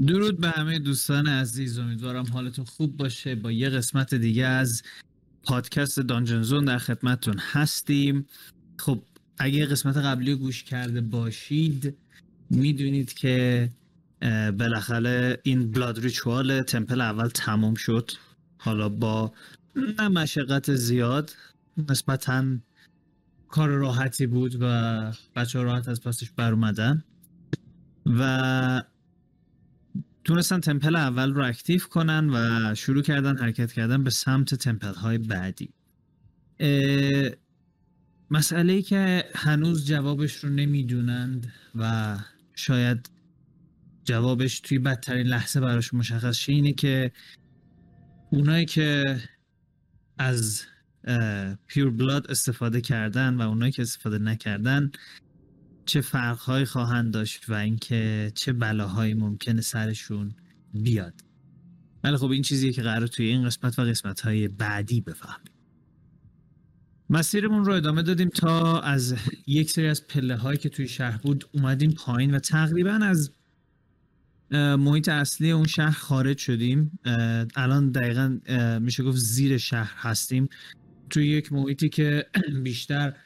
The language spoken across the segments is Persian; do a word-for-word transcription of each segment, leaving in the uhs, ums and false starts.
درود به همه دوستان عزیز، امیدوارم حالتون خوب باشه. با یه قسمت دیگه از پادکست دانجن زون در خدمتتون هستیم. خب اگه قسمت قبلی رو گوش کرده باشید میدونید که بالاخره این بلاد ریچوال تمپل اول تمام شد، حالا با نه مشقت زیاد، نسبتاً کار راحتی بود و بچه ها راحت از پسش بر اومدن و تونستن تمپل اول رو اکتیو کنن و شروع کردن حرکت کردن به سمت تمپل های بعدی. مسئله‌ای که هنوز جوابش رو نمیدونند و شاید جوابش توی بدترین لحظه براش مشخص شه اینه که اونایی که از پیور بلاد استفاده کردن و اونایی که استفاده نکردن چه فرق‌هایی خواهند داشت و اینکه چه بلاهایی ممکنه سرشون بیاد. ولی خب این چیزیه که قراره توی این قسمت و قسمت‌های بعدی بفهمیم. مسیرمون رو ادامه دادیم تا از یک سری از پله‌هایی که توی شهر بود اومدیم پایین و تقریباً از محیط اصلی اون شهر خارج شدیم. الان دقیقاً میشه گفت زیر شهر هستیم، توی یک محیطی که بیشتر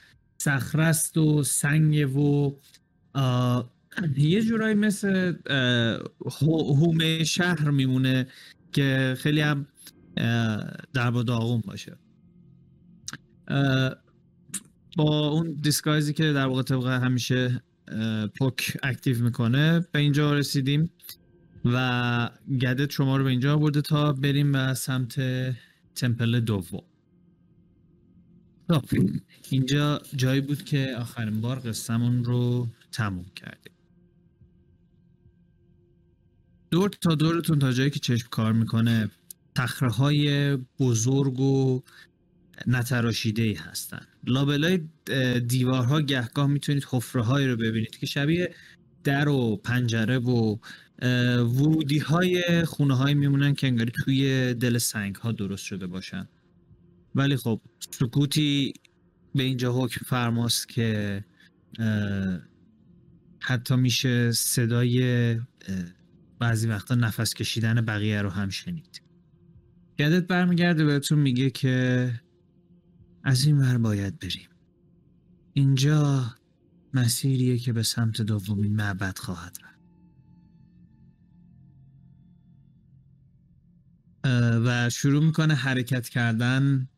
صخره است و سنگ و یه جورایی مثل هومه شهر میمونه که خیلی هم درب و داغون باشه. با اون دیسکایزی که در واقع طبق همیشه پوک اکتیو میکنه به اینجا رسیدیم و گدت شما رو به اینجا برده تا بریم به سمت تمپل دوم. اینجا جایی بود که آخرین بار قصه‌مون رو تموم کردیم. دور تا دورتون تا جایی که چشم کار میکنه تخره‌های بزرگ و نتراشیده‌ای هستن. لابلای دیوارها گهگاه میتونید حفره‌هایی رو ببینید که شبیه در و پنجره و ورودی‌های خونه‌هایی میمونن که انگار توی دل سنگ‌ها درست شده باشن. ولی خب سکوتی به اینجا حکم فرماست که حتی میشه صدای بعضی وقتا نفس کشیدن بقیه رو هم شنید. یادت برمیگرده بهتون میگه که از این ور باید بریم، اینجا مسیریه که به سمت دومین معبد خواهد رفت. و شروع میکنه حرکت کردن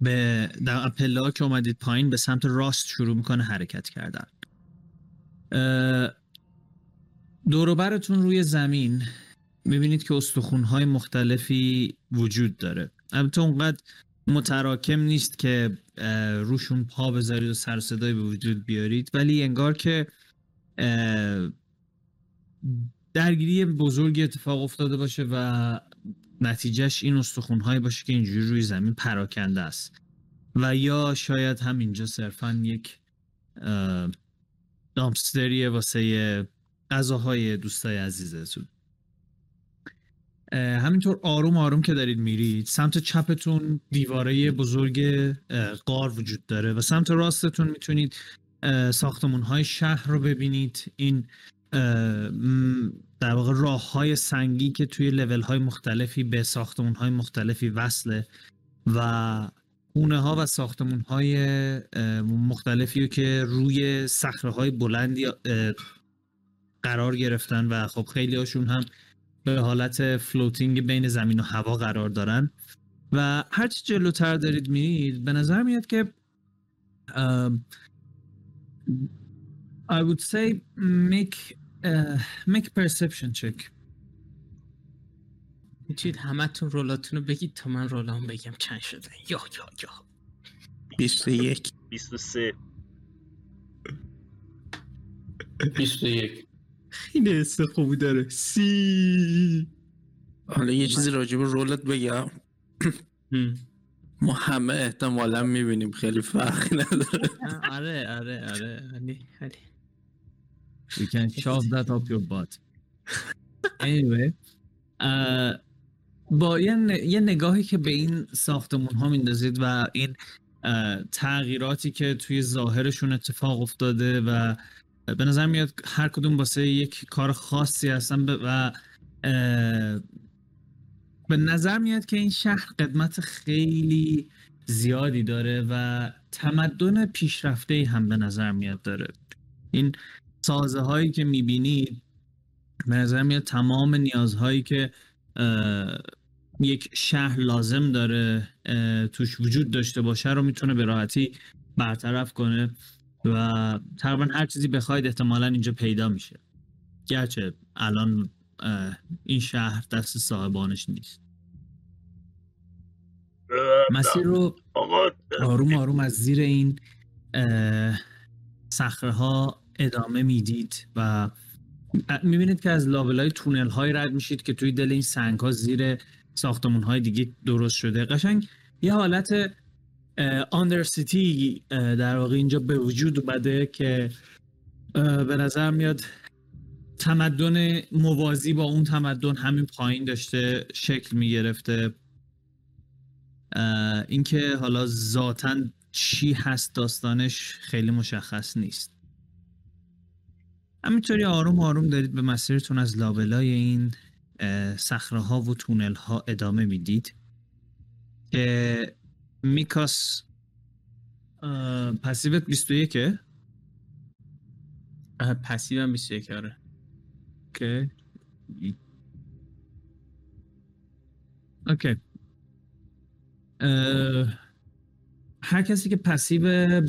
به در پله‌ها که اومدید پایین به سمت راست شروع میکنه حرکت کردن. دور و برتون روی زمین میبینید که استخوان‌های مختلفی وجود داره، البته اونقدر متراکم نیست که روشون پا بذارید و سر صدایی به وجود بیارید، ولی انگار که درگیری بزرگی اتفاق افتاده باشه و نتیجهش این استخوان‌هایی باشه که اینجوری روی زمین پراکنده است و یا شاید هم اینجا صرفاً یک دامپستریه واسه غذاهای دوستای عزیزتون. همینطور آروم آروم که دارید میرید سمت چپتون دیواره بزرگ غار وجود داره و سمت راستتون میتونید ساختمان‌های شهر رو ببینید. این در واقع راه های سنگی که توی لیول های مختلفی به ساختمون های مختلفی وصله و خونه ها و ساختمون های مختلفی که روی صخره های بلندی قرار گرفتن و خب خیلی هاشون هم به حالت فلوتینگ بین زمین و هوا قرار دارن و هرچی جلوتر دارید میرید به نظر میاد که I would say make uh, make perception check. میتونید همه تون رولاتون رو بگید تا من رولام بگم چند شده. یا یا یا بیست و یک بیست و سه بیست و یک خیلی حسه خوبی داره. سی حالا یه چیزی راجب رولت بگم. ما همه احتمالا میبینیم، خیلی فرقی نداره. آره آره آره علی علی You can shove that up your butt. Anyway, uh, با یه, ن... یه نگاهی که به این ساختمون ها میندازید و این uh, تغییراتی که توی ظاهرشون اتفاق افتاده و به نظر میاد هر کدوم واسه یک کار خاصی هستن و به نظر میاد که این شهر قدمت خیلی زیادی داره و تمدن پیشرفته‌ای هم به نظر میاد داره. این سازه هایی که میبینید به نظر میاد تمام نیازهایی که یک شهر لازم داره توش وجود داشته باشه رو میتونه به راحتی برطرف کنه و تقریبا هر چیزی بخواید احتمالاً اینجا پیدا میشه، گرچه الان این شهر دست صاحبانش نیست. مسیر رو آروم آروم از زیر این صخره‌ها ادامه میدید و میبینید که از لابلای تونل های رد میشید که توی دل این سنگ ها زیر ساختمون های دیگه درست شده. قشنگ یه حالت آندرسیتی در واقع اینجا به وجود اومده که به نظر میاد تمدن موازی با اون تمدن همین پایین داشته شکل میگرفته. اینکه حالا ذاتاً چی هست داستانش خیلی مشخص نیست. همینطوری آروم آروم دارید به مسیرتون از لابلای این صخره‌ها و تونل‌ها ادامه میدید که میکاس پسیوت بیست و یکه؟ پسیوم بیست و یک آره. اوکی اوکی هر کسی که پسیو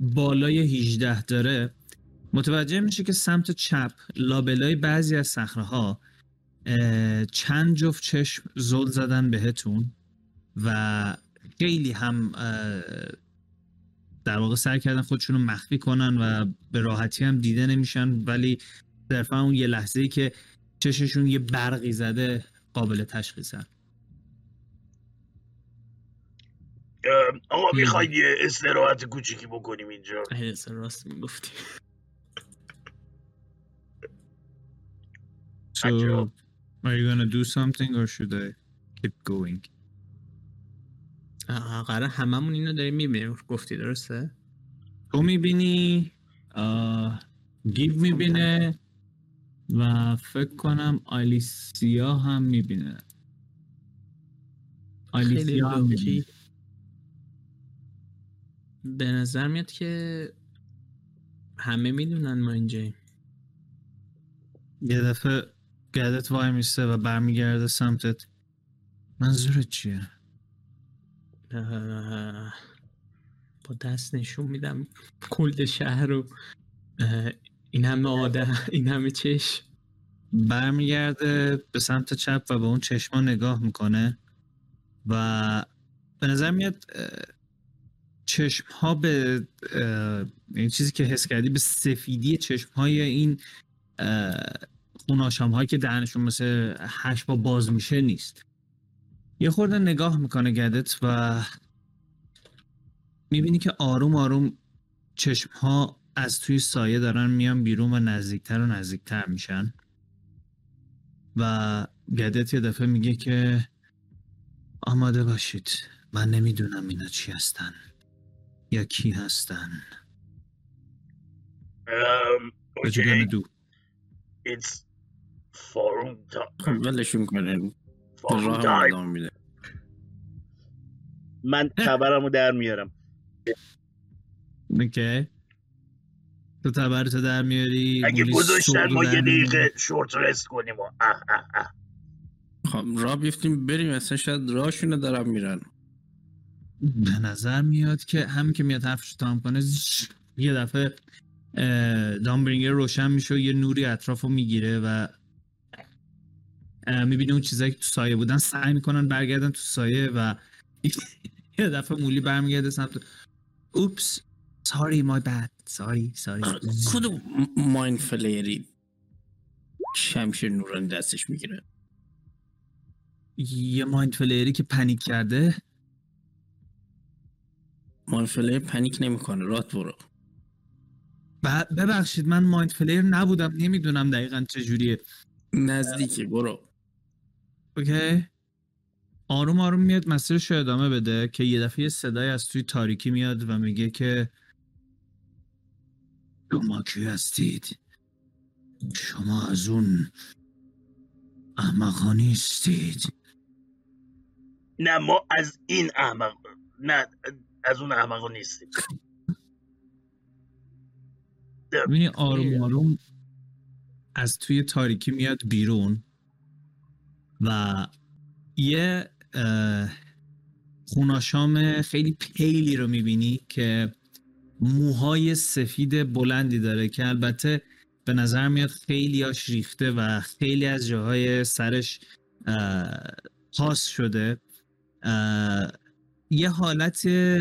بالای هجده داره متوجه میشه که سمت چپ لابلای بعضی از صخره‌ها چند جفت چشم زل زدن بهتون و خیلی هم در واقع سعی کردن خودشونو مخفی کنن و به راحتی هم دیده نمیشن، ولی صرفا اون یه لحظه‌ای که چشمشون یه برقی زده قابل تشخیصن. آقا میخواید یه استراحت کوچیکی بکنیم اینجا؟ اصلا راست میگفتی. So, are you gonna do something or should I keep going? آها قراره هممون اینو داریم میبینیم گفتی درسته؟ تو میبینی گیب میبینه و فکر کنم آلیسیا هم میبینه. آلیسیا هم میبینه. به نظر میاد که همه میدونن ما اینجاییم. یه دفعه گردت وای میسته و برمیگرده سمتت. منظورت چیه؟ با دست نشون میدم کل شهر رو. این همه آدم، این همه چشم. برمیگرده به سمت چپ و به اون چشما نگاه میکنه و به نظر میاد چشم ها به این چیزی که حس کردی به سفیدی چشم های این اون آشام هایی که دهنشون مثل هش با باز میشه نیست. یه خورده نگاه میکنه گردت و میبینی که آروم آروم چشم ها از توی سایه دارن میان بیرون و نزدیکتر و نزدیکتر میشن و گردت یه دفعه میگه که آماده باشید، من نمیدونم اینا چی هستن یا کی هستن. What you gonna do? It's forum time. ولش میکنم. forum time. من خبرمو در میارم. اوکی. تو خبرتو در میاری. اگه گذاشتن ما یه دقیقه شورت رست کنیم. خب راه بیفتیم بریم، اصلا شاید راهشونو دارن میرن. به نظر میاد که همین که میاد حرفشو تمام کنه یه دفعه دامبرینگر روشن میشه و یه نوری اطراف رو میگیره و میبینه اون چیزایی که تو سایه بودن سعی میکنن برگردن تو سایه و یه دفعه مولی برمیگرده سمت. اوپس ساری مای بد ساری ساری کدوم ماین فلیری شمشیر نوران دستش میگیره؟ یه ماین فلیری که پنیک کرده. ماین فلیر پنیک نمیکنه، رات برو. ببخشید من مایند فلیر نبودم، نمیدونم دقیقاً چجوریه. نزدیکی برو. اوکی آروم آروم میاد مسیرش رو ادامه بده که یه دفعه صدای از توی تاریکی میاد و میگه که شما کی هستید؟ شما از اون احمقانی هستید؟ نه ما از این احمق نه از اون احمقا نیستیم. ببینی آروم آروم از توی تاریکی میاد بیرون و یه خوناشام خیلی پیلی رو میبینی که موهای سفید بلندی داره که البته به نظر میاد خیلیاش ریخته و خیلی از جاهای سرش پاس شده. یه حالت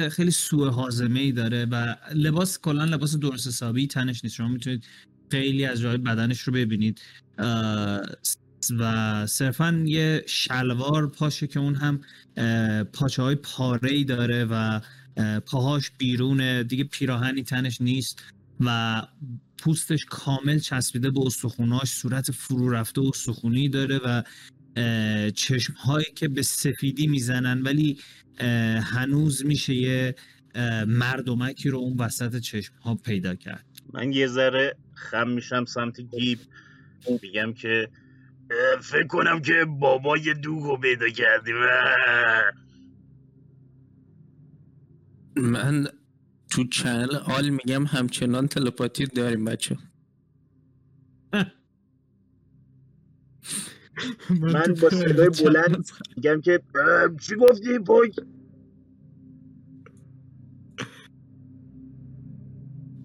خیلی سوء هاضمه‌ای داره و لباس کلا لباس درست حسابی تنش نیست. شما میتونید خیلی از جای بدنش رو ببینید و صرفا یه شلوار پاشه که اون هم پاچه های پاره‌ای داره و پاهاش بیرونه دیگه، پیراهنی تنش نیست و پوستش کامل چسبیده به استخوناش، صورت فرو رفته و استخونی داره و چشمهایی که به سفیدی میزنن ولی هنوز میشه یه مردمکی رو اون وسط چشمها پیدا کرد. من یه ذره خم میشم سمت گیب، میگم که فکر کنم که بابا یه دوگو پیدا کردیم. من تو چنل آل میگم همچنان تلپاتی داریم بچه. من با صدای بلند میگم که چی گفتی پای؟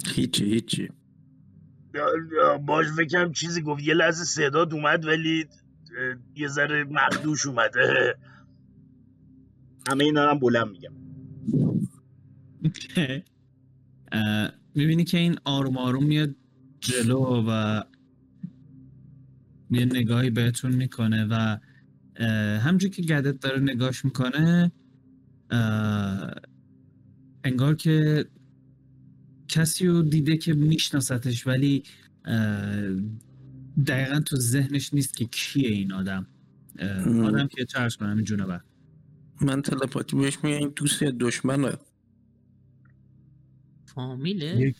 هیچی هیچی باش فکرم چیزی گفت، یه لحظه صدات اومد ولی یه ذره مخدوش اومده. همه اینا هم بلند میگم. میبینی که این آروم آروم میاد جلو و یه نگاهی بهتون میکنه و همجور که گدت داره نگاهش میکنه انگار که کسی رو دیده که میشناستش ولی دقیقا تو ذهنش نیست که کیه این آدم. آدم که چرش کنه همین جونه بر من تلپاتی بهش میگه این دوست یا دشمنه؟ فامیله؟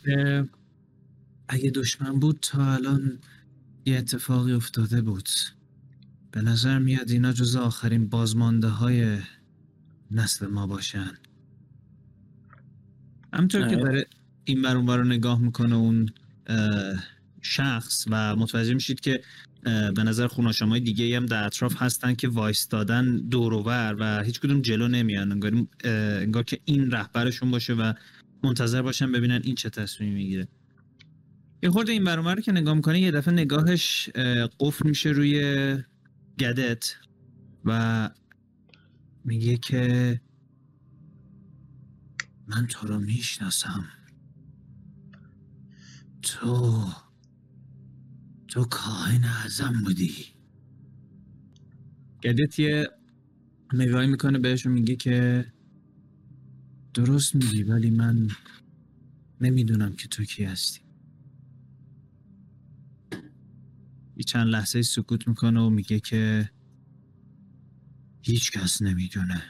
اگه دشمن بود تا الان یه اتفاقی افتاده بود. به نظر میاد اینا جز آخرین بازمانده های نسل ما باشن. همینطور که داره این بر اون بر رو نگاه میکنه اون شخص و متوجه میشید که به نظر خوناشامای دیگه هم در اطراف هستن که وایستادن دور و بر و هیچ کدوم جلو نمیان، انگار, انگار که این رهبرشون باشه و منتظر باشن ببینن این چه تصمیمی میگیره. یه خورده این برنامه رو که نگاه میکنه یه دفعه نگاهش قفل میشه روی گدت و میگه که من تو رو میشناسم. تو تو کاهن اعظم بودی. گدت یه نگاهی میکنه بهش و میگه که درست میگی ولی من نمیدونم که تو کی هستی. یه چند لحظه سکوت میکنه و میگه که هیچ کس نمیدونه،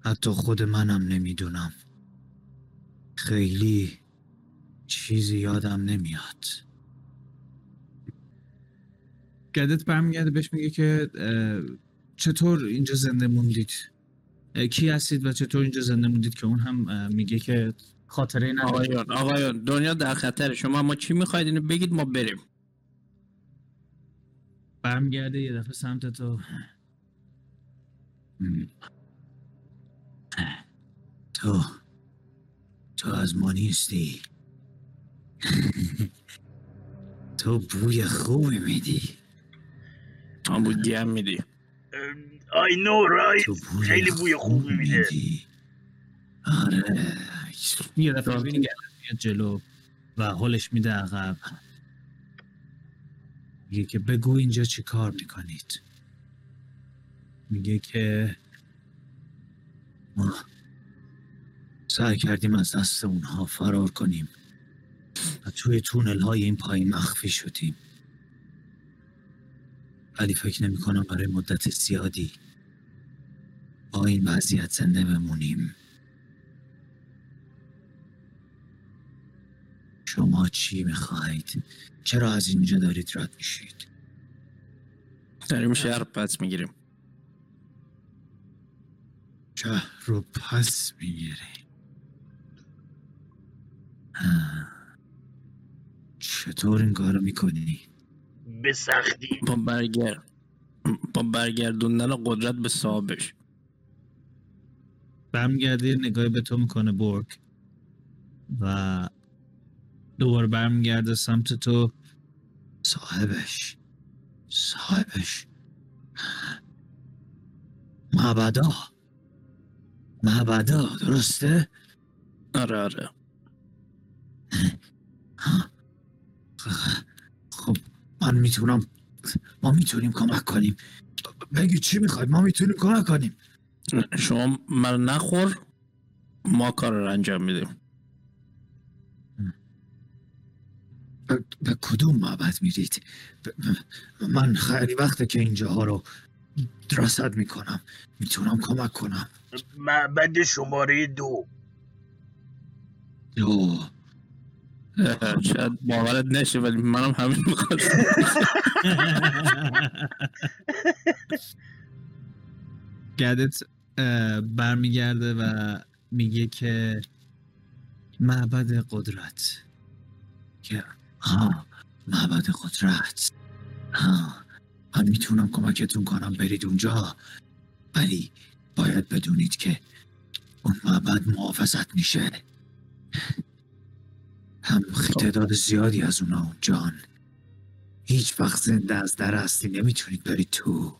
حتی خود منم نمیدونم. خیلی چیزی یادم نمیاد. گدت برمیگرده بهش میگه که چطور اینجا زنده موندید؟ کی هستید و چطور اینجا زنده موندید؟ که اون هم میگه که خاطره نداره. آقایان آقایان دنیا در خطر شما، ما چی میخواید اینو بگید ما بریم. برمیگرده یه دفعه سمت تو. تو تو از ما نیستی. تو بوی خوبی میدی. تو بوی گم میدی. I know right. خیلی بوی خوبی میده. آره. یه دفعه میگه جلو و حالش میده عقب. میگه که بگو اینجا چی کار میکنید؟ میگه که ما سعی کردیم از دست اونها فرار کنیم و توی تونل های این پایین مخفی شدیم ولی فکر نمی کنم برای مدت زیادی با این وضعیت زنده بمونیم. شما چی میخواید؟ چرا از اینجا دارید رد میشید؟ داریم شهر پس میگیریم. شهر رو پس میگیریم؟ چطور این کارو میکنی؟ به سختی، با برگر با برگردوندن قدرت به صاحبش. برمیگرده، نگاهی به تو میکنه برگ و دوباره برمیگرده سمت تو. صاحبش صاحبش معبدا معبدا درسته؟ آره آره. خب من میتونم، ما میتونیم کمک کنیم. بگی چی میخوای، ما میتونیم کمک کنیم. شما من نخور، ما کار رو انجام میدیم. به, به کدوم معبد میرید؟ من خیلی وقته که اینجاها رو درست میکنم، میتونم کمک کنم. معبد شماره دو. دو شاید باورت نشه ولی منم همین میخواد. گردت برمیگرده و میگه که معبد قدرت. که ها، معبد قدرت، ها، من میتونم کمکتون کنم برید اونجا، ولی باید بدونید که اون معبد محافظت میشه. هم تعداد زیادی از اونا اونجان، هیچ وقت زنده از در هستی نمیتونید برید تو.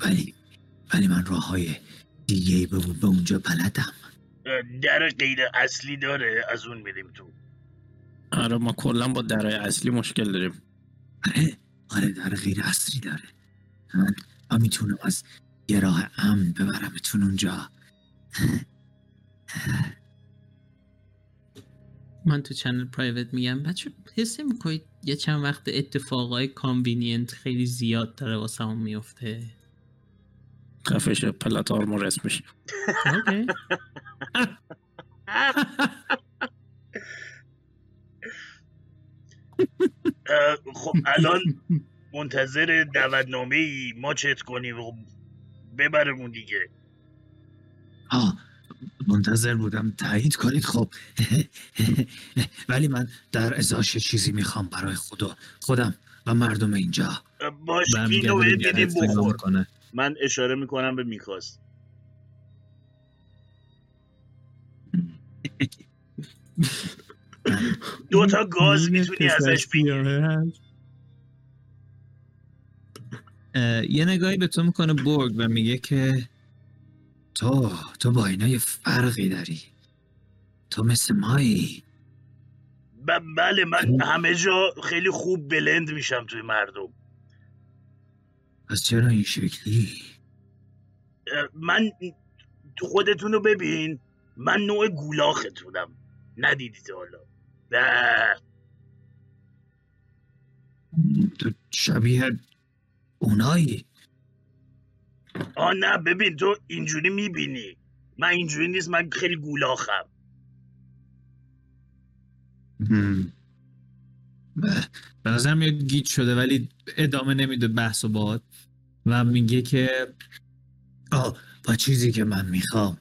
ولی ولی من راه های دیگهی به, به اونجا بلدم. در غیر اصلی داره، از اون میریم تو. آره ما کلن با درهای اصلی مشکل داریم. آره آره در غیر اصلی داره. من, من میتونم از یه راه امن ببرمتون اونجا. من تو چنل پرایوت میگم بچه حس میکنید یه چند وقت اتفاقای کانوینینت خیلی زیاد داره واسه هم میفته. خفش پلت آرمو رس میشه. اوکی خب الان منتظر دعوتنامه ای ما چت کنیم و ببرمون دیگه. آه منتظر بودم تایید کنید. خب ولی من در ازاش چیزی میخوام برای خدا خودم و مردم اینجا. باش اینو بدید بخور. من اشاره میکنم به میخواست. دو تا گاز میتونی ازش بگیری. یه نگاهی به تو میکنه برگ و میگه که تو تو با اینا یه فرقی داری، تو مثل مایی. ب- بله من همه جا خیلی خوب بلند میشم توی مردم. پس چرا این شکلی؟ من خودتونو ببین، من نوع گولاختونم، ندیدید حالا. نه تو شبیه اونایی. آه نه ببین تو اینجوری میبینی، من اینجوری نیست، من خیلی گولاخم. به نظرم یه گیج شده ولی ادامه نمیده بحث و باد و میگه که آه با چیزی که من میخوام،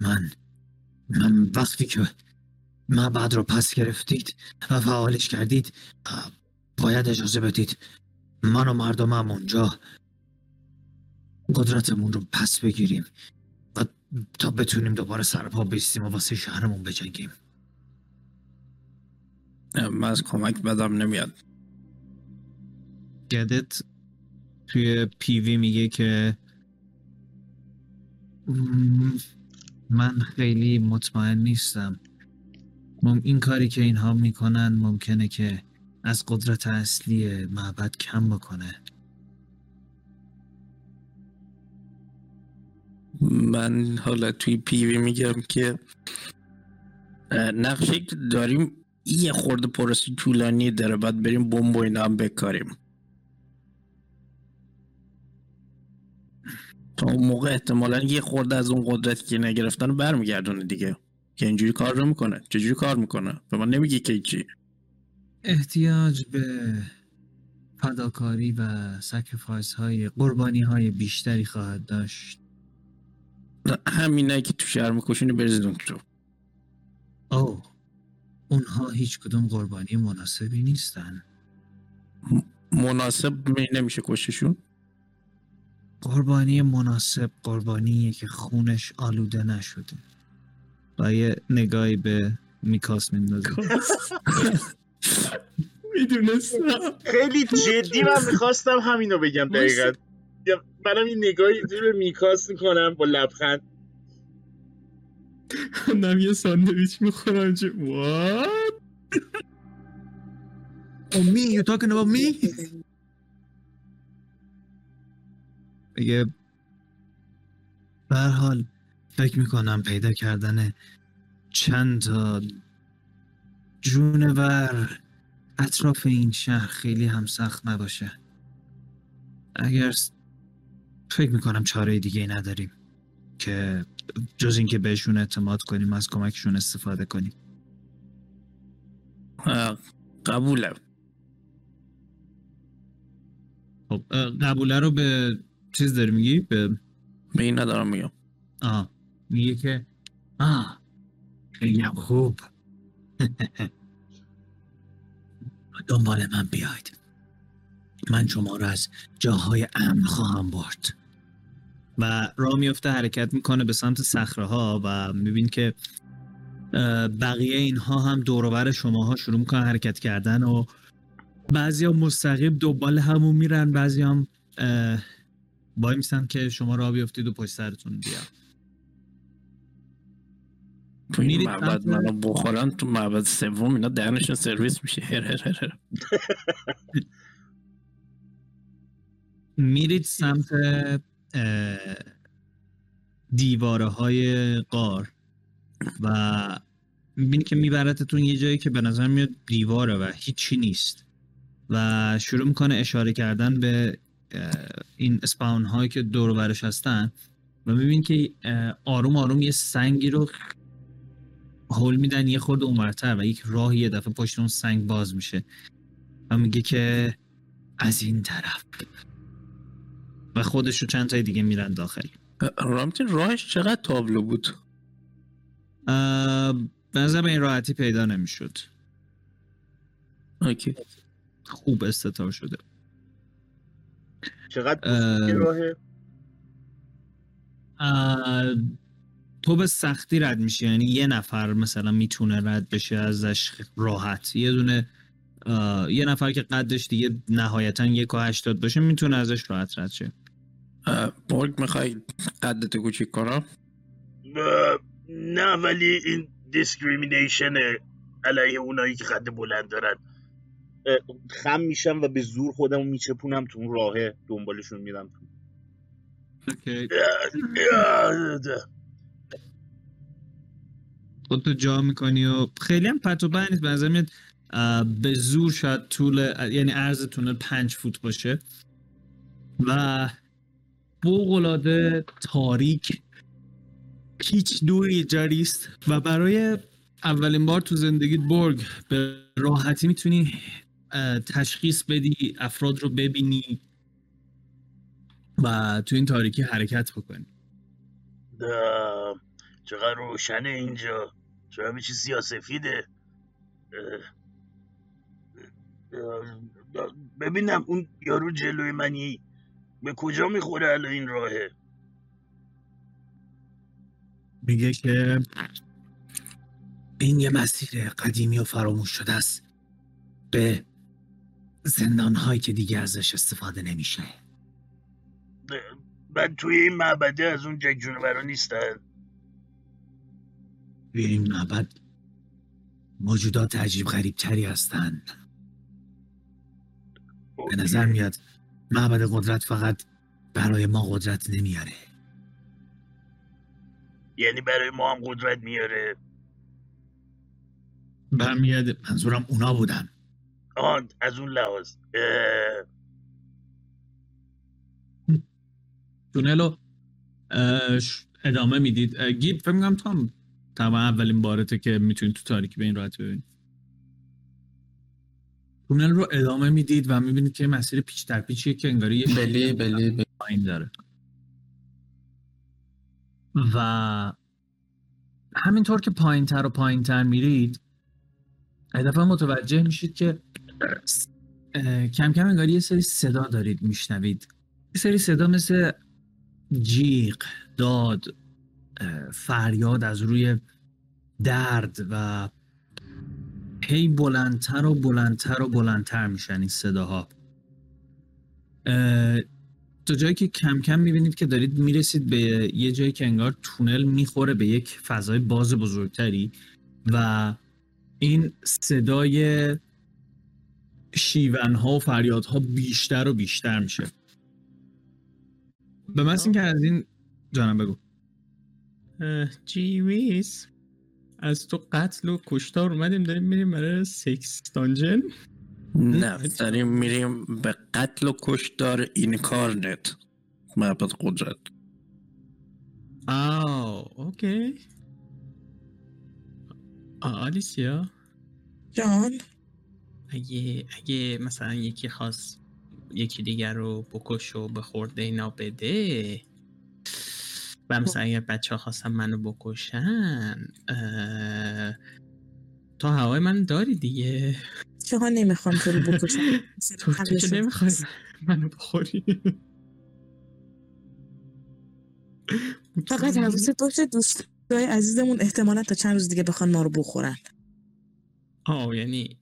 من من وقتی که معبد رو پس گرفتید و فعالش کردید باید اجازه بدید من و مردمم اونجا قدرتمون رو پس بگیریم و تا بتونیم دوباره سرپا بیستیم و واسه شهرمون بجنگیم. من از کمک بدم نمیاد. گدت توی پیوی میگه که من خیلی مطمئن نیستم، این کاری که اینها میکنن ممکنه که از قدرت اصلی معبد کم بکنه. من حالا توی پیوی میگم که نقشه که داریم یه خورده پروسه طولانی داره، بعد بریم بمب و اینا هم بکاریم. تا اون موقع احتمالا یه خورده از اون قدرتی که نگرفتن برمیگردونه دیگه. که اینجوری کار رو میکنه. چجوری کار میکنه؟ به من نمیگی که چی؟ احتیاج به پداکاری و سکریفایس های قربانی های بیشتری خواهد داشت. همینه که تو شرم کشونی برزیدون تو. او اونها هیچ کدوم قربانی مناسبی نیستن. م- مناسب می نمیشه کششون؟ قربانی مناسب قربانیه که خونش آلوده نشده. با یه نگاهی به میکاس میندازه. میدونستم خیلی جدی من میخواستم همینو بگم دقیقاً. منم این نگاهی به میکاس میکنم با لبخند. منم یه ساندویچ میخورم چه وات؟ Oh me, you talking about me? بگه به هر حال فکر میکنم پیدا کردن چند تا جونور اطراف این شهر خیلی هم سخت نباشه. اگر فکر میکنم چاره دیگه نداریم که جز این که بهشون اعتماد کنیم، از کمکشون استفاده کنیم. قبوله. خب قبوله رو به چیز داری میگی؟ به به این ندارم میگم. آه میگه که آه خیلی خوب. دنبال من بیاید، من شما رو از جاهای امن خواهم برد. و راه میفته، حرکت میکنه به سمت صخره ها و میبین که بقیه اینها هم دور و بر شماها شروع میکنن حرکت کردن و بعضی ها مستقیم دنبال همون میرن، بعضی هم وای میسن که شما راه بیافتید و پشت سرتون بیام. تو این معبد منو بخورن، تو معبد سوم اینا دهنشون سرویس میشه. هر هر هر هر میرید سمت دیواره های غار و میبینی که میبرتتون یه جایی که به نظر میاد دیواره و هیچی نیست و شروع میکنه اشاره کردن به این اسپاون هایی که دور و برش هستن و میبینی که آروم آروم یه سنگی رو هول میدن یه خورده اونورتر و یک راه یه دفعه پشت اون سنگ باز میشه و میگه که از این طرف و خودش رو چند تای دیگه میرن داخل. رامتین راهش چقدر تابلو بود؟ به نظر به این راحتی پیدا نمیشد. اوکی خوب استتار شده. چقدر این راهه؟ تو به سختی رد میشه، یعنی یه نفر مثلا میتونه رد بشه ازش راحت. یه دونه یه نفر که قدش دیگه نهایتاً یک و هشتاد باشه میتونه ازش راحت رد شه. بورگ میخوای قدت کوچیک کنم؟ نه ولی این دیسکریمینیشن علیه اونایی که قد بلند دارن. خم میشم و به زور خودمو میچپونم تو اون راهه، دنبالشون میرم تو. اوکی. خودتو جا میکنی و خیلی هم پت و بند نیست. به نظر میاد به زور شاید طول، یعنی عرض تونل پنج فوت باشه و بوقلاده تاریک هیچ نوری جریست و برای اولین بار تو زندگیت برگ به راحتی میتونی تشخیص بدی، افراد رو ببینی و تو این تاریکی حرکت بکنی. ده چقدر روشنه اینجا، چرا همه چیز سیاسفیده. ببینم اون یارو جلوی منی به کجا میخوره الان این راهه؟ میگه که این یه مسیر قدیمی و فراموش شده است به زندانهایی که دیگه ازش استفاده نمیشه. من توی این معبده از اون جک جونورا نیستن. توی این معبد موجودات عجیب غریب تری هستند. به نظر میاد معبد قدرت فقط برای ما قدرت نمیاره. یعنی برای ما هم قدرت میاره؟ برمیاد، منظورم اونا بودن. آه از اون لحاظ. تونلو ادامه میدید. گیب فکر میگم تو هم طبعا اولین بارته که میتونید تو تاریکی به این راحتی ببینید. تونل رو ادامه میدید و میبینید که مسیر پیچ در پیچیه که انگاری یه بلی بلی بلی پایین داره و همینطور که پایین تر و پایین تر میرید یه دفعه متوجه میشید که کم کم انگاری یه سری صدا دارید میشنوید، یه سری صدا مثل جیغ، داد، فریاد از روی درد و هی بلندتر و بلندتر و بلندتر میشن این صداها تا جایی که کم کم میبینید که دارید میرسید به یه جایی که انگار تونل میخوره به یک فضای باز بزرگتری و این صدای شیونها و فریادها بیشتر و بیشتر میشه. به من این که از این جانم بگو جیویز از تو قتل و کشتار اومدیم داریم میریم برای سیکس دانجن؟ نه داریم میریم به قتل و کشتار اینکارنت معبد قدرت. آه اوکی. آه آلیسیا جان اگه اگه مثلا یکی خواست یکی دیگر رو بکش و به خورده اینا بده و مثلا اگر بچه ها خواستن منو بکشن تو هوای من داری دیگه. چه ها نمیخوام تو رو بکشن تو که نمیخوام منو بخوری فقط حواست باشه دوستای عزیزمون احتمالا تا چند روز دیگه بخوان ما رو بخورن. آه یعنی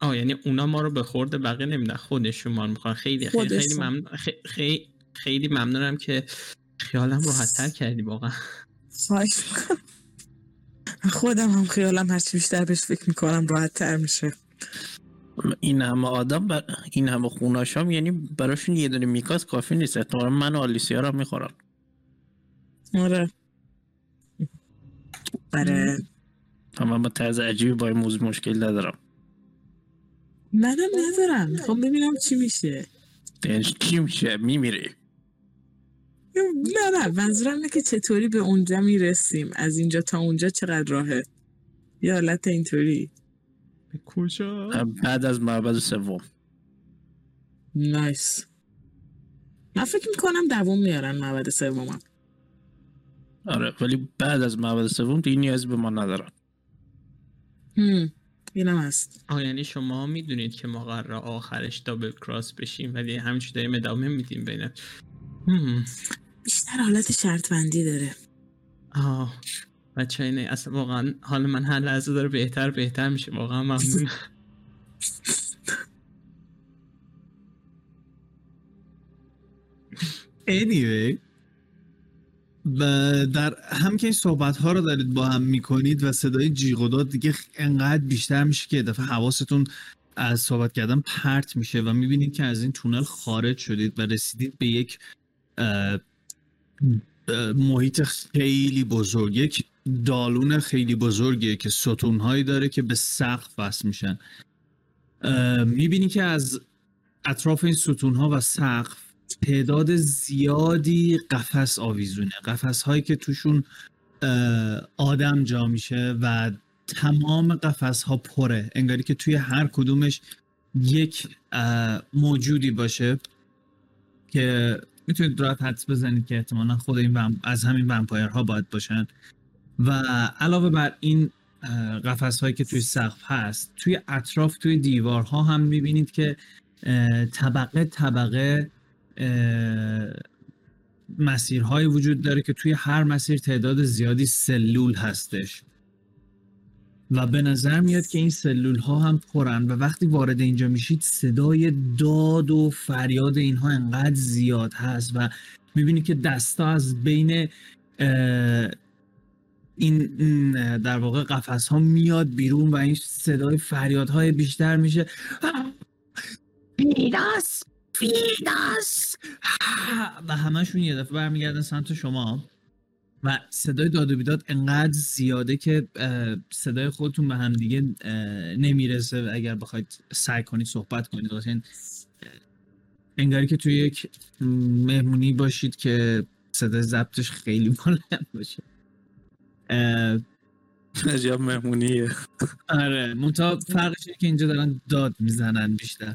آه یعنی اونا ما رو به خورده بقیه نمیدن خودشون ما رو میخوان. خیلی خیلی خیلی ممنون خیلی خیلی ممنونم که خیالم راحت‌تر کردی واقعا. خواهش می‌کنم. خودم هم خیالم هرچی بیشتر بهش فکر می‌کنم راحت‌تر میشه. این همه آدم بر... این همه خوناشام یعنی براشون یه دونه میکاس کافی نیست. احتمالاً من و آلیسیا رو می‌خورم. آره. آره. اما با طرز عجیبی با موز مشکل ندارم. منم ندارم. می‌خوام ببینم چی میشه. دنش چی میشه؟ می‌میری. نه نه منظورم اینه که چطوری به اونجا میرسیم، از اینجا تا اونجا چقدر راهه، یه حالت اینطوری. به کجا؟ بعد از معبد سوم. نایس. من فکر میکنم دوم میارن معبد سومم. آره ولی بعد از معبد سوم دیگه نیازی به ما ندارن. هم اینم هست. آه یعنی شما میدونید که ما قراره آخرش دابل کراس بشیم ولی همینجوری داریم ادامه میدیم بینه. بیشتر حالت شرط بندی داره. آه بچه اینه اصلا واقعا حال من هر لحظه داره بهتر بهتر میشه. واقعا ممنون. anyway در هم که این صحبت ها رو دارید با هم میکنید و صدای جیغ و داد دیگه انقدر بیشتر میشه که دفعه حواستون از صحبت کردن پرت میشه و میبینید که از این تونل خارج شدید و رسیدید به یک محیط خیلی بزرگ، یک دالون خیلی بزرگیه که ستونهایی داره که به سقف وصل میشن. میبینید که از اطراف این ستونها و سقف تعداد زیادی قفس آویزونه، قفس هایی که توشون آدم جا میشه و تمام قفس ها پره، انگاری که توی هر کدومش یک موجودی باشه که میتونید راحت حدس بزنید که احتمالا خود این وم... از همین ومپایرها باید باشن و علاوه بر این قفس هایی که توی سقف هست توی اطراف توی دیوارها هم میبینید که طبقه طبقه مسیرهای وجود داره که توی هر مسیر تعداد زیادی سلول هستش و به نظر میاد که این سلول ها هم پرن و وقتی وارد اینجا میشید صدای داد و فریاد اینها انقدر زیاد هست و میبینید که دستا از بین این در واقع قفس ها میاد بیرون و این صدای فریاد های بیشتر میشه. فیداس فیداس و همشون یه دفعه برمیگردن سمت شما و صدای داد و بیداد انقدر زیاده که صدای خودتون به هم دیگه نمیرسه اگر بخواید سعی کنید صحبت کنید. مثلا انگاری که توی یک مهمونی باشید که صدای ضبطش خیلی بلند باشه. عجب مهمونیه. آره منتها فرقش اینه که اینجا دارن داد میزنن بیشتر.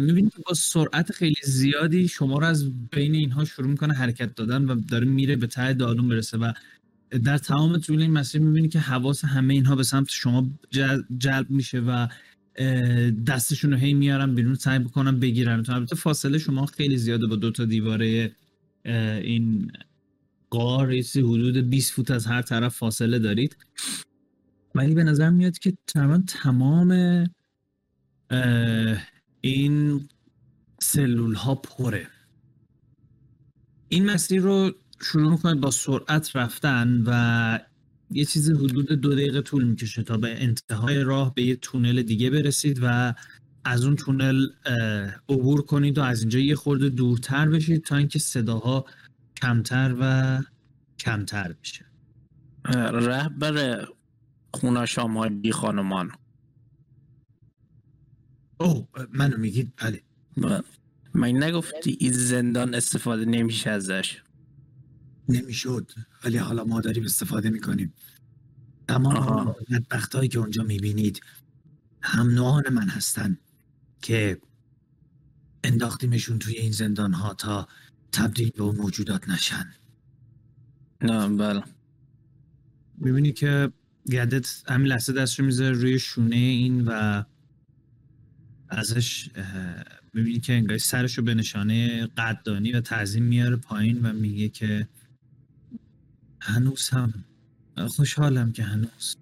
میبینید که با سرعت خیلی زیادی شما رو از بین اینها شروع میکنه حرکت دادن و داره میره به ته دالون برسه و در تمام طول این مسیر میبینید که حواس همه اینها به سمت شما جلب میشه و دستشون رو هی میارن بیرون، سعی بکنن بگیرن. البته فاصله شما خیلی زیاده با دو تا دیواره این قار، حدود بیست فوت از هر طرف فاصله دارید، ولی به نظر میاد که تقریبا تمام این سلول ها پره. این مسیر رو شروع میکنید با سرعت رفتن و یه چیزی حدود دو دقیقه طول میکشه تا به انتهای راه به یه تونل دیگه برسید و از اون تونل عبور کنید و از اینجا یه خورده دورتر بشید تا اینکه صداها کمتر و کمتر بشه. رهبر خونه شامالی خانمان. اوه منو میگید؟ بله. من نگفتی این زندان استفاده نمیشه ازش؟ نمیشد، ولی حالا ما داریم استفاده میکنیم. تمام بدبخت هایی که اونجا میبینید هم نوعان من هستن که انداختیمشون توی این زندان ها تا تبدیل به اون موجودات نشن. نه بله. میبینی که گردت همین لحظه دستش میذاره روی شونه این و ازش میبینی که انگار سرشو به نشانه قدردانی و تعظیم میاره پایین و میگه که هنوز هم خوشحالم که هنوز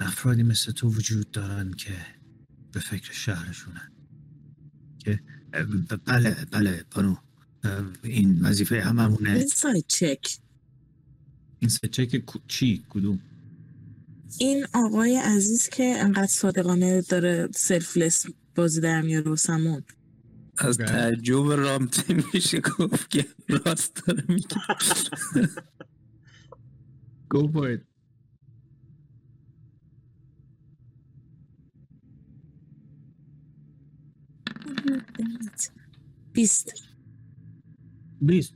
افرادی مثل تو وجود دارن که به فکر شهرشونن. که بله بله بانو، این وظیفه هممونه. این سایت چک، این سایت چک چی؟ کدوم؟ این آقای عزیز که انقدر صادقانه داره سلفلس بازی در میاره واسمون. از تعجب رامتی میشه گفت که راست داره میگه. Go for it. بیست بیست.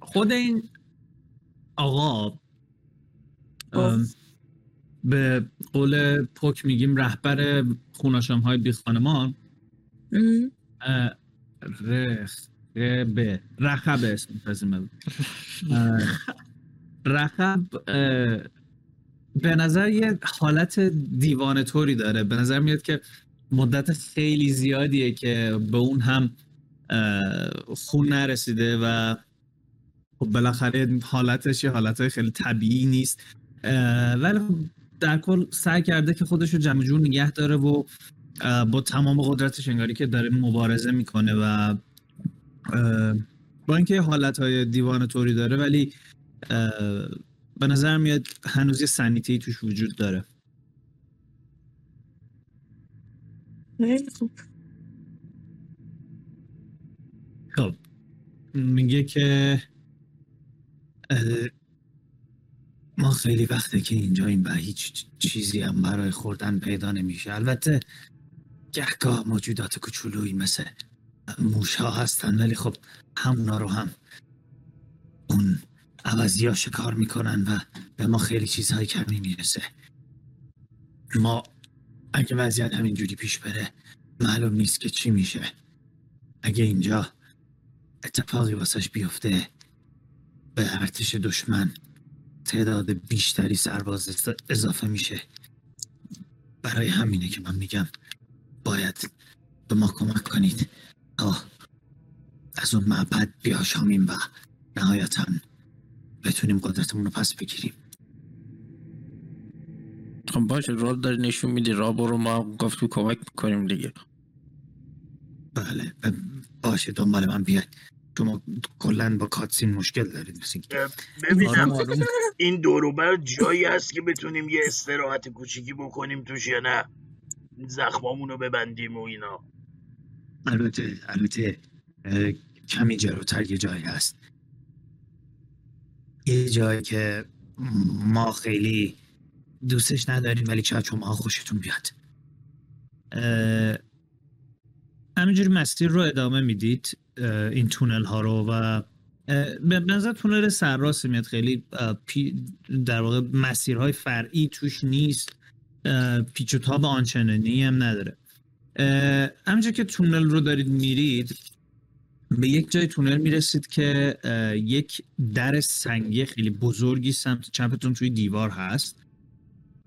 خود این آقا به قول پوک میگیم رهبر خوناشام‌های بیخانمان، رخبه رخبه اسم پذیمه بود. رخب به نظر یه حالت دیوانه طوری داره. به نظر میاد که مدت خیلی زیادیه که به اون هم خون نرسیده و بالاخره حالتش یه حالتهای خیلی طبیعی نیست، ولی در کل سعی کرده که خودش رو جمع جور نگه داره و با تمام قدرتش انگاری که داره مبارزه میکنه و با اینکه حالتهای دیوانه طوری داره ولی به نظر میاد هنوز یه سنیتی توش وجود داره. خیلی خوب. خب میگه که ما خیلی وقته که اینجا این به هیچ چیزی هم برای خوردن پیدا نمیشه. البته گهگاه موجودات کوچولویی مثل موش‌ها هستن، ولی خب همونا رو هم اون عوضی‌ها شکار میکنن و به ما خیلی چیزهای کمی میرسه. ما اگه وضعیت همینجوری پیش بره معلوم نیست که چی میشه. اگه اینجا اتفاقی واسش بیفته به ارتش دشمن تعداد بیشتری سرباز اضافه میشه. برای همینه که من میگم باید به ما کمک کنید تا از اون معبد بیاشامیم و نهایتاً بتونیم قدرتمون رو پس بگیریم. خب باشه، راه داری نشون میدی، راه برو، ما گفتیم کمک میکنیم دیگه. بله باشه، دنبال من بیاد. شما کلن با کاتسین مشکل دارید. ببینم این دوروبر جایی هست که بتونیم یه استراحت کوچیکی بکنیم توش یا نه؟ زخمامونو ببندیم و اینا. البته البته کمی جلوتر یه جایی هست، یه جایی که ما خیلی دوستش نداریم ولی شاید شما خوشتون بیاد. همینجوری مسیر رو ادامه میدید این تونل ها رو و به نظر تونل سرراست میاد، خیلی در واقع مسیرهای فرعی توش نیست، پیچ و تاب آنچنانی هم نداره. همینجا که تونل رو دارید میرید به یک جای تونل میرسید که یک در سنگی خیلی بزرگی سمت چپتون توی دیوار هست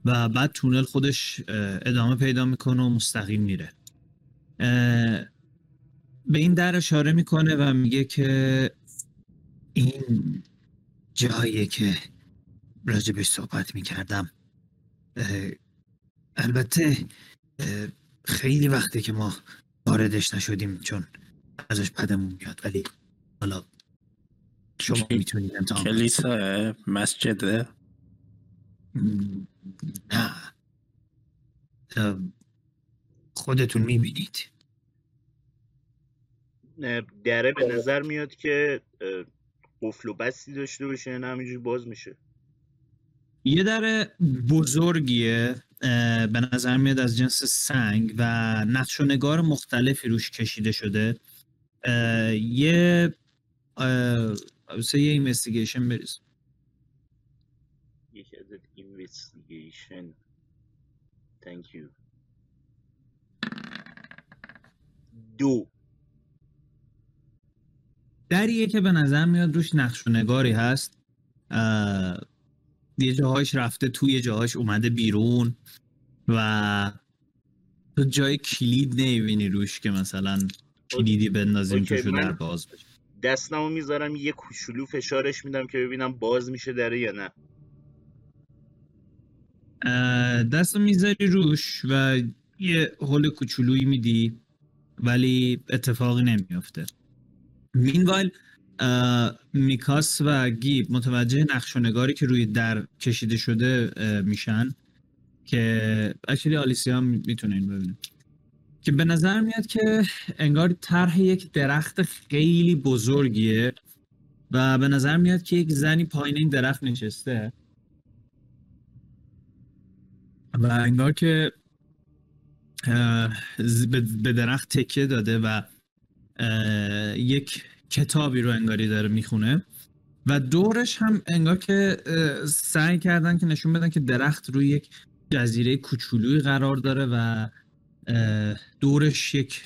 و بعد تونل خودش ادامه پیدا میکنه و مستقیم میره. به این در اشاره میکنه و میگه که این جاییه که راجبش صحبت میکردم. البته خیلی وقته که ما واردش نشدیم چون ازش بدمون میاد، ولی حالا شما میتونید امتحان کنید. کلیسا مسجده؟ نه، خودتون میبینید. دره به نظر میاد که قفل و بستی داشته باشه، نه همینجوری باز میشه. یه در بزرگیه، به نظر میاد از جنس سنگ و نقش و نگار مختلفی روش کشیده شده. اه، یه سه یه اینوستیگیشن بریز. یک عدد اینوستیگیشن. Thank you. دو دریه که به نظر میاد روش نقش و نگاری هست، یه جاهاش رفته توی، یه جاهاش اومده بیرون و تو جای کلید نمیبینی روش که مثلا کلیدی بندازیم که شو در باز بشه. دستمو میذارم یه کوچولو فشارش میدم که ببینم باز میشه دره یا نه. دستو میذاری روش و یه هول کوچولویی میدی ولی اتفاقی نمیفته. مینوایل میکاس و گیب متوجه نقش و نگاری که روی در کشیده شده میشن که اکچولی آلیسیا هم میتونه اینو ببینه، که به نظر میاد که انگار طرح یک درخت خیلی بزرگیه و به نظر میاد که یک زنی پایین این درخت نشسته و انگار که به درخت تکیه داده و یک کتابی رو انگاری داره میخونه و دورش هم انگار که سعی کردن که نشون بدن که درخت روی یک جزیره کوچولویی قرار داره و دورش یک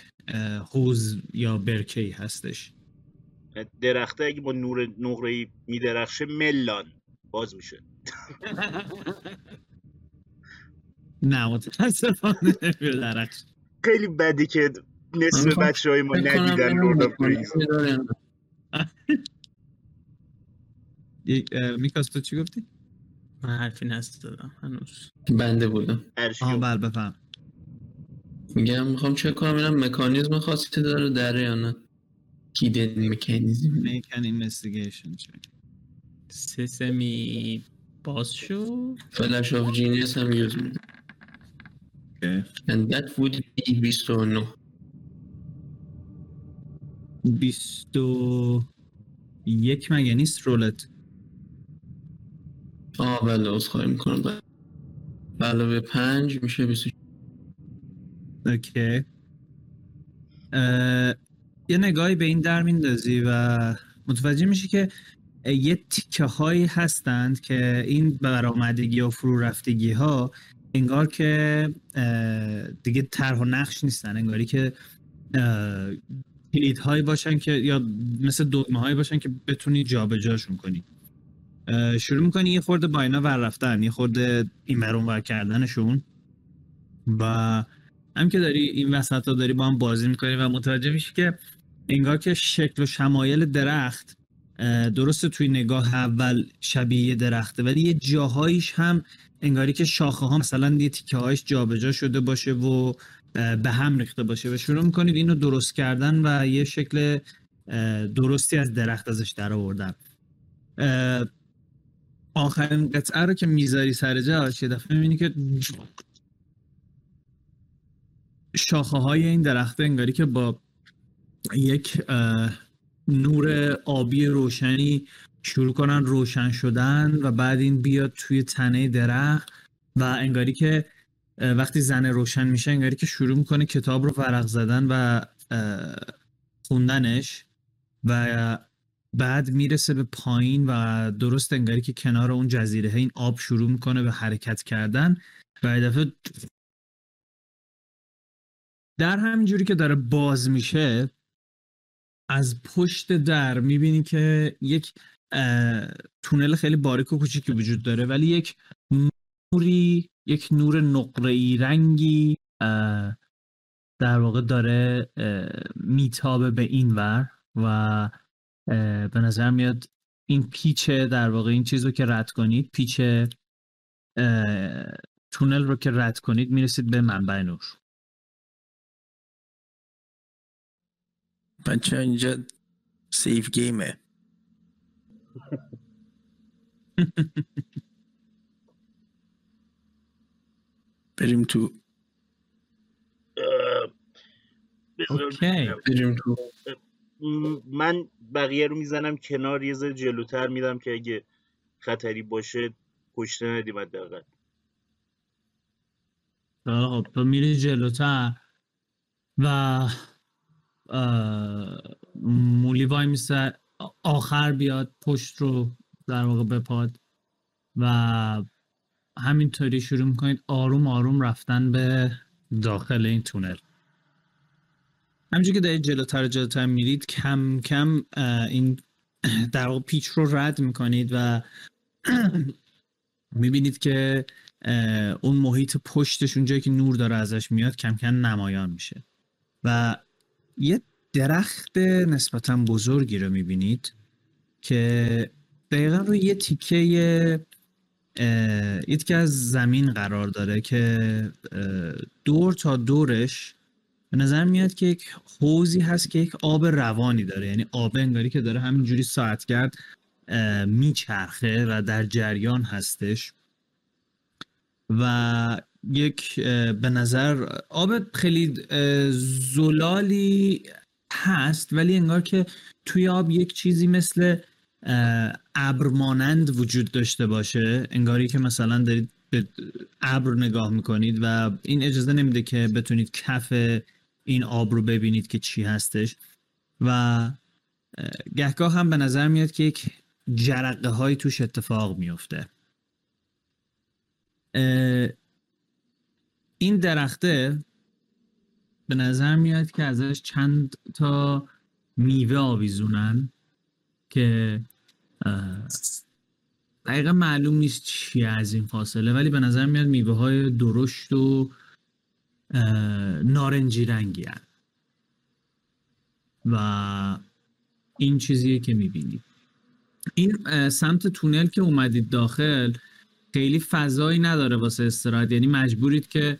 حوض یا برکه‌ای هستش. درخته اگه با نور نقره‌ای میدرخشه ملان باز میشه. نه متاسفانه درخت خیلی بدی که نصف بچه های ما ندیدن لورد آف ریز. میکاس تو چی گفتی؟ من حرفی نست دادم هنوز، بنده بودم. آه بل بفهم. میگم میخوام چک کنم اینم مکانیزم خاصی که داره دره یا نه. کیدن مکانیزم میکن اینوستیگیشن چک. سسمی باز شو فلش آف جینیس هم یوز میدم. And that would be بیست و نه. بیست و یک مگه نیست رولت؟ آه بله از خواهی میکنم، بله به پنج میشه بیست و اوکی. یه نگاهی به این در میندازی و متوجه میشی که یه تیکه هایی هستند که این برآمدگی و فرو رفتگی ها انگار که دیگه طرح و نقش نیستن، انگاری که کلید هایی باشن که یا مثل دکمه هایی باشن که بتونی جا به جاشون کنی. شروع میکنی یه خورده با اینا ور رفتن، یه خورده این ور اون ور کردنشون و هم که داری این وسط ها داری با هم بازی میکنی و متوجه میشی که انگار که شکل و شمایل درخت درسته توی نگاه اول شبیه درخته ولی یه جاهایش هم انگاری که شاخه ها مثلا یه تیکه هایش جا به جا شده باشه و به هم ریخته باشه و شروع میکنید اینو درست کردن و یه شکل درستی از درخت ازش در آوردن. آخرین قطعه رو که میذاری سر جاش یه دفعه میبینی که شاخه های این درخت انگاری که با یک نور آبی روشنی شروع کنن روشن شدن و بعد این بیاد توی تنه درخت و انگاری که وقتی زن روشن میشه انگاری که شروع میکنه کتاب رو ورق زدن و خوندنش و بعد میرسه به پایین و درست انگاری که کنار اون جزیره این آب شروع میکنه به حرکت کردن و ادفعه در همینجوری که داره باز میشه از پشت در میبینی که یک تونل خیلی باریک و کوچیکی وجود داره ولی یک نوری یک نور نقره‌ای رنگی در واقع داره میتابه به این ور و به نظر میاد این پیچه در واقع این چیز رو که رد کنید پیچه تونل رو که رد کنید میرسید به منبع نور. بچه اینجا سیف گیمه. بریم تو اوکی بریم تو من بقیه رو میزنم کنار یه ذره جلوتر میدم که اگه خطری باشه پشت ندیم حداقل. خب تو میری جلوتر و مولی وای میسته آخر بیاد پشت رو در واقع بپاد و همینطوری شروع میکنید آروم آروم رفتن به داخل این تونل. همینجور که دارید جلوتر جلوتر میرید کم کم این در واقع پیچ رو رد میکنید و میبینید که اون محیط پشتش اونجایی که نور داره ازش میاد کم کم نمایان میشه و یه درخت نسبتاً بزرگی رو میبینید که دقیقاً روی یه تیکه یه تیکه از زمین قرار داره که دور تا دورش به نظر میاد که یک حوضی هست که یک آب روانی داره، یعنی آب انگاری که داره همینجوری ساعتگرد میچرخه و در جریان هستش و یک به نظر آب خیلی زلالی هست ولی انگار که توی آب یک چیزی مثل ابر مانند وجود داشته باشه، انگاری که مثلا دارید به ابر نگاه میکنید و این اجازه نمیده که بتونید کف این آب رو ببینید که چی هستش و گهگاه هم به نظر میاد که یک جرقه هایی توش اتفاق میفته. این درخته به نظر میاد که ازش چند تا میوه آویزونن که دقیقا معلوم نیست چیه از این فاصله ولی به نظر میاد میوه های درشت و نارنجی رنگی هست و این چیزیه که میبینید. این سمت تونل که اومدید داخل خیلی فضایی نداره واسه استراحت، یعنی مجبورید که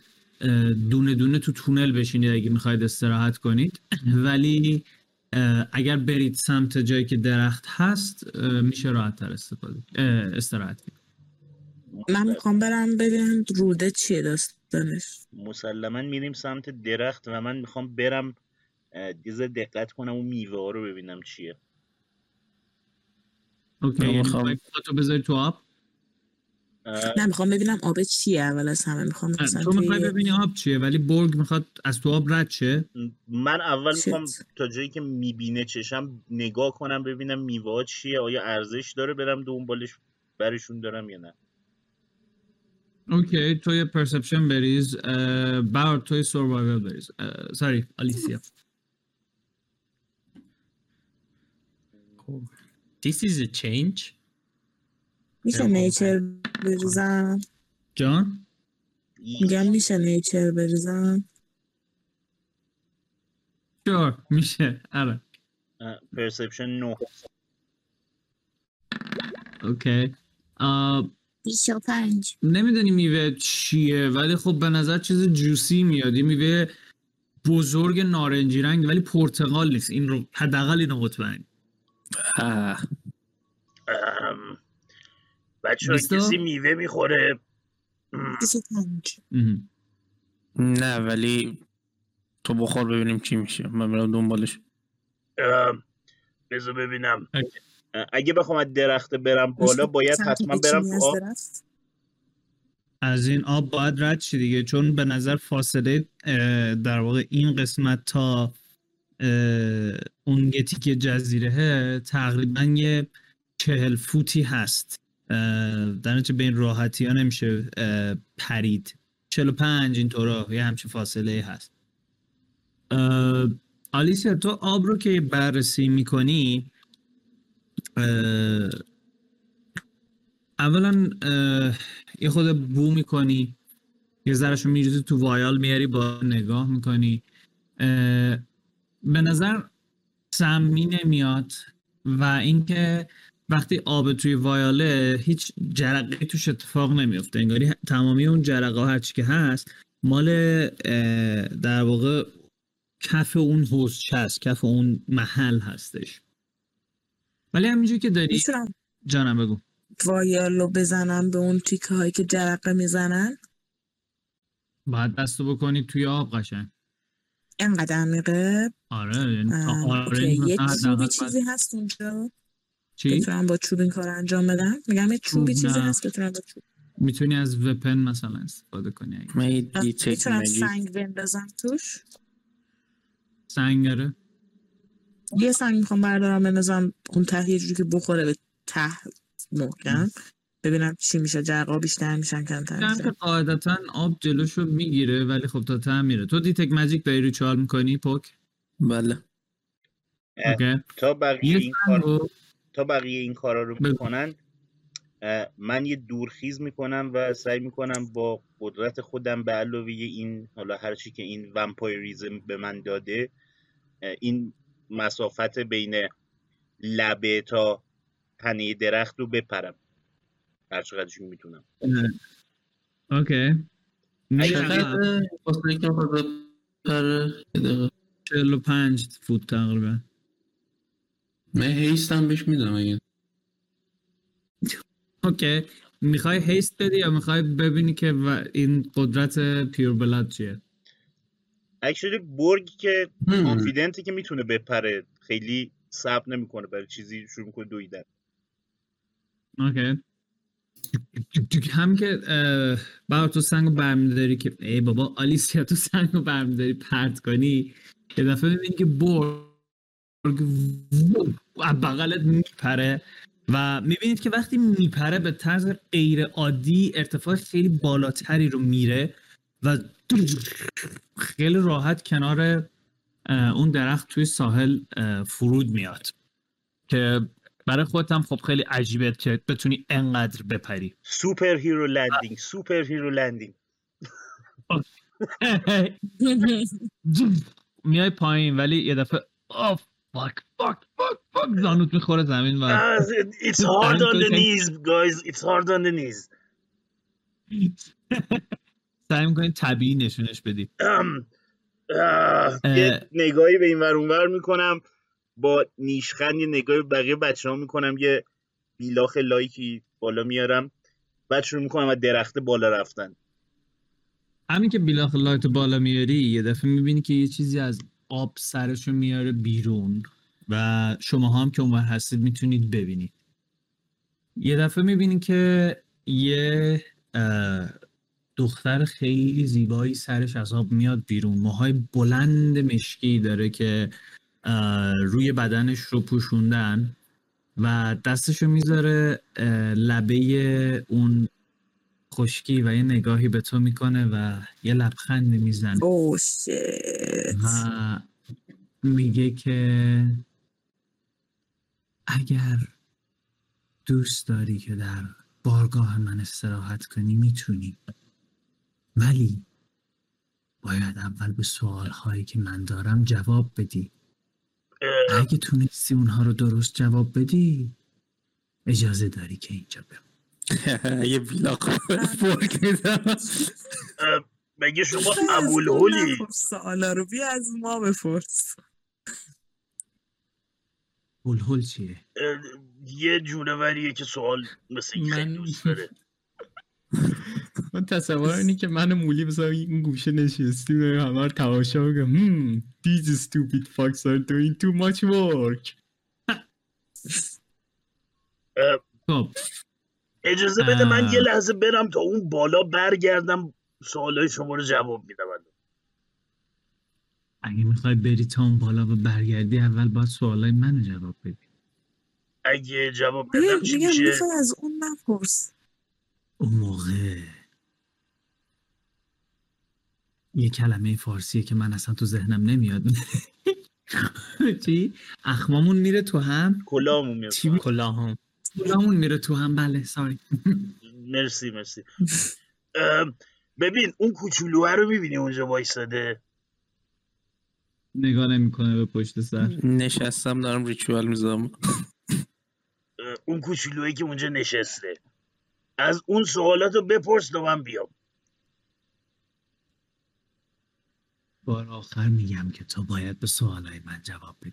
دونه دونه تو تونل بشینید اگه میخواید استراحت کنید ولی اگر برید سمت جایی که درخت هست میشه راحت تر استفاده استراحت کنید. من میخوام برم ببینم روده چیه داستانش. مسلما میریم سمت درخت و من میخوام برم دیزه دقت کنم اون میوه ها رو ببینم چیه. اوکی یعنی میخوام تو بذاری تو آب. نه میخوام ببینم آب چیه اول از همه میخوام مثلا تو میخوای ببینی آب چیه ولی برگ میخواد از تو آب رد شه. من اول میخوام تا جایی که میبینه چشم نگاه کنم ببینم میوه چیه، آیا ارزش داره برم دنبالش برشون دارم یا نه. اوکی تو یه پرسپشن بریز بار تو یه سروایوال بریز ساری آلیسیا. This is a change. میشه نیچر بریزم جان؟ میگم میشه نیچر بریزم شور میشه آره پرسپشن نو اوکی بیست و پنج. نمیدونی میوه چیه ولی خب به نظر چیز جوسی میاد، میوه بزرگ نارنجی رنگ ولی پرتقال نیست، این رو حداقل اینو مطمئن. آه ام بچه های کسی میوه میخوره؟ نه ولی تو بخور ببینیم چی میشه، من برم دنبالش. بذار ببینم اگه بخوام از درخت برم بالا باید حتما برم آب. از این آب باید رد شی دیگه چون به نظر فاصله در واقع این قسمت تا اون گتی که جزیره تقریبا یه چهل فوتی هست، در نتیجه به این راحتی ها نمیشه پرید. چهل و پنج اینطورا یه همچین فاصله هست. آلیسیا تو آب رو که بررسی میکنی اولا یه خود بو میکنی، یه ذره‌شو میریزی تو وایال میاری با نگاه میکنی، به نظر سمی نمیاد و اینکه وقتی آب توی وایاله هیچ جرقه توش اتفاق نمیفته، انگاری تمامی اون جرقه هرچی که هست مال در واقع کف اون حوضچه هست، کف اون محل هستش. ولی همینجور که داری جانم بگو وایالو بزنم به اون تیکه هایی که جرقه میزنن، باید دستو بکنی توی آب قشنگ اینقدر عمیقه. آره یعنی آره یه چوبی چیزی هست اونجا چی؟ بتونم با چوب این کار انجام بدم؟ میگم یه چوبی چیزی نه. هست بتونم با چوب میتونی از وپن مثلا استفاده کنی اگه. من یه دیتک میتونم سنگ بندازم توش. سنگره یه سنگ میخوام بردارم بندازم اون ته، یه جوری که بخوره به ته محکم، ببینم چی میشه، جرقا بیشتر میشن کمتر میشن. که قاعدتا آب جلوشو میگیره ولی خب تا ته میره. تو دیتک ماجیک داری ریچوال میکنی پوک؟ بله. اوکی. تا بقیه این کارو تا بقیه این کارا رو میکنن من یه دورخیز میکنم و سعی میکنم با قدرت خودم به علاوه این حالا هر چی که این ومپایریزم به من داده، این مسافت بین لبه تا تنه درخت رو بپرم هر چقدرش میتونم. اوکی. چقدر واسه اینکه بخواد بپره؟ چهل و پنج فوت تقریبا. من هیستم بهش میدم اگه. اوکی. میخوای هیست بدی یا میخوای ببینی که این قدرت پیور بلاد چیه؟ اکچولی برگ که کانفیدنتی که میتونه بپره، خیلی صبر نمیکنه برای چیزی، شروع میکنه دویدن. اوکی. هم که بابا تو سنگو برمیداری که ای بابا آلیسیا تو سنگو برمیداری پرت کنی، یه دفعه میبینی که برگ بغلت میپره و میبینید که وقتی میپره به طرز غیر عادی ارتفاع خیلی بالاتری رو میره و خیلی راحت کنار اون درخت توی ساحل فرود میاد که برای خودت هم خب خیلی عجیبه که بتونی انقدر بپری. سوپر هیرو لندینگ، سوپر هیرو لندینگ. میای پایین ولی یه دفعه آف فاک فاک فاک فاک زانوت میخوره زمین و It's hard on the knees guys, it's hard on the knees. سعی میکنی طبیعی نشونش بدی. یه نگاهی به این ور اون ور میکنم با نیشخند، یه نگاه بقیه بچه‌ها میکنم، یه بیلاخ لایکی بالا میارم، بعد شروع میکنم از درخت بالا رفتن. همین که بیلاخ لایتو بالا میاری یه دفعه میبینی که یه چیزی از آب سرشو میاره بیرون و شما هم که اونور هستید میتونید ببینید. یه دفعه میبینی که یه دختر خیلی زیبایی سرش از آب میاد بیرون، موهای بلند مشکی داره که روی بدنش رو پوشوندن و دستشو میذاره لبه اون خشکی و یه نگاهی به تو میکنه و یه لبخند میزنه oh, shit. و میگه که اگر دوست داری که در بارگاه من استراحت کنی میتونی، ولی باید اول به سوالهایی که من دارم جواب بدی. اگه تونستی اونها رو درست جواب بدی اجازه داری که اینجا بمون. یه بیلاق فرق میدم. بگه شما ابوالهولی سآلا رو بیا از ما بپرس. ابوالهول چیه؟ یه جونوریه که سوال مثل این خیلی دوست داره. من تصور اینی که من مولی بذارم این گوشه نشستیم و همه رو تماشا بگم hmm, these stupid fucks are doing too much work. اجازه بده من یه لحظه برم تا اون بالا برگردم، سوالای شما رو جواب میدم. اگه میخوای بری تا اون بالا و برگردی اول باید سوالای منو جواب بدی. اگه جواب بدم چی میشه؟ میگم مثلا از اون نپرس. اون موقع یه کلمه فارسیه که من اصلا تو ذهنم نمیاد. چی؟ اخمامون میره تو هم؟ کلاهمون میره تو هم. کلاهمون. کلاهمون میره تو هم. بله ساری. مرسی مرسی. ببین اون کوچولوه رو میبینی اونجا وایساده؟ نگاه نمیکنه به پشت سر. نشستم دارم ریچوال میذارم. اون کوچولویی که اونجا نشسته از اون سوالاتو بپرس تا من بیام. بار آخر میگم که تو باید به سوالای من جواب بدی.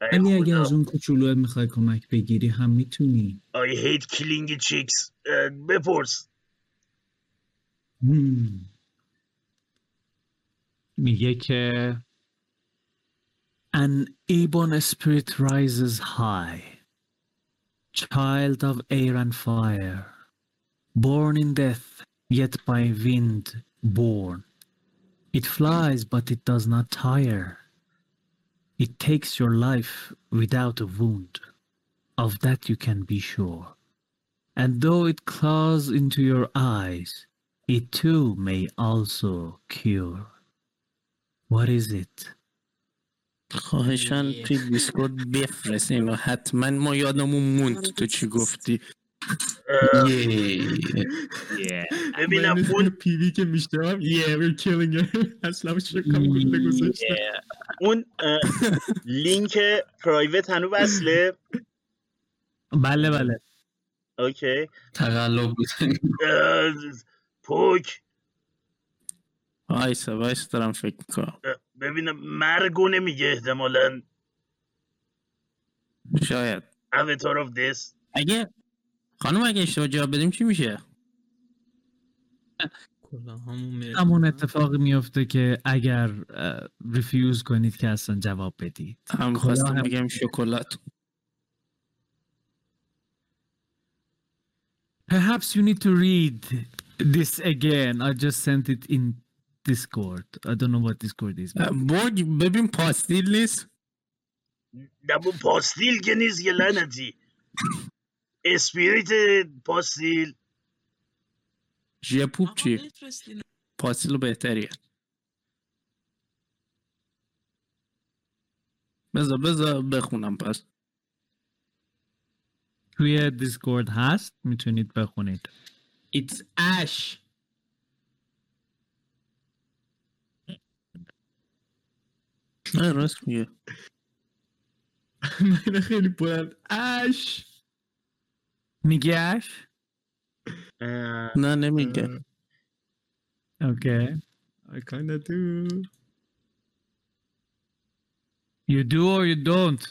ولی اگه از اون کوچولوه میخوای کمک بگیری هم میتونی. I hate killing chicks. بپرس. مم. میگه که An Ebon spirit rises high, child of air and fire, born in death, yet by wind born. It flies, but it does not tire. It takes your life without a wound. Of that you can be sure. And though it claws into your eyes, it too may also cure. What is it? خواهشان توی دیسکورد بفرستین و حتما ما یادمون موند تو چی گفتی. ببینم اون پیوی که میشتم یه we're killing her اصلا شکم کنده گذاشتم. اون لینک پرایویت هنو وصله؟ بله بله. اوکی تقلب بود. پوک وایسا وایسا دارم فکر میکنم. ببینم مرگو نمیگه احتمالاً. شاید Avatar of Death. اگه خانم اگه اشتباه جواب بدیم چی میشه؟ همون اتفاق میفته که اگر ریفیوز کنید که اصلا جواب بدید. هم خواستم بگم شکلات. Perhaps you need to read this again. I just sent it in Discord. I don't know what Discord is. Borg, ببین پاستیل نیست؟ نه با پاستیل که نیست یه لعنتی. اسپیریت پاستیل. جپوب چی؟ پاستیل بهتریه. بذار بذار بخونم پس. توی دیسکورد هست میتونید بخونید. It's ash. نه راست میگه. من خیلی بلند اش میگه اش؟ نه نمیگه. Okay. I kinda do. You do or you don't.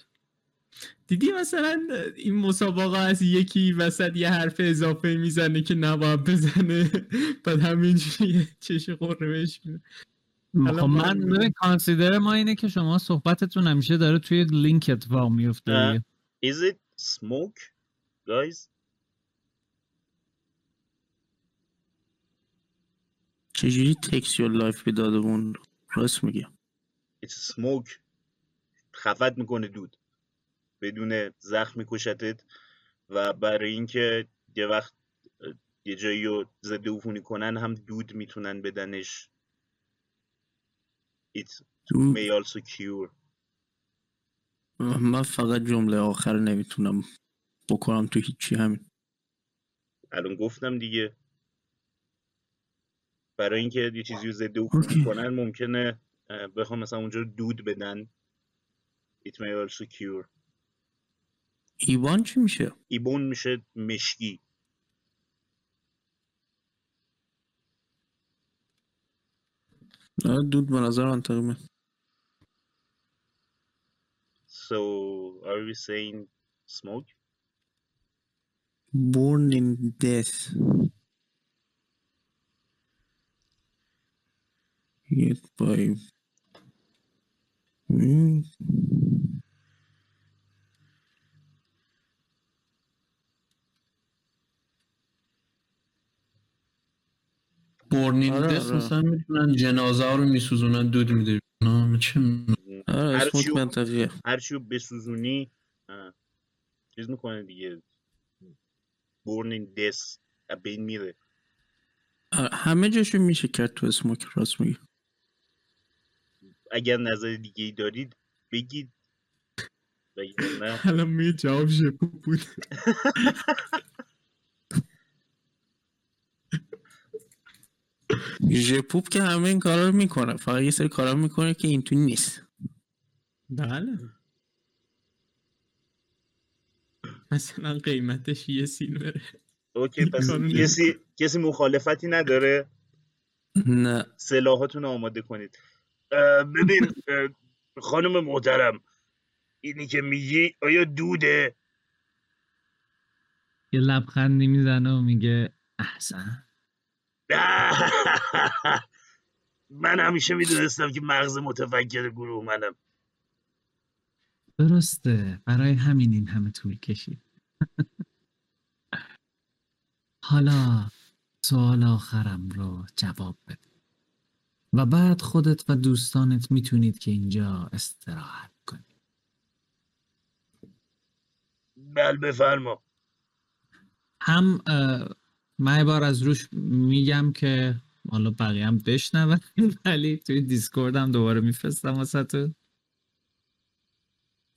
دیدی مثلا این مسابقه از یکی وسط یه حرف اضافه میزنه که نباید بزنه بعد همینجوری چش قرمش میده. خب من ببین کانسیدر ما اینه که شما صحبتتون همیشه داره توی لینک اتفاق میفته. Is it smoke guys؟ چجوری takes your life به دادمون راست میگم. It's smoke. خفت میکنه دود. بدون زخم میکشتت و برای اینکه یه وقت یه جایی رو ضد عفونی کنن هم دود میتونن بدنش. It may also cure. من فقط جمله آخر نمیتونم بکنم تو هیچی همین. الان گفتم دیگه برای اینکه یه چیزی رو ضد عفونی کنن ممکنه بخوام مثلا اونجا دود بدن. It may also cure. ایبان چی میشه؟ ایبان میشه مشکی. دود به نظر منطقیه. So are we saying smoke? Born in death. Yet by mm. برنین دست مثلا میتونن جنازه ها رو میسوزونن دود میده. آره هرچیو بسوزونی چیز میکنه دیگه، بورنینگ دس بین میره. آره همه جاشو میشه کرد تو اسموک. راست میگی. اگر نظر دیگه ای دارید بگید. الان می جواب شکوب بود. ژپوب که همه این کارا رو میکنه، فقط یه سری کارا میکنه که این تو نیست. بله مثلا قیمتش یه سیلوره. اوکی پس کسی کسی مخالفتی نداره؟ نه. سلاحاتون رو آماده کنید. ببین خانم محترم، اینی که میگی آیا دوده؟ یه لبخندی میزنه و میگه احسن. من همیشه میدونستم که مغز متفکر گروه منم. درسته، برای همین این همه طول کشید. حالا سوال آخرم رو جواب بده و بعد خودت و دوستانت میتونید که اینجا استراحت کنید. بله بفرما. هم من بار از روش میگم که حالا بقیه هم بشنون، ولی توی دیسکورد هم دوباره میفرستم واسه تو.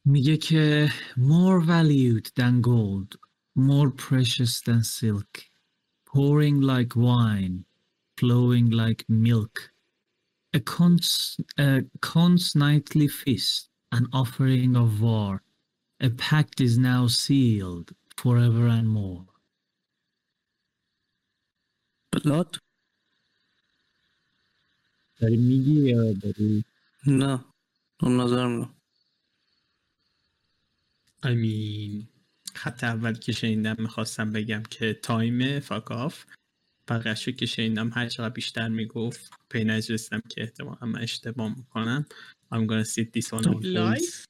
میگه که more valued than gold, more precious than silk, pouring like wine, flowing like milk, a, cons- a con's nightly feast, an offering of war, a pact is now sealed forever and more. بلاد داری میگی یا داری؟ نه اون نظرم نه. امین حتی اول که شنیدم میخواستم بگم که تایمه فاکاف، بقیش رو که شنیدم هر چقدر بیشتر میگفت پی نجرستم که احتمال همه اشتباه میکنم. I'm gonna sit this one on live.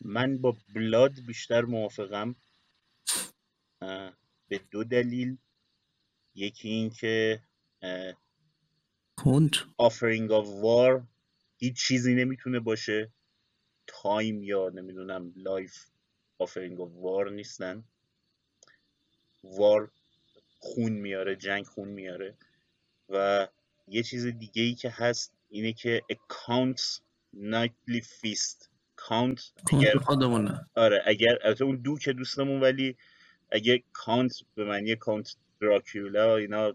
من با بلاد بیشتر موافقم به دو دلیل. یکی این که کند offering of war هیچ چیزی نمیتونه باشه، تایم یا نمیدونم لایف offering of war نیستن. war خون میاره، جنگ خون میاره. و یه چیز دیگه ای که هست اینه که accounts nightly feast. count اگر خودمونه. آره اگر البته اون دو که دوستمون، ولی اگه کانت به معنی کانت دراکولا اینا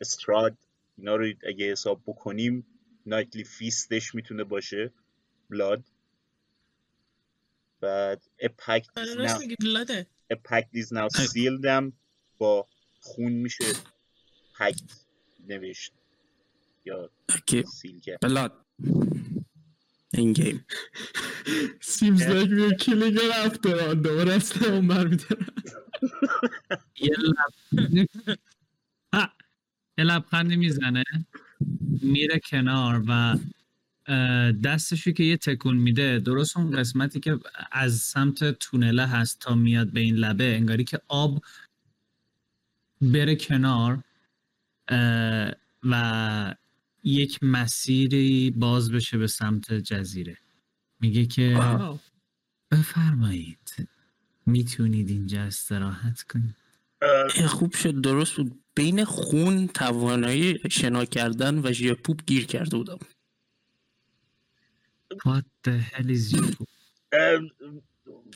استراد اینا رو اگه حساب بکنیم نایتلی فیستش میتونه باشه بلاد. بعد a pact is now a pact is now sealed هم با خون میشه pact نوشت یا سیل کرد. بلاد این گیم seems like we're killing her after all. دوباره از اون برمیدارم. یه لبخندی میزنه میره کنار و دستشو که یه تکون میده، درست اون قسمتی که از سمت تونله هست تا میاد به این لبه، انگاری که آب بره کنار و یک مسیری باز بشه به سمت جزیره. میگه که بفرمایید میتونید اینجا استراحت کنید. خوب شد درست بود. بین خون توانایی شنا کردن و ژپوب گیر کرده بودم. What the hell is you?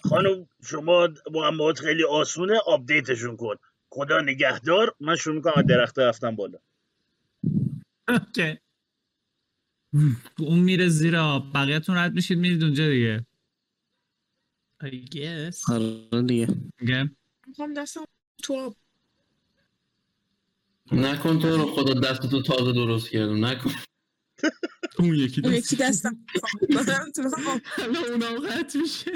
خانم شما معماهات خیلی آسونه، آپدیتشون کن. خدا نگهدار. من شروع میکنم از درخت رفتم بالا. اوکی. اون میره زیر آب، بقیه‌تون رد میشید میرید اونجا دیگه. I guess. آره دیگه. Okay. میخوام دستم تو آب. نکن تو رو خدا، دستتو تازه درست کردم. نکن. اون یکی دستم. اون یکی دستم. مثلا تو آب. حالا اونم قطع میشه.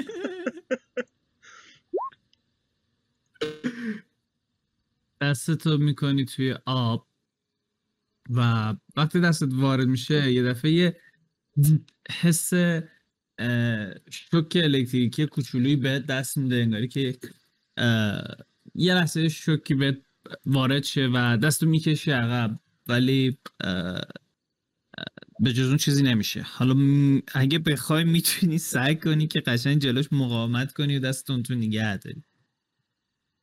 دستتو میکنی توی آب و وقتی دستت وارد میشه یه دفعه یه حس شوک الکتریکی کوچولویی به دست میده، انگاری که یه لحظه شوکی به وارد شه و دستو میکشه عقب ولی به جز اون چیزی نمیشه. حالا اگه بخوای میتونی سعی کنی که قشنگ جلوش مقاومت کنی و دستتون تو نگه داری.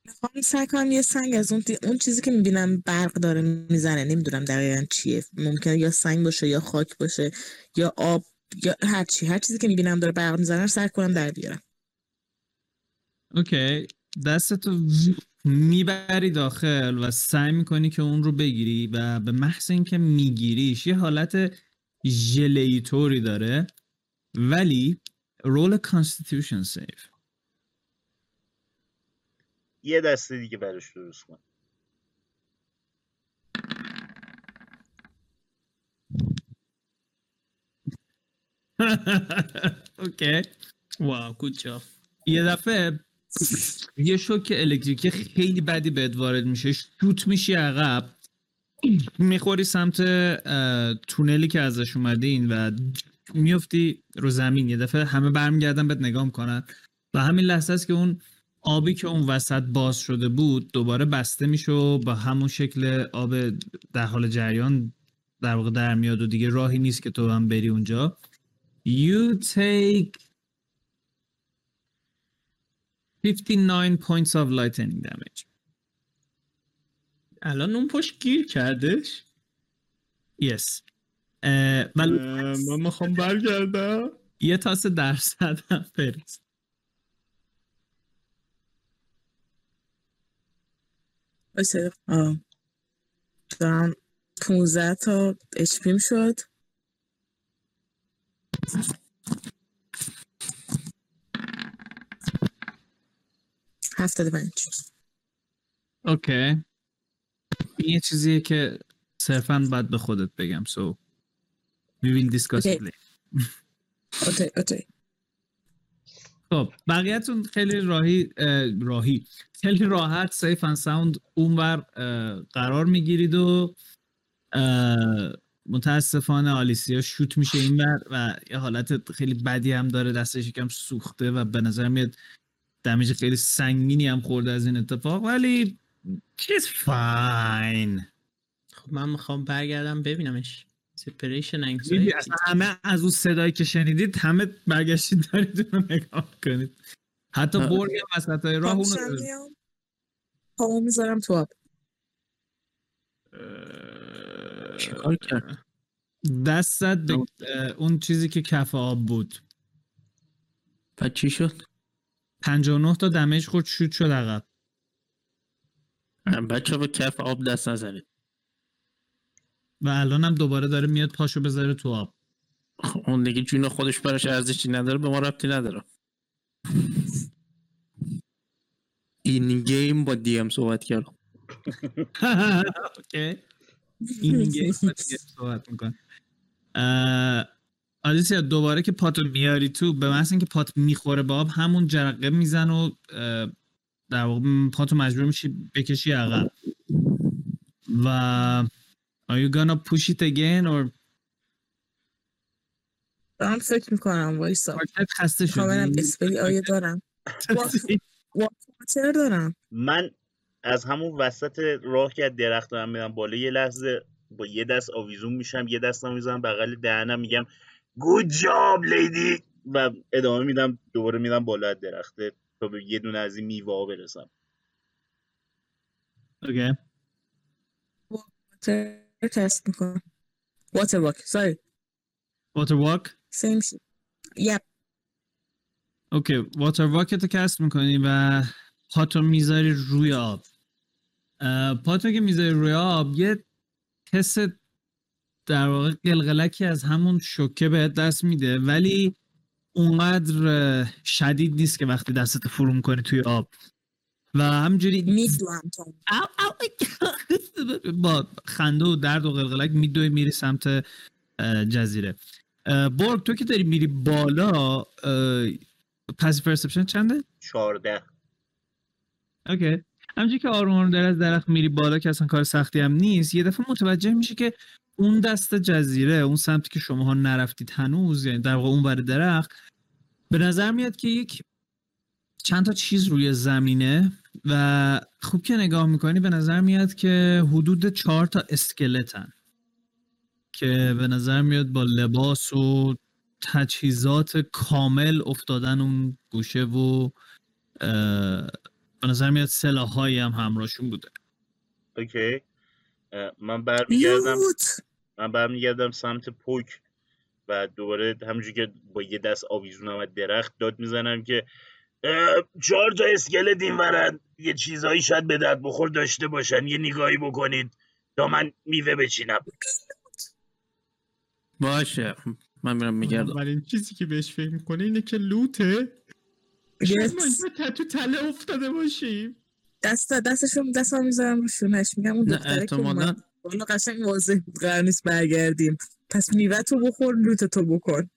میخوام سعی کنم یه سنگ از اون تی... اون چیزی که میبینم برق داره میزنه، نمیدونم دقیقاً چیه، ممکنه یا سنگ باشه یا خاک باشه یا آب یا هر چی، هر چیزی که میبینم داره برق میزنه سعی کنم در بیارم. اوکی، دستتو میبری داخل و سعی میکنی که اون رو بگیری و به محض اینکه میگیریش یه حالت ژله‌ای طوری داره. ولی رول کانستیتیوشن سیف یه دسته دیگه برش درست کن. اوکی، واو، گود جاب. یه دفعه یه شوک الکتریکی خیلی بدی بهت وارد میشه، شوت میشی عقب، میخوری سمت تونلی که ازش اومدین و میفتی رو زمین. یه دفعه همه برمیگردن بهت نگاه میکنن و همین لحظه است که اون آبی که اون وسط باز شده بود دوباره بسته میشه و با همون شکل آب در حال جریان در واقع در میاد و دیگه راهی نیست که تو هم بری اونجا. You take fifty-nine points of lightning damage. الان اون پشت گیر کردش. Yes. ولی من میخوام برگردم. یه تاس درصد هم فرست. باشه، آه دارم پونزده تا اچ پیم شد. هفتاد و پنج. اوکی، یه چیزیه که صرفاً باید به خودت بگم. So we will discuss it later. اوکی اوکی. خب بقیه‌تون خیلی راهی راهی خیلی راحت سیف اند ساوند اونور قرار میگیرید و متاسفانه آلیسیا شوت میشه اینور و یه حالت خیلی بدی هم داره، دستش یکم سوخته و به نظر میاد دمیج خیلی سنگینی هم خورده از این اتفاق، ولی it's fine. خب من میخوام برگردم ببینمش. سپریشن انگزایتی. اصلا همه از اون صدایی که شنیدید همه برگشتید دارید اونو نگاه کنید. حتی برگم وسط های راه اونو دارید. پاو میذارم تو آب. چیکار کرد؟ دستت اون چیزی که کف آب بود. پس چی شد؟ پنجاه و نه تا دمیج خورد، شوت شد عقب. بچه به کف آب دست نزنید. و الان هم دوباره داره میاد پاشو بذاره تو آب. اون دیگه جون خودش براش ارزشی نداره، به ما ربطی نداره. این گیم با دی ام صحبت کردم. اوکی. این گیم با دی ام صحبت میکنم. آلیسیا دوباره که پاتو میاری تو، به محض اینکه پات میخوره به آب همون جرقه میزن و در واقع پاتو مجبور میشی بکشی عقب. و Are you gonna push it again or دارم فکر میکنم وایسا. خسته شدم. من اسپری آیه دارم. واچر دارم. من از همون وسط راه که درخت دارم میرم بالا، یه لحظه با یه دست آویزون میشم، یه دستم میذارم بغل دهنم میگم گود جاب لیدی و ادامه میدم. دوباره میرم بالا درخت تا به یه دونه از این میوه‌ها برسم. اوکی. واچر تست میکنم. Water walk. Sorry. Water walk. Same shit. Yep. Okay. Water walk تو کست میکنی و پاتو میذاری روی آب. پاتو که میذاری روی آب یه حس در واقع قلقلکی از همون شوکه بهت دست میده، ولی اونقدر شدید نیست که وقتی دستت فرو میکنی توی آب. و همجوری میدوام تو با خنده و درد و قلقلک میدوی میری سمت جزیره. برگ تو که داری میری بالا، پس پرسپشن چنده؟ چارده. اوکی، همجوری که آروم آروم داری از درخت میری بالا که اصلا کار سختی هم نیست، یه دفعه متوجه میشه که اون دست جزیره، اون سمتی که شماها نرفتید هنوز، یعنی در واقع اون ور درخت، به نظر میاد که یک چند تا چیز روی زمینه و خوب که نگاه میکنی به نظر میاد که حدود چهار تا اسکلتن که به نظر میاد با لباس و تجهیزات کامل افتادن اون گوشه و به نظر میاد سلاحایی هم همراهشون بوده. اوکی من برمیگردم من برمیگردم سمت پوک و دوباره همونجوری که با یه دست آویزونم از درخت داد میزنم که چهار تا اسکلت اینورن، یه چیزایی شاید به درد بخور داشته باشن، یه نگاهی بکنید تا من میوه بچینم. باشه من میرم میگردم. اولین چیزی که بهش فکر میکنه اینه که لوته شاید ما اینجا تتو تله افتاده باشیم. دست دستشون دست هم میذارم رو شونش، میگم اون دختره که اومد اونو قشنگ واضح بود قرار نیست برگردیم، پس میوه تو بخور لوته تو بکن.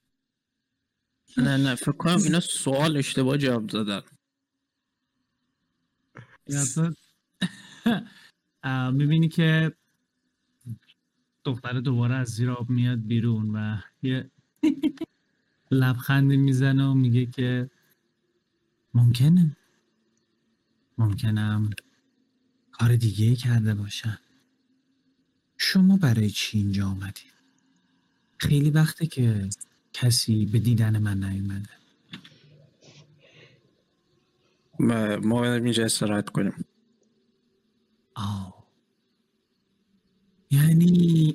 نه نه فکر کنم اینا سوال اشتباه جواب دادن. میبینی که دختره دوباره از زیر آب میاد بیرون و یه لبخندی میزنه و میگه که ممکنه ممکنم کار دیگه کرده باشن. شما برای چی اینجا آمدید؟ خیلی وقته که کسی به دیدن من نیومده. ما باید اینجا استراحت کنیم. آه یعنی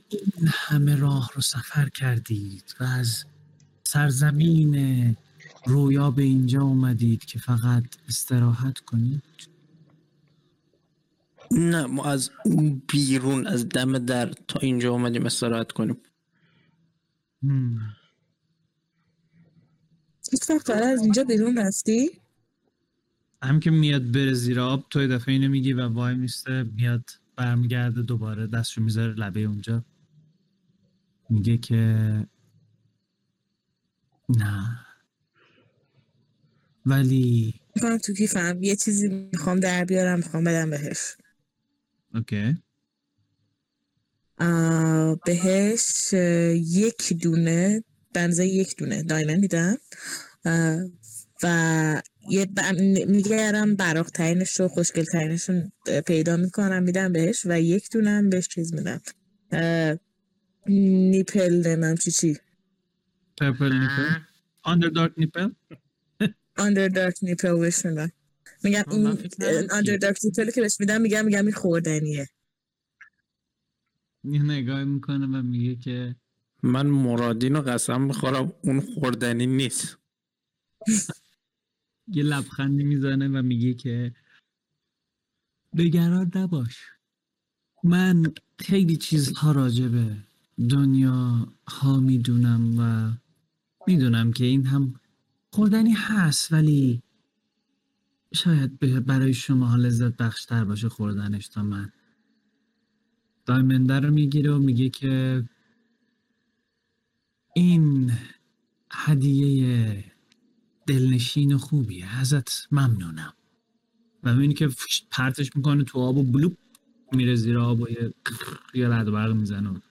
این همه راه رو سفر کردید و از سرزمین رویا به اینجا اومدید که فقط استراحت کنید؟ نه ما از اون بیرون از دم در تا اینجا اومدیم استراحت کنیم. هیچ وقت برای از اینجا بیرون رفتی؟ هم که میاد بره زیر آب توی دفعه اینه میگی و وای میسته، میاد برمیگرده دوباره دستشو میذاره لبه اونجا میگه که نه ولی میکنم تو کیفم یه چیزی میخوام در بیارم میخوام بدم بهش. اوکی بهش یک دونه بنزه یک دونه دایمن میدم و یه ب... میگرم براق ترینش رو خوشگل ترینش رو پیدا میکنم میدم بهش و یک دونم بهش چیز میدم نیپل نمم چی چی پرپل نیپل آندردارک نیپل آندردارک نیپل بهش میدم. میگم این آندردارک نیپل که بهش میدم میگم میگم این خوردنیه. یه نگاه میکنه و میگه که من مرادین رو قسم بخورم اون خوردنی نیست. یه لبخندی میزنه و میگه که بگران نباش، من خیلی چیزها راجع به دنیا ها میدونم و میدونم که این هم خوردنی هست ولی شاید برای شما لذت بخشتر باشه خوردنش تا من. دایمنده رو میگیره و میگه که این هدیه دلنشین و خوبیه ازت ممنونم و میبینی که پرتش میکنه تو آب و بلوپ میره زیر آب و یه, یه رد و برق میزنه.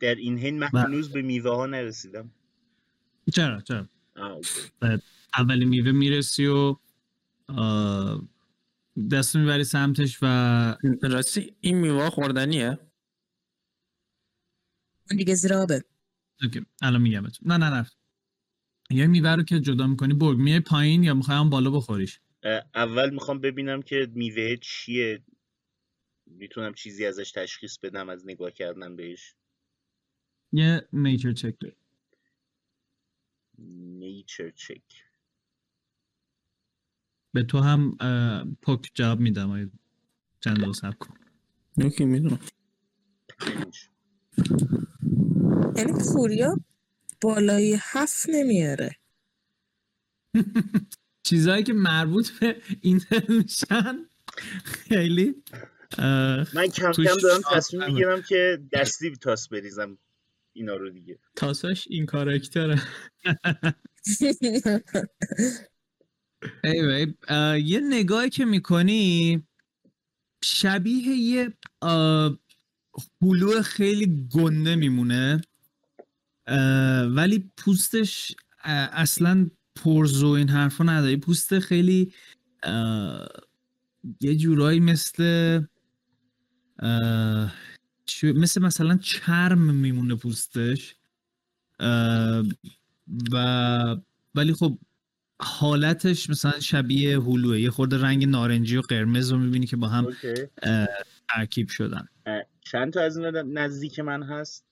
در این حین من هنوز به میوه ها نرسیدم. چرا چرا اولی میوه میرسی و دست میبری سمتش و راستی این میوه خوردنیه اون دیگه زیر آبه. اوکی الان میگم بهتون. نه نه نه یا میوه رو که جدا میکنی برگ میای پایین یا میخوای هم بالا بخوریش؟ اول میخوام ببینم که میوه چیه، میتونم چیزی ازش تشخیص بدم از نگاه کردن بهش. یه نیچر چک داری؟ نیچر چک به تو هم پک جواب میدم چند دقیقه صبر کن. اوکی میدونم. یعنی پوریا بالای هفت نمیاره. چیزایی که مربوط به اینترنت میشن خیلی من کم کم دارم تصمیم میگیرم که دستی تاس بریزم اینا رو دیگه. تاساش این کاراکتره. ایوی یه نگاهی که میکنی شبیه یه هلو خیلی گنده میمونه ولی پوستش اصلا پرز و این حرفا نداری. پوست خیلی یه جورایی مثل مثل مثلا چرم میمونه پوستش و ولی خب حالتش مثلا شبیه هلوه، یه خورده رنگ نارنجی و قرمز رو میبینی که با هم ترکیب شدن. چند تا از این نزدیک من هست؟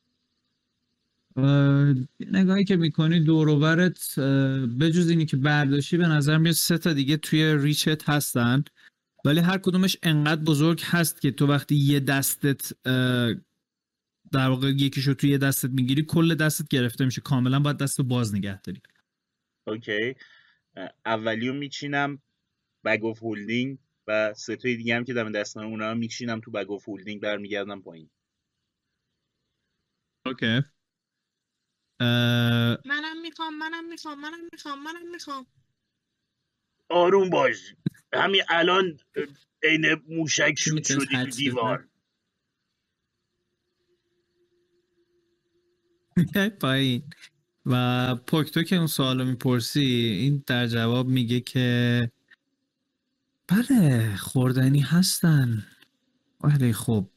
نگاهی که میکنی دوروبرت بجز اینی که برداشتی به نظر میاد سه تا دیگه توی ریچت هستن، ولی هر کدومش انقدر بزرگ هست که تو وقتی یه دستت در واقع یکیشو توی یه دستت میگیری کل دستت گرفته میشه، کاملا باید دستو باز نگه داری. اوکی، اولیو میچینم بگ اف هولدینگ و سه تای دیگه هم که دم دستم اونا رو میچینم تو بگ اف هولدینگ، برمیگردم پایین. اوکی. منم میخوام منم میخوام منم میخوام منم میخوام آروم باش. همین الان عین موشک شوت شدی تو دیوار. پایین. و پوکتو که اون سوالو میپرسی این در جواب میگه که بله خوردنی هستن، ولی خب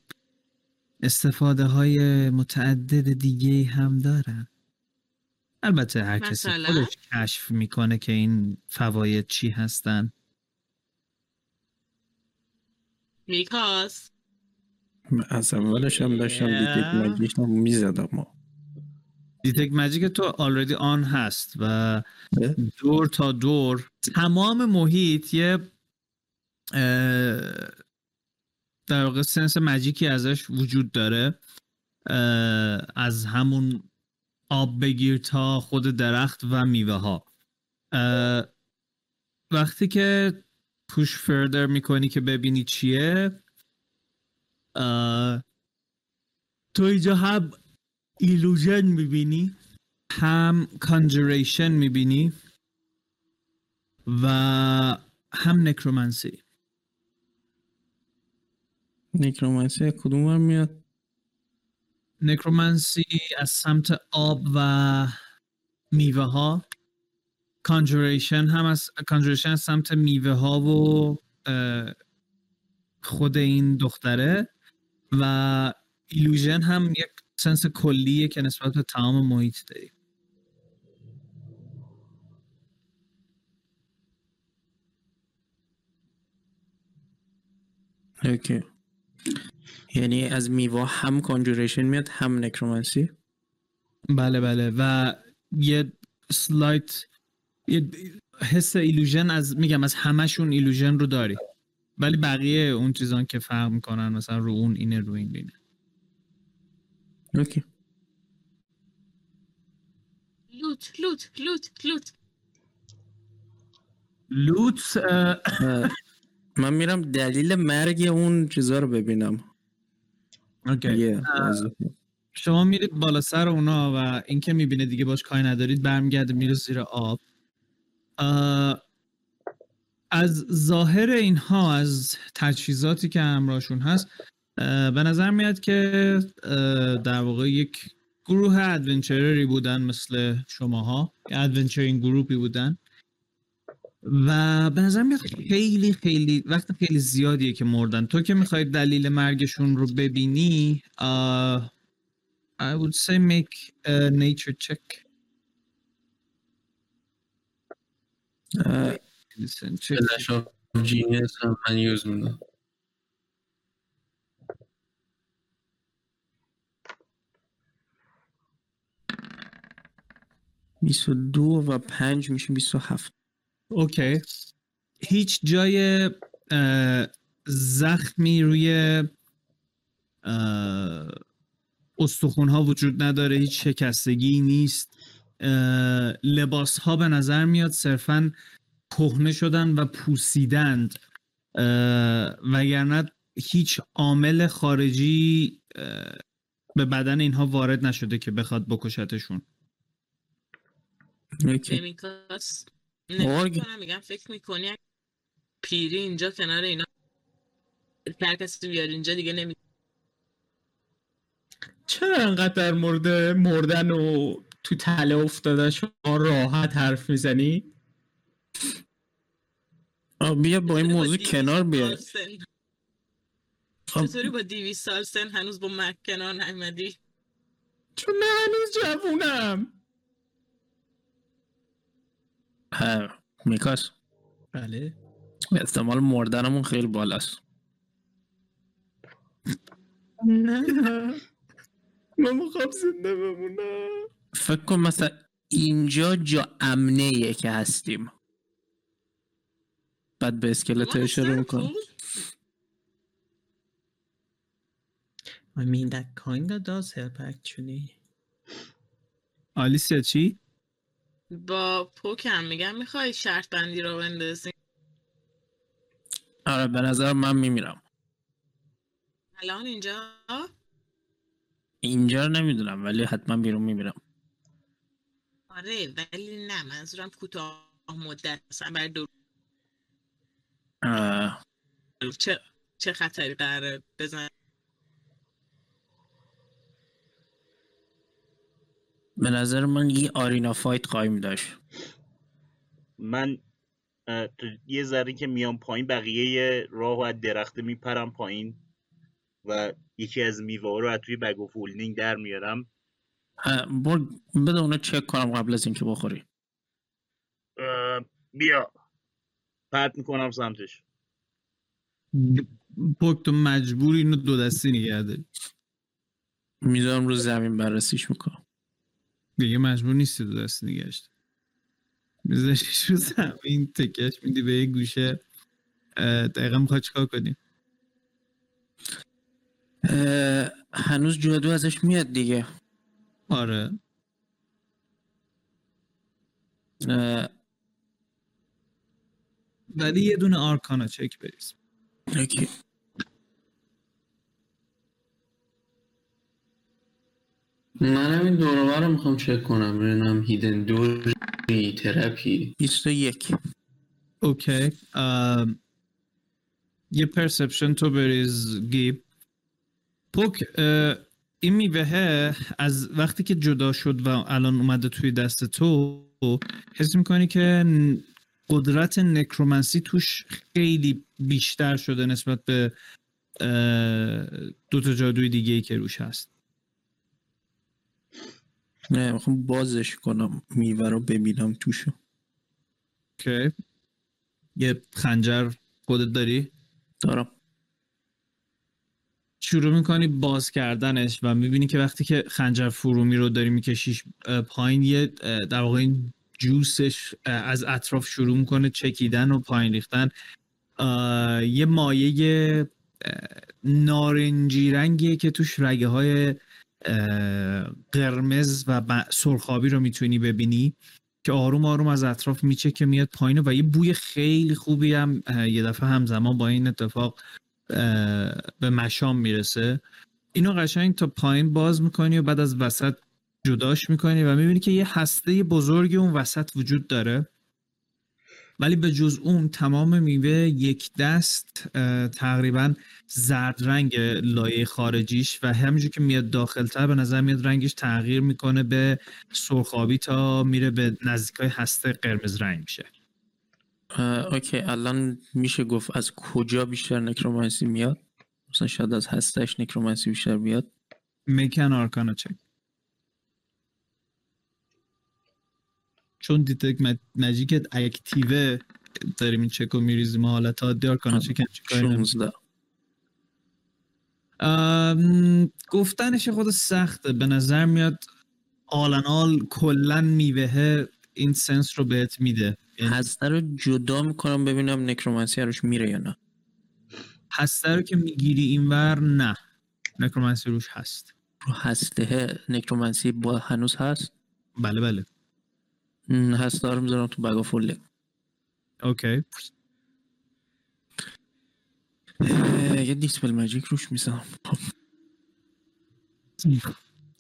استفاده های متعدد دیگه‌ای هم دارن. البته هر کسی خودش کشف میکنه که این فواید چی هستن. میکاس از اولش هم داشتم دیتک ماجیک رو میزدم. ما دیتک ماجیک تو آلردی آن هست و دور تا دور تمام محیط یه در واقع سنس ماجیکی ازش وجود داره، از همون آب بگیر تا خود درخت و میوه ها. وقتی که پوش فردر میکنی که ببینی چیه، تو اینجا هم ایلوژن میبینی، هم کانجریشن میبینی و هم نکرومنسی. نکرومنسی کدوم هم میاد؟ نکرومنسی از سمت آب و میوه ها، کانجوریشن هم از کانجوریشن از سمت میوه ها و خود این دختره، و ایلوژن هم یک سنس کلیه که نسبت به تمام محیط داری. اوکی. یعنی از میوه هم کانجوریشن میاد هم نکرومنسی. بله بله. و یه سلایت یه حس ایلوژن از میگم از همشون ایلوژن رو داری، ولی بقیه اون چیزان که فرق میکنن مثلا رو اون اینه رو این اینه. اوکی. لوت لوت لوت لوت لوت اه... من میرم دلیل مرگ اون چیزا رو ببینم. اوکی. yeah. شما میرید بالا سر اونا و این که میبینه دیگه باش کاری ندارید، برمیگرده میره زیر آب. از ظاهر اینها، از تجهیزاتی که همراهشون هست، به نظر میاد که در واقع یک گروه ادونچرری بودن مثل شماها، ادونچرینگ گروپی بودن و به نظر میاد خیلی خیلی وقت خیلی زیادیه که مردن. تو که میخوای دلیل مرگشون رو ببینی، uh, I would say make a nature check. فلش آف جینیس هم من یوز میدم. بیست و دو و پنج میشه بیست و هفت. اوکی. هیچ جای زخمی روی استخونها وجود نداره، هیچ شکستگی نیست. لباس ها به نظر میاد صرفاً کهنه شدن و پوسیدند، وگرنه هیچ عامل خارجی به بدن اینها وارد نشده که بخواد بکشتشون. اوکی. نمی‌کنم میگم فکر میکنی پیری اینجا کنار اینا هر کسی بیار اینجا دیگه نمی چرا انقدر در مورد مردن و تو تله افتاده شما راحت حرف میزنی؟ آب بیا با این موضوع کنار بیا. چطوری با دیویس سال سن هنوز با مک کنار نیومدی؟ چون نه هنوز جوونم. ها میکاس. بله. احتمال مردنمون خیلی بالاست. نه من میخوام زنده بمونم. فکر کن مثلا اینجا جا امنیه که هستیم، بعد به اسکلت اشاره میکنم. I mean that kind of does help actually. آلیسیا چی؟ با پوکم میگم میخوای شرط بندی رو بندازیم؟ آره به نظر من میمیرم الان اینجا؟ اینجا نمیدونم ولی حتما بیرون میمیرم. آره ولی نه منظورم کوتاه مدت مثلا برای دو آه. چه چه خطری قراره بزن؟ به نظر من یه آرینا فایت قایم داشت. من یه ذره که میام پایین بقیه راه و از درخت میپرم پایین و یکی از میوه‌ها رو از توی بگ و فولدینگ در میارم. برو بده اونو چک کنم قبل از اینکه بخوری. بیا پرت میکنم سمتش. پوک تو مجبوری اینو دو دستی نگه داری. میذارم رو زمین بررسیش میکنم. دیگه مجبور نیستی دو دستی نگهش. میذاریش رو زمین تکش میدی به یک گوشه. دقیقا میخواد چیکار کنی؟ هنوز جادو ازش میاد دیگه. آره ولی یه دونه آرکانا چک بریز. اوکی منم این دوربر رو میخوام چک کنم ببینم هیدن دوری ترپی بیست و یک. اوکی یه پرسپشن تو بریز گیب. پوک این میوه از وقتی که جدا شد و الان اومده توی دست تو حس میکنی که قدرت نکرومنسی توش خیلی بیشتر شده نسبت به دوتا جادوی دیگه‌ای که روش هست. نه میخوام بازش کنم میوه رو ببینم توشو. اوکی یه خنجر خودت داری؟ دارم. شروع میکنی باز کردنش و میبینی که وقتی که خنجر فرومی رو داری میکشیش پایین یه در واقع این جوسش از اطراف شروع میکنه چکیدن و پایین ریختن. یه مایه نارنجی رنگیه که توش رگه های قرمز و سرخابی رو میتونی ببینی که آروم آروم از اطراف میچه که میاد پایین و یه بوی خیلی خوبی هم یه دفعه همزمان با این اتفاق به مشام میرسه. اینو قشنگ تا پایین باز میکنی و بعد از وسط جداش میکنی و میبینی که یه هسته بزرگی اون وسط وجود داره ولی به جز اون تمام میوه یک دست تقریبا زرد رنگ لایه خارجیش و همینجور که میاد داخلتر به نظر میاد رنگش تغییر میکنه به سرخابی تا میره به نزدیکای هسته قرمز رنگ میشه. اوکی الان میشه گفت از کجا بیشتر نکرومانسی میاد؟ مثلا شاید از هستش نکرومانسی بیشتر بیاد. میکن آرکانا چک چون دیتک ماجیکت اکتیوه داریم این چک رو میریزیم و حالت ها دی آرکانا چک هم چک گفتنش خود سخته. به نظر میاد آلن آل کلن میوهه این سنس رو بهت میده. هسته رو جدا میکنم ببینم نکرومنسی روش میره یا نه. هسته رو که میگیری اینور نه نکرومنسی روش هست. رو هسته نکرومنسی با هنوز هست؟ بله بله هسته رو میذارم تو بگا فوله. اوکی یه دیسپل ماجیک روش میذارم.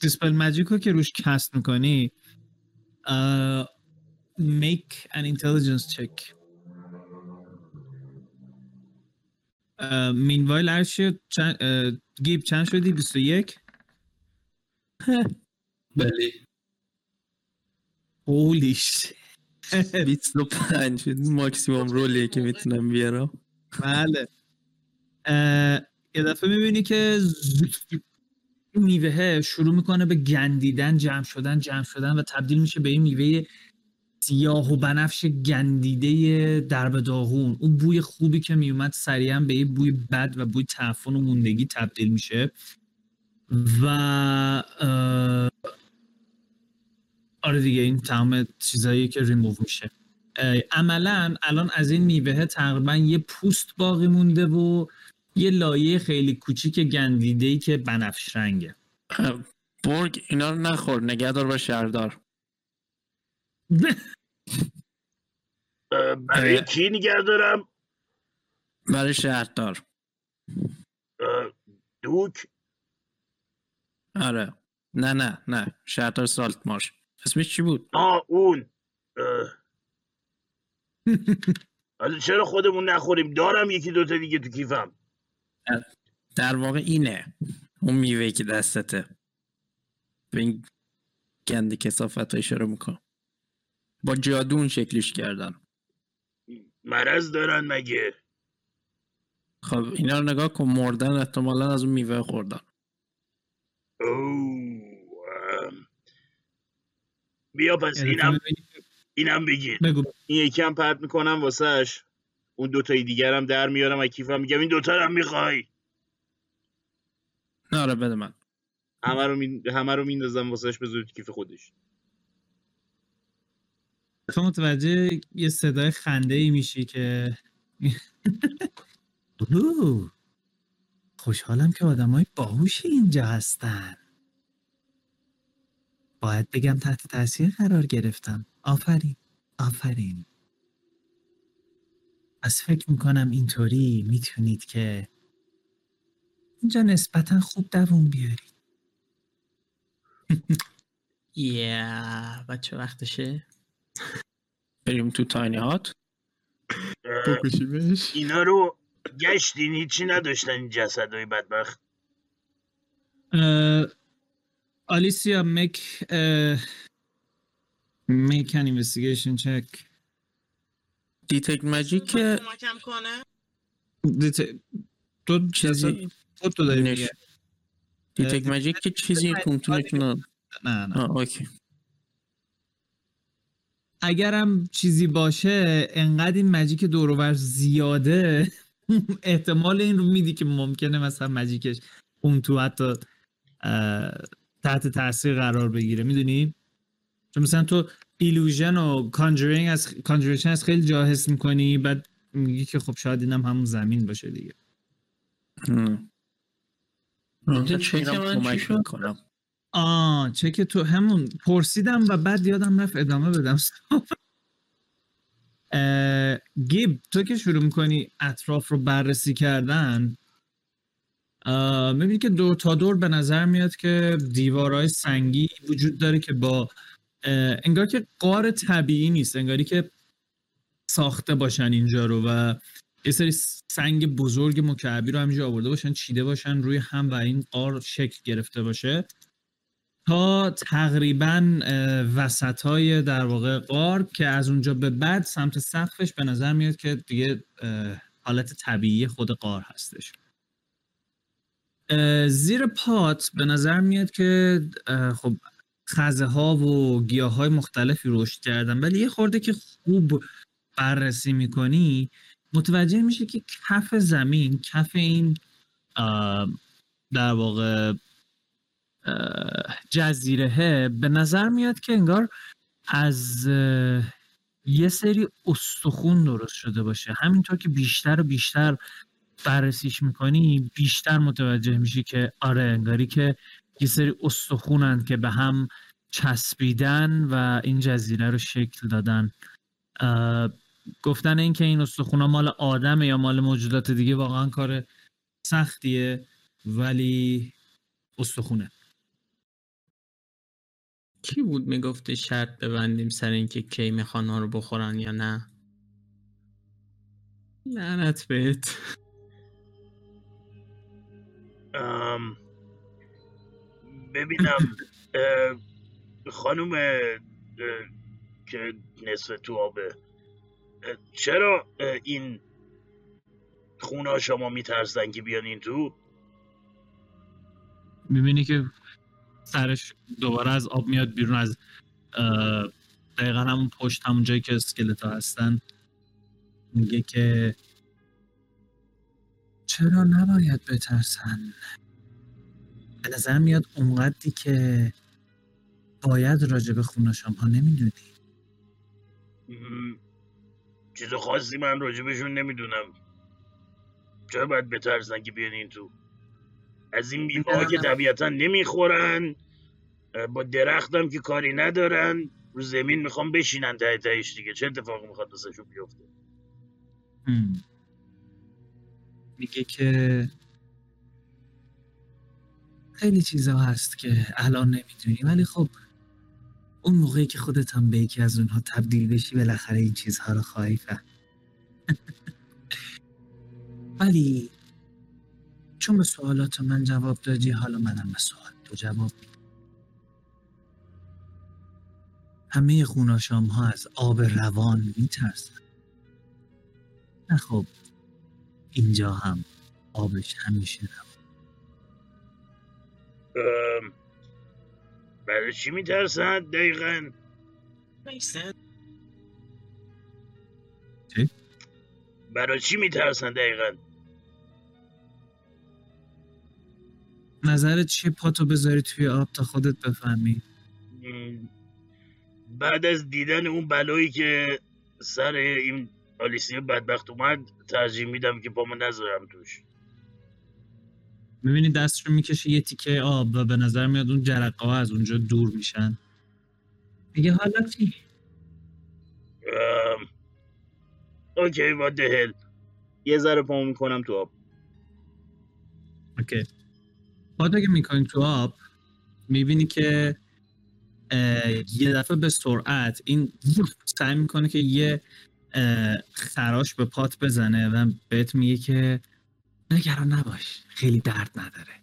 دیسپل ماجیک رو که روش کست میکنی اه Make an intelligence check. Uh, meanwhile, Arshia, chan- uh, Gib, چند شدی؟ بیست و یک؟ بله. Holy shit. بیست و پنج ماکسیموم رولیه که میتونم بیارم. بله یه دفعه میبینی که میوه شروع میکنه به گندیدن، جمع شدن جمع شدن و تبدیل میشه به این میوه سیاه و بنفش گندیده درب داغون. اون بوی خوبی که میومد سریعا به یه بوی بد و بوی تعفن و موندگی تبدیل میشه و آره دیگه این تمام چیزایی که ریموو میشه. عملا الان از این میوه تقریبا یه پوست باقی مونده و یه لایه خیلی کوچیک گندیده‌ای که بنفش رنگه. برگ اینا رو نخور، نگهدار با شهردار. برای کی نگهدارم؟ برای شهردار دوک؟ آره. نه نه نه شهردار سالت مارش. اسمش چی بود؟ آه اون حالا چرا خودمون نخوریم؟ دارم یکی دوتا دیگه تو کیفم. در واقع اینه اون میوه که دستته به این گند کثافت ها اشاره میکنم. با جادون شکلش کردن. مرض دارن مگه؟ خب اینا رو نگاه کن، مردن احتمالا از اون میوه خوردن. اوه بیا پس اینم اینم بگیر. این یکی هم پرت میکنم واسهش، اون دوتای دیگر هم در میارم و کیفم میگم این دوتا رو هم میخوای؟ نه آره بده من. همه رو, می... همه رو میندازم واسهش به زود کیف خودش. تو متوجه یه صدای خنده‌ای میشی که خوشحالم که آدمای باهوشی اینجا هستن. باید بگم تحت تاثیر قرار گرفتم. آفرین آفرین. از فکر میکنم اینطوری میتونید که اینجا نسبتا خوب دووم بیارید. یا بچه وقتشه بریم تو تاینی هات بکشیمش. اینا رو گشتین هیچی نداشتن این جسدهای بدبخت؟ آلیسیا مک مک ان اینوستیگیشن چک. دیتکت ماجیک کمکم کنه. تو چیزی تو داری میگه دیتکت ماجیک که چیزی کنترل کنه. نه نه اوکی. اگرم چیزی باشه انقدر این ماجیک دور و بر زیاده احتمال این رو میدی که ممکنه مثلا ماجیکش اون تو حتی تحت تاثیر قرار بگیره، میدونی؟ چون مثلا تو ایلوژن و کانجرینگ از کانجریشن از خیلی جا حس میکنی، بعد میگی که خب شاید اینم همون زمین باشه دیگه. من چک من چی کنم؟ آه چک تو همون پرسیدم و بعد یادم رفت ادامه بدم. گیب تو که شروع میکنی اطراف رو بررسی کردن میبینی که دور تا دور به نظر میاد که دیوارهای سنگی وجود داره که با انگار که غار طبیعی نیست، انگاری که ساخته باشن اینجا رو و یه سری سنگ بزرگ مکعبی رو همینجا آورده باشن چیده باشن روی هم و این غار شکل گرفته باشه تا تقریبا وسطای در واقع غار که از اونجا به بعد سمت سقفش به نظر میاد که دیگه حالت طبیعی خود غار هستش. زیر پات به نظر میاد که خب خزه ها و گیاه های مختلفی رشد کردن، ولی یه خورده که خوب بررسی میکنی متوجه میشه که کف زمین کف این در واقع جزیره به نظر میاد که انگار از یه سری استخون درست شده باشه. همینطور که بیشتر و بیشتر بررسیش میکنی بیشتر متوجه میشی که آره انگاری که یه سری استخونن که به هم چسبیدن و این جزیره رو شکل دادن. گفتن این که این استخونا مال آدمه یا مال موجودات دیگه واقعا کار سختیه، ولی استخونه. کی بود میگفته شرط ببندیم سر اینکه کیمه خانه رو بخورن یا نه؟ لعنت بهت. ام ببینم خانم که نصف تو آبه. چرا این خونه شما میترسن که بیان این تو؟ میبینی که سرش دوباره از آب میاد بیرون، از دقیقا همون پشت، همون جایی که اسکلت ها هستن. میگه که چرا نباید بترسن؟ به نظر میاد اونقدری که باید راجع به خونه شما نمیدونی. چیز خاصی من راجع بهشون نمیدونم. چرا باید بترسن که بیان این تو؟ از این بیمه که طبیعتا نمیخورن، با درختم که کاری ندارن، رو زمین میخوام بشینن ته تهش دیگه. چه اتفاقی میخواد واسهشون بیفته؟ میگه که خیلی چیزا هست که الان نمیدونی، ولی خب اون موقعی که خودت هم به یکی از اونها تبدیل بشی بالاخره این چیزها رو خواهی فهم. ولی چون به سوالات من جواب دادی، حالا منم به سوال تو جواب میدم. همه خوناشام ها از آب روان میترسن. نه خب اینجا هم آبش همیشه روان. ام... برای چی میترسن دقیقا؟ میسن چه؟ برای چی میترسن دقیقا؟ نظرت چیه پاتو بذاری توی آب تا خودت بفهمی؟ بعد از دیدن اون بلایی که سر این آلیسیه بدبخت اومد، ترجیح میدم که پامو نذارم توش. میبینی دست رو میکشه یه تیکه آب و به نظر میاد اون جرقه ها از اونجا دور میشن. میگه حالا چی؟ اوکی what the hell. یه ذره پامو میکنم تو آب. اوکی پاتو که میکنی تو آب، میبینی که یه دفعه به سرعت این سعی میکنه که یه خراش به پات بزنه و بهت میگه که نگران نباش، خیلی درد نداره،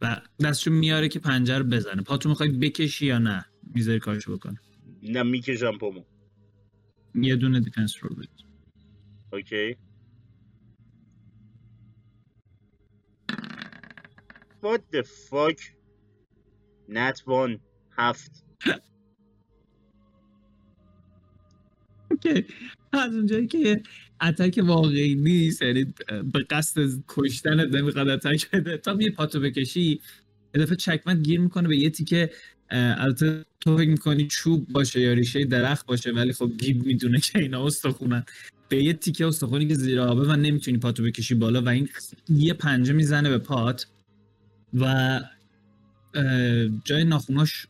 و دستشو میاره که پنجر بزنه. پاتو میخوای بکشی یا نه میذاری کارشو بکنه؟ نه میکشم پامو. یه دونه دیفنس رو بده. اوکی what the fuck. نتوان هفت. اوکی از اونجایی که اتک واقعی نیست، یعنی به قصد کشتنت نمیخواد اتک بده، تا یه پاتو بکشی یه دفعه چکمت گیر میکنه به یه تیکه. البته تو فکر میکنی چوب باشه یا ریشه درخت باشه، ولی خب گیب میدونه که اینا استخونن. به یه تیکه استخونی که زیر آبه و نمیتونی پاتو بکشی بالا و این یه پنجه میزنه به پات و جای ناخوناش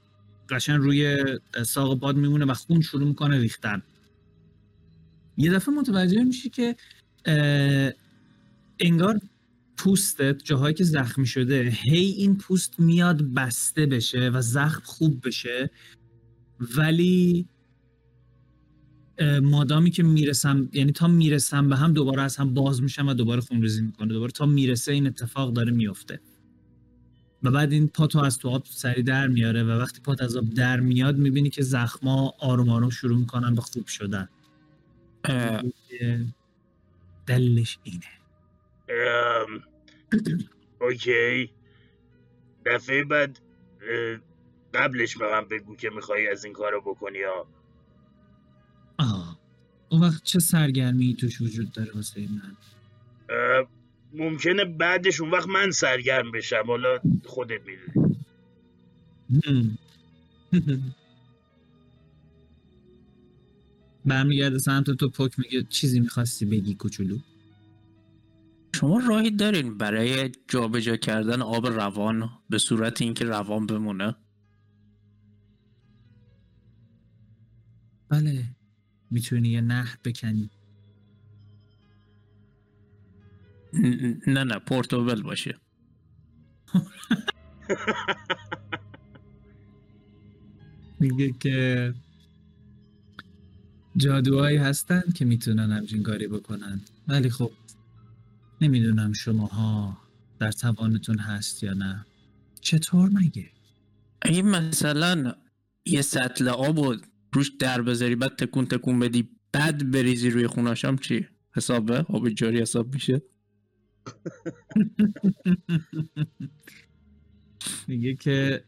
قشنگ روی ساق پات میمونه و خون شروع میکنه ریختن. یه دفعه متوجه میشی که انگار پوستت، جاهایی که زخمی شده، هی این پوست میاد بسته بشه و زخم خوب بشه، ولی مادامی که میرسم، یعنی تا میرسم به هم، دوباره از هم باز میشم و دوباره خونریزی میکنه. دوباره تا میرسه این اتفاق داره میفته و بعد این پاتو از تو آب سری در میاره و وقتی پات از آب در میاد میبینی که زخما آروم آروم شروع میکنن به خوب شدن. دلش اینه. ام... اوکی دفعه بعد قبلش بهم بگو که میخوایی از این کارو بکنی ها. آه اون وقت چه سرگرمی توش وجود داره واسه من؟ ام... ممکنه بعدش اون وقت من سرگرم بشم، حالا خودت میدونی. برمیگرده سمت تو. پک میگه چیزی میخواستی بگی کوچولو؟ شما راهی دارین برای جابجا کردن آب روان به صورت اینکه روان بمونه؟ بله، میتونی یه نهر بکنی. نه نه پورتابل باشه. میگه که جادوهایی هستن که میتونن همچین کاری بکنن، ولی خب نمیدونم شماها در توانتون هست یا نه. چطور مگه؟ اگه مثلا یه سطل آب رو روش در بذاری بعد تکون تکون بدی بعد بریزی روی خوناشم چی؟ حسابه؟ آب جاری حساب میشه؟ میگه که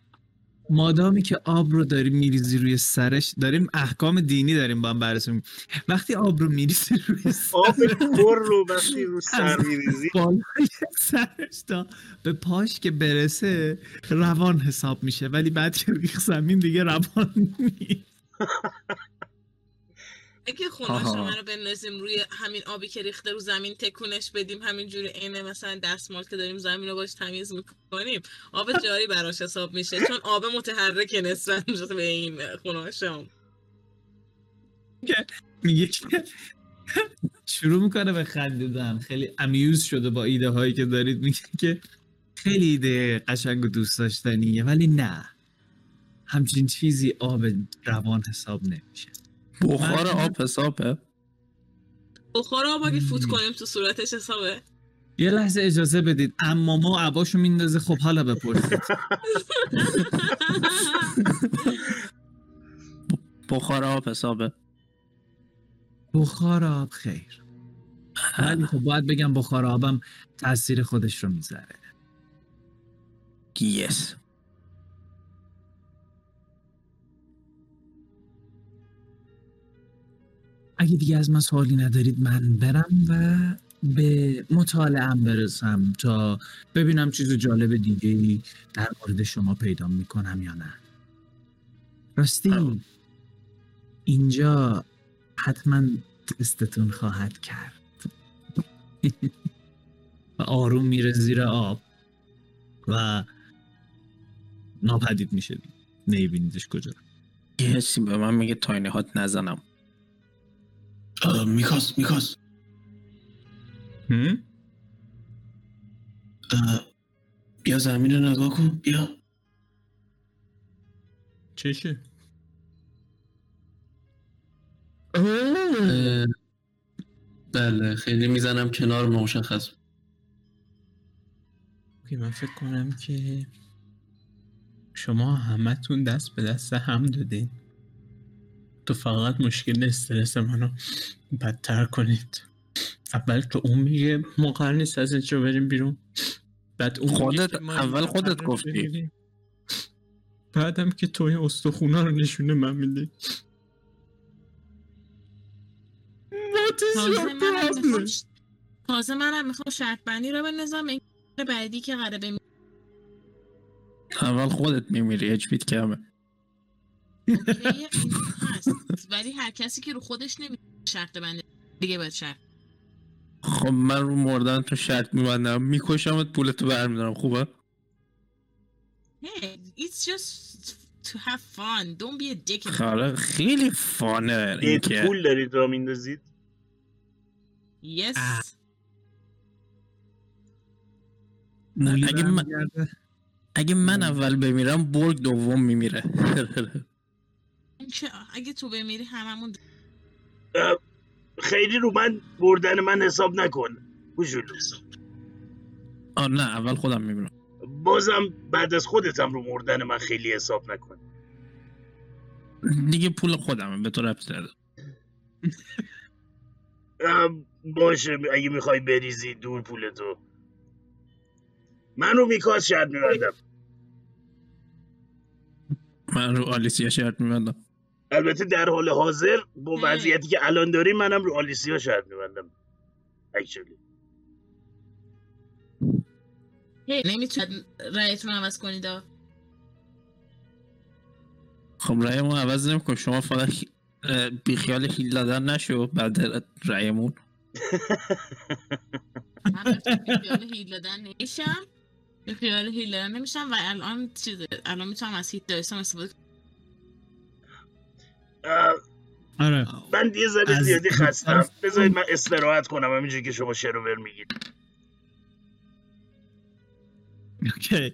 مادامی که آب رو داری میریزی روی سرش، داریم احکام دینی داریم با هم بررسی می‌کنیم. وقتی آب رو میریزی روی سر، آب کور رو وقتی رو سر میریزی بالای سرش تا به پاش که برسه روان حساب میشه، ولی بعد که ریخ زمین دیگه روان نیست. اگه خونه‌شو منو بندازیم روی همین آبی که ریخته رو زمین تکونش بدیم، همین جوری عین مثلا دستمال که داریم زمین رو باش تمیز میکنیم، آب جاری براش حساب میشه چون آب متحرکه نسبت میشه به این خونه‌شام. میگه که شروع میکنه به خندیدن، خیلی امیوز شده با ایده هایی که دارید، میگه که خیلی ایده قشنگ و دوست داشتنیه ولی نه، همچین چیزی آب روان حساب نمیشه. بخار آب حسابه؟ بخار آب اگه فوت کنیم تو صورتش حسابه؟ یه لحظه اجازه بدید، اما ما عباشو میندازه. خب حالا بپرسید. بخار آب حسابه؟ بخار آب خیر، ولی خب باید بگم بخار آبم تأثیر خودش رو میذاره. یس اگه دیگه از من سوالی ندارید من برم و به مطالعه‌ام برسم تا ببینم چیز جالب دیگه‌ای در مورد شما پیدا میکنم یا نه. راستی اینجا حتما تستتون خواهد کرد. و آروم میره زیر آب و ناپدید میشه، نمیبینیدش کجا. یه حسی به من میگه تاینه هات نزنم. میخواست میخواست بیا زمین رو نگاه کن. بیا چشه بله خیلی میزنم کنار مشخص. من فکر کنم که شما همتون دست به دست هم دادین، تو فقط مشکل استرس منو بدتر کنید. اول که اون میگه ما قرار نیست از اینجا بریم بیرون، بعد اون خودت اول خودت گفتی، بعدم که توی استخونا رو نشونه من میدی. تازه منم میخوام شرط بندی رو بنظام این بعدی که قراره بمیرم. اول خودت میمیری، هیچ بیت کمه. اوکیه این هست، ولی هر کسی که رو خودش نمیده شرط بنده دیگه باید شرط. خب من رو مردن تو شرط میبندم، میکشمت پولتو برمیدارم. خوبه؟ Hey, it's just to have fun, don't be a dick. خاله خیلی فانه این که پول دارید را میندازید. Yes. نه اگه من اگه من اول بمیرم برگ دوم میمیره. چه اگه تو بمیری هممون خیلی رو من بردن من حساب نکن بجولوس. آه نه اول خودم میمیرم. بازم بعد از خودتم رو مردن من خیلی حساب نکن دیگه، پول خودمه به تو ربط نداره. باشه اگه میخوای بریزی دور پولتو، من رو میکاس شرط میبندم. من رو آلیسیا شرط میبندم. البته در حال حاضر با وضعیتی که الان داریم منم رو آلیسیا شرط میبندم. اکچولی نمیتونید رایتون عوض کنید. خب رایمون عوض نمیکن، شما فقط بیخیال هیل دادن نشو. بعد رایمون من بیخیال هیل دادن نمیشم، بیخیال هیل دادن نمیشم و الان چیزه، الان میتونم از هیل دادستم استفاده کنم. آره من یه ذره زیادی خستم، بذارید من استراحت کنم همینجوری که شما شعر و ور میگید. اوکی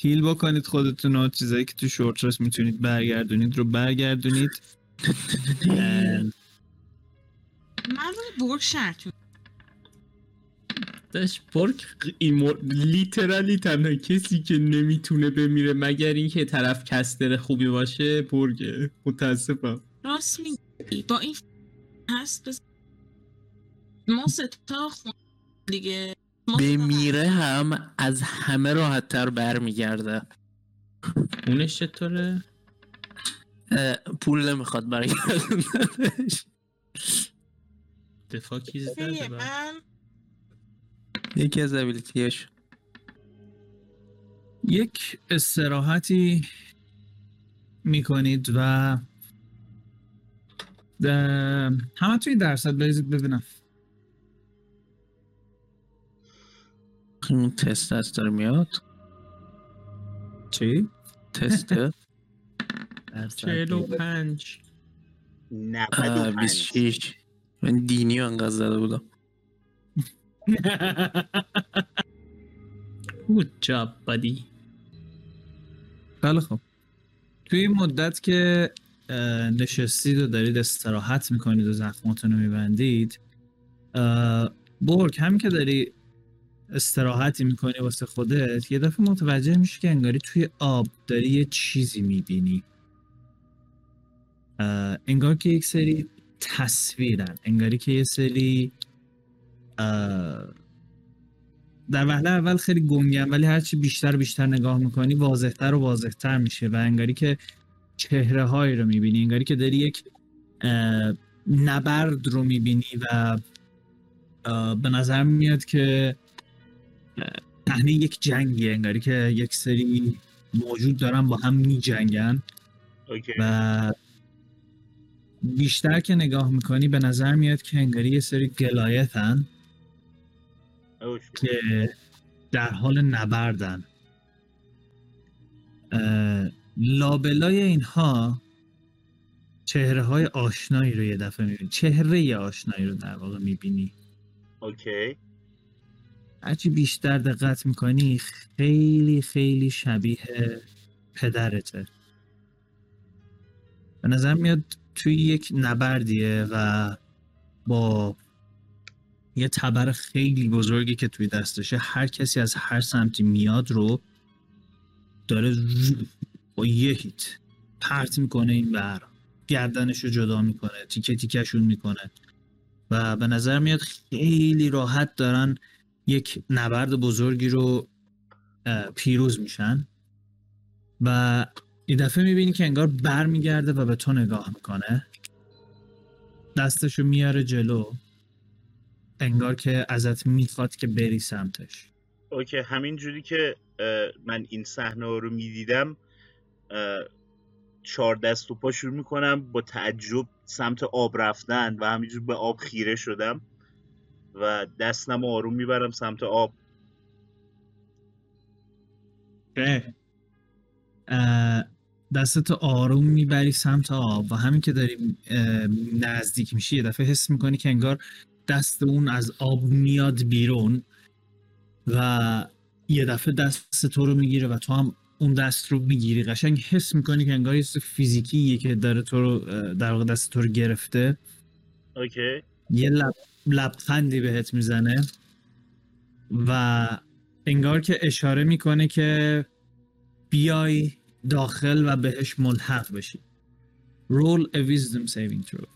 هیل بکنید خودتون ها، چیزایی که تو شورت راست میتونید برگردونید رو برگردونید. من روی برگ شرط میکنم. داش پارک ایمور... لیترالی تنها کسی که نمیتونه بمیره مگر اینکه طرف کستر خوبی باشه پرگه. متاسفم. راست میگی. با این هست بز... ما ستا خون دیگه بمیره هم از همه راحت تر برمیگرده. اونش چطوره؟ پول نمیخواد برگردوندنش. دفاع کیز درده برد. یکی از ابیلیتیش یک استراحتی میکنید و ده... همه توی درصد بریزید ببینم. اون تست هست داره میاد. چی؟ تست هست چهل و پنج نود و پنج. من دینی انقدر زده بودم. Good job buddy. خیلی خوب. توی این مدت که نشستید و دارید استراحت میکنید و زخماتون رو میبندید، برگ هم که داری استراحتی میکنی واسه خودت، یه دفعه متوجه میشی که انگاری توی آب داری یه چیزی میبینی، انگار که یک سری تصویرن، انگاری که یه سری در وهله اول خیلی گنگم، ولی هرچی بیشتر بیشتر نگاه میکنی واضحتر و واضحتر میشه و انگاری که چهره هایی رو میبینی، انگاری که داری یک نبرد رو میبینی و به نظر میاد که صحنه یک جنگیه، انگاری که یک سری موجود دارن با هم میجنگن. اوکی. و بیشتر که نگاه میکنی به نظر میاد که انگاری یه سری گلایتن که در حال نبردن. لابلای اینها چهره های آشنایی رو یه دفعه میبینی، چهره ی آشنایی رو در واقع میبینی. اوکی. هرچی بیشتر دقت میکنی خیلی خیلی شبیه پدرته، به نظر میاد توی یک نبردیه و با یه تبر خیلی بزرگی که توی دستشه هر کسی از هر سمتی میاد رو داره با یه هیت پرت میکنه این بر، گردنش رو جدا میکنه، تیکه تیکهشون میکنه و به نظر میاد خیلی راحت دارن یک نبرد بزرگی رو پیروز میشن و یه دفعه میبینی که انگار بر میگرده و به تو نگاه میکنه، دستشو میاره جلو، انگار که ازت میخواد که بری سمتش. اوکی، همین جوری که من این صحنه رو میدیدم چهار دست و پا شروع میکنم با تعجب سمت آب رفتن و همینجور به آب خیره شدم و دستم آروم میبرم سمت آب. اوکی، دستتو آروم میبری سمت آب و همین که داری نزدیک میشی یه دفعه حس میکنی که انگار دست اون از آب میاد بیرون و یه دفعه دست تو رو میگیره و تو هم اون دست رو میگیری. قشنگ حس میکنی که انگار یه فیزیکیه که داره تو رو در واقع دست تو رو گرفته. اوکی. یه لب لبخندی بهت میزنه و انگار که اشاره میکنه که بیای داخل و بهش ملحق بشی. Roll a wisdom saving throw.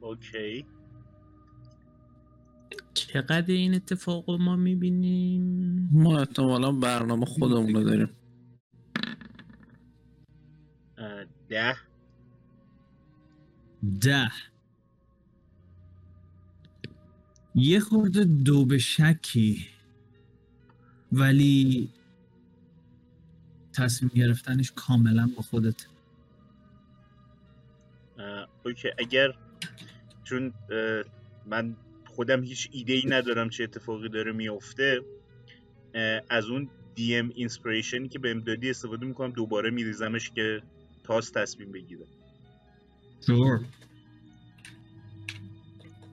اوکی. چقدر این اتفاق رو ما میبینیم؟ ما احتمالا برنامه خودمون رو داریم. ده ده یه خورده دو به شکی، ولی تصمیم گرفتنش کاملا با خودت. اوکی، اگر چون من خودم هیچ ایده‌ای ندارم چه اتفاقی داره میفته، از اون دی ام اینسپیریشنی که بهم دادی استفاده میکنم، دوباره میریزمش که تاس تصمیم بگیره. شور.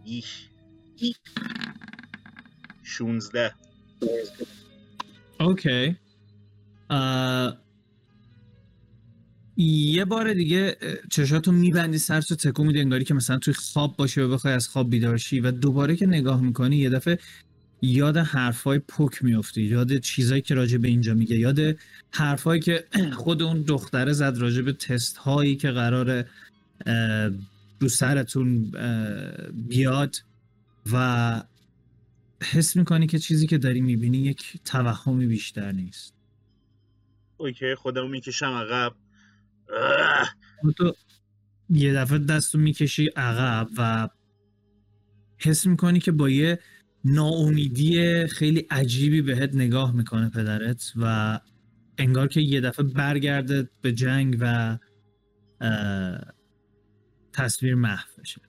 ایش شونزده. اوکی. یه بار دیگه چشاتو میبندی، سرتو تکون میدی، انگاری که مثلا توی خواب باشی و بخوای از خواب بیدار شی، و دوباره که نگاه میکنی یه دفعه یاد حرفای پوک میفتی، یاد چیزایی که راجع به اینجا میگه، یاد حرفایی که خود اون دختره زد راجع به تست هایی که قراره رو سرتون بیاد، و حس میکنی که چیزی که داری میبینی یک توهمی بیشتر نیست. اوکی، خودمو میکشم عقب. تو یه دفعه دستو میکشی عقب و حس میکنی که با یه ناامیدی خیلی عجیبی بهت نگاه میکنه پدرت، و انگار که یه دفعه برگرده به جنگ و تصویر محو بشه.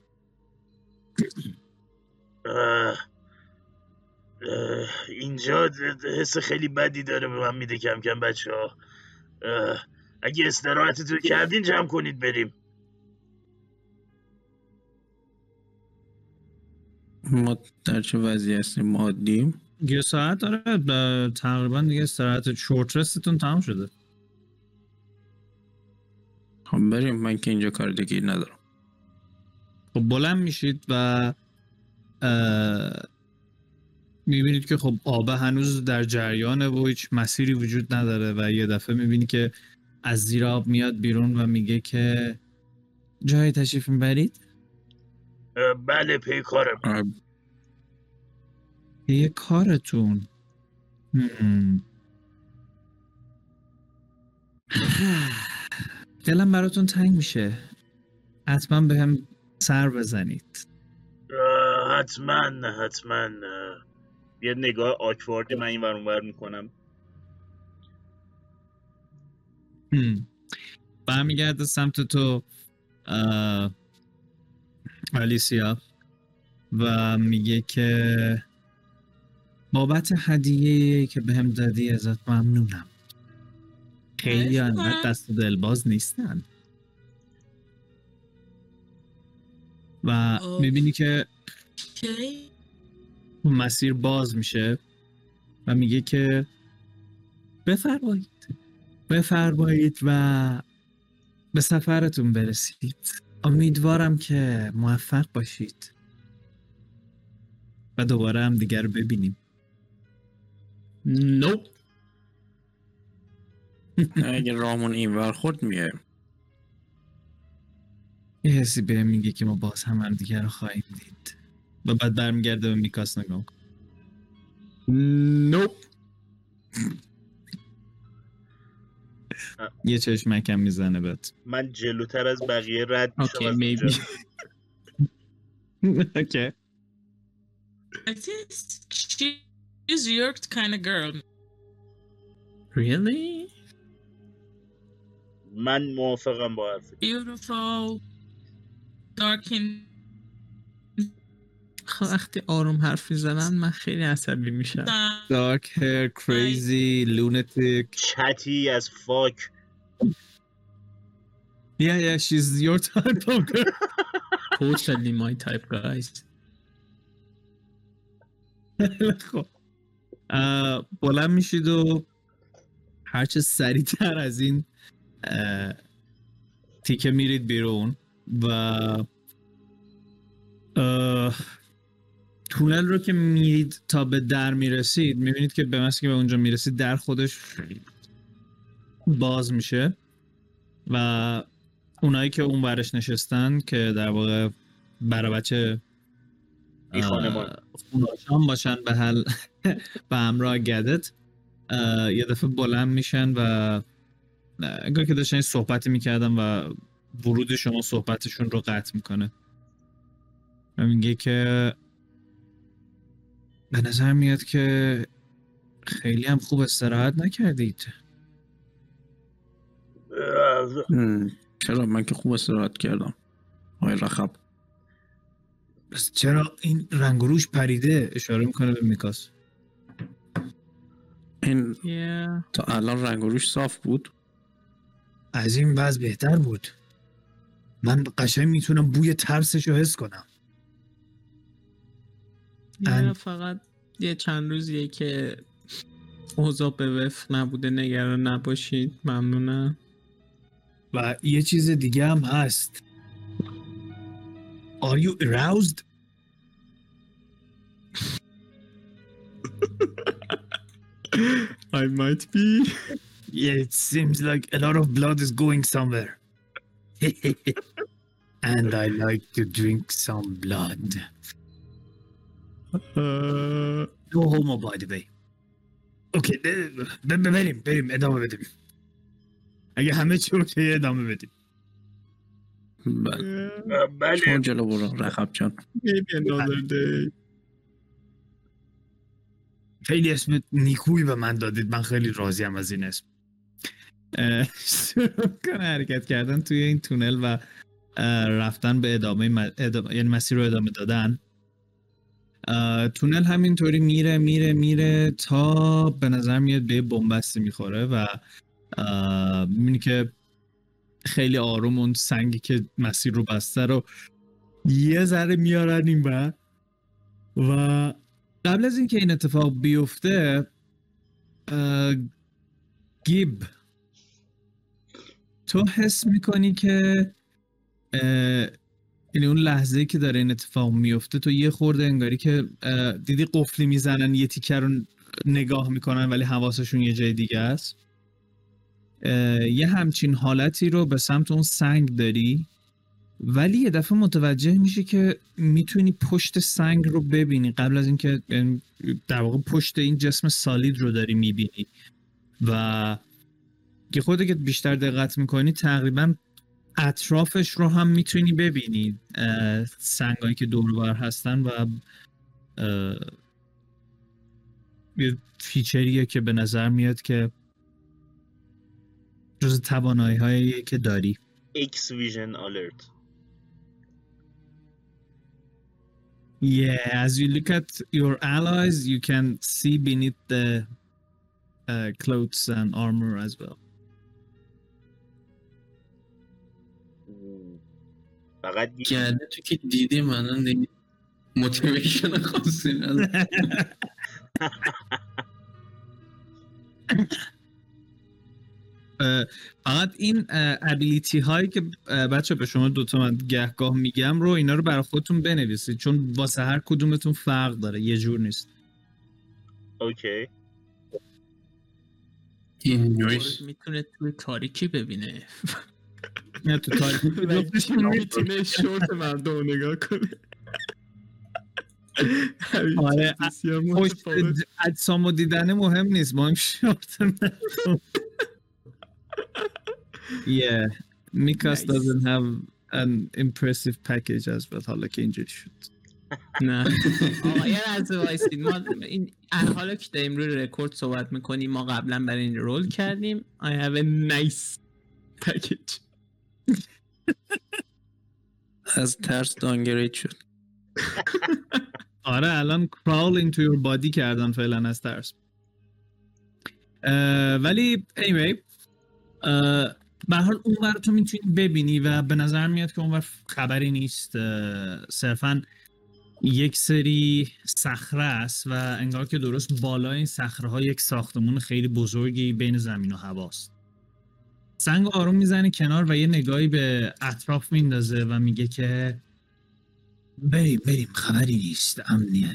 اینجا حس خیلی بدی داره به من میده کم کم. بچه ها اگه استراحتتون کردین جمع کنید بریم. ما در چه وضعی هستیم؟ ما عادیم؟ یه ساعت داره تقریبا دیگه استراحت شورت رستتون تمام شده. خب بریم، من که اینجا کار دیگه ندارم. خب بلند میشید و میبینید که خب آبه هنوز در جریانه و هیچ مسیری وجود نداره، و یه دفعه میبینی که از زیر آب میاد بیرون و میگه که جای تشریف میبرید؟ بله پیکارم. یه کارتون دلم براتون تنگ میشه، حتما به هم سر بزنید. حتما حتما. یه نگاه آکواردی من این ور اون ور میکنم. برمیگرده سمت تو آلیسیا و میگه که بابت هدیه که بهم دادی ازت ممنونم. خیلی انقدر دست دلباز نیستن. و میبینی که مسیر باز میشه و میگه که بفرمایید بفرمایید و به سفرتون برسید. امیدوارم که موفق باشید و دوباره هم دیگر ببینیم. نو nope. اگه رامون این ور خود میه یه حسی به میگه که ما باز هم هم دیگر رو خواهیم دید، و بعد برمیگرده به میکاس نگاه کن. نو یه چشمکم میزنه بهت. من جلوتر از بقیه رد میشم. اوکی میبی اوکی I think she's your kind of girl. Really? من موافقم با حرفت. Beautiful dark in. وقتی آروم حرف میزنن من خیلی عصبی میشم. Dark hair, crazy, lunatic. Chatty as fuck. Yeah, yeah, she's your type of girl. Totally my type, guys. خب بلند میشید و هرچه سریعتر از این تیکه میرید بیرون و تونل رو که میرید تا به در میرسید میبینید که به مسکی به اونجا میرسید در خودش باز میشه و اونایی که اون برش نشستن که در واقع برای بچه خوناشان باشن به حل به همراه گدت یه دفعه بلند میشن و اگر که داشتن صحبتی میکردن و ورود شما صحبتشون رو قطع میکنه و میگه که به نظر میاد که خیلی هم خوب استراحت نکردید. چرا؟ من که خوب استراحت کردم آقای رخب. بس چرا این رنگ روش پریده؟ اشاره میکنه به میکاس. این yeah. تا الان رنگ روش صاف بود. از این وضع بهتر بود. من قشنگ میتونم بوی ترسش رو حس کنم. نه And... فقط یه چند روزیه که اوضاع به وفق نبوده، نگران نباشید. ممنونم. و یه چیز دیگه هم هست. Are you aroused? I might be. Yeah, it seems like a lot of blood is going somewhere. And I like to drink some blood. Uh... No homo, by the way. Okay, بریم بریم ادامه بدیم. اگه همه چی رو که ادامه بدیم. بله. بله. شما جلو برو رقب جان. میبین نظر دی. خیلی اسم نیکوی به من دادید، من خیلی راضیم از این اسم. شروع کنه حرکت کردن توی این تونل و رفتن به ادامه, ادامه، یعنی مسیر رو ادامه دادن. تونل همینطوری میره میره میره تا به نظر میاد به بنبستی میخوره و میبینی که خیلی آروم اون سنگی که مسیر رو بسته رو یه ذره میارن این بر و قبل از اینکه این اتفاق بیفته گیب تو حس میکنی که یعنی اون لحظه‌ای که داره این اتفاق میفته تو یه خورده انگاری که دیدی قفلی میزنن یه تیکه رو نگاه میکنن ولی حواسشون یه جای دیگه است، یه همچین حالتی رو به سمت اون سنگ داری ولی یه دفعه متوجه میشه که میتونی پشت سنگ رو ببینی قبل از اینکه در واقع پشت این جسم سالید رو داری میبینی و که خودت بیشتر دقت میکنی تقریبا اطرافش رو هم میتونی ببینی، سنگایی که دور و بر هستن و یه فیچریه که به نظر میاد که جز توانایی هایی که داری. X vision alert. Yeah, as you look at your allies, you can see beneath the uh, clothes and armor as well. فقط گرده تو که دیدی منان دیگه موتیویشن خاصی نداره. فقط این ابیلیتی هایی که بچه به شما دوتا من گهگاه میگم رو اینا رو برای خودتون بنویسید چون واسه هر کدومتون فرق داره، یه جور نیست. اوکی این نویش میتونه توی تاریکی ببینه. نه تو تاریکی میتونه شورت مردم رو نگاه کنه. آره اجسامو دیدن مهم نیست، مهم شورت مردم. Yeah, Mikas nice. Doesn't have an impressive package as well. حالا که اینجوری شد نه آقا یه لحظه وایسید، ما این حالا که داریم روی رکورد صحبت میکنیم ما قبلا برای این رول کردیم. I have a nice package. از ترس دانگرید شد. آره الان crawl into your body کردن فعلا از ترس. ولی anyway به هر حال اونور تو میتونی ببینی و به نظر میاد که اونور خبری نیست، صرفا یک سری صخره است و انگار که درست بالای این صخره ها یک ساختمون خیلی بزرگی بین زمین و هواست. سنگ آروم میزنه کنار و یه نگاهی به اطراف میندازه و میگه که بریم بریم خبری نیست، امنیه.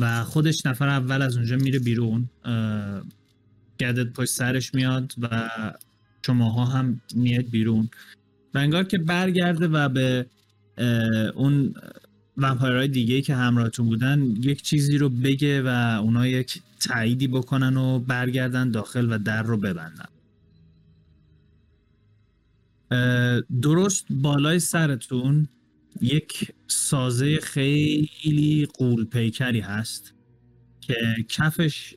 و خودش نفر اول از اونجا میره بیرون، گردت پشت سرش میاد و شماها هم میاد بیرون و انگار که برگرده و به اون ومپایرهای دیگه که همراهتون بودن یک چیزی رو بگه و اونا یک تاییدی بکنن و برگردن داخل و در رو ببندن. درست بالای سرتون یک سازه خیلی قول پیکری هست که کفش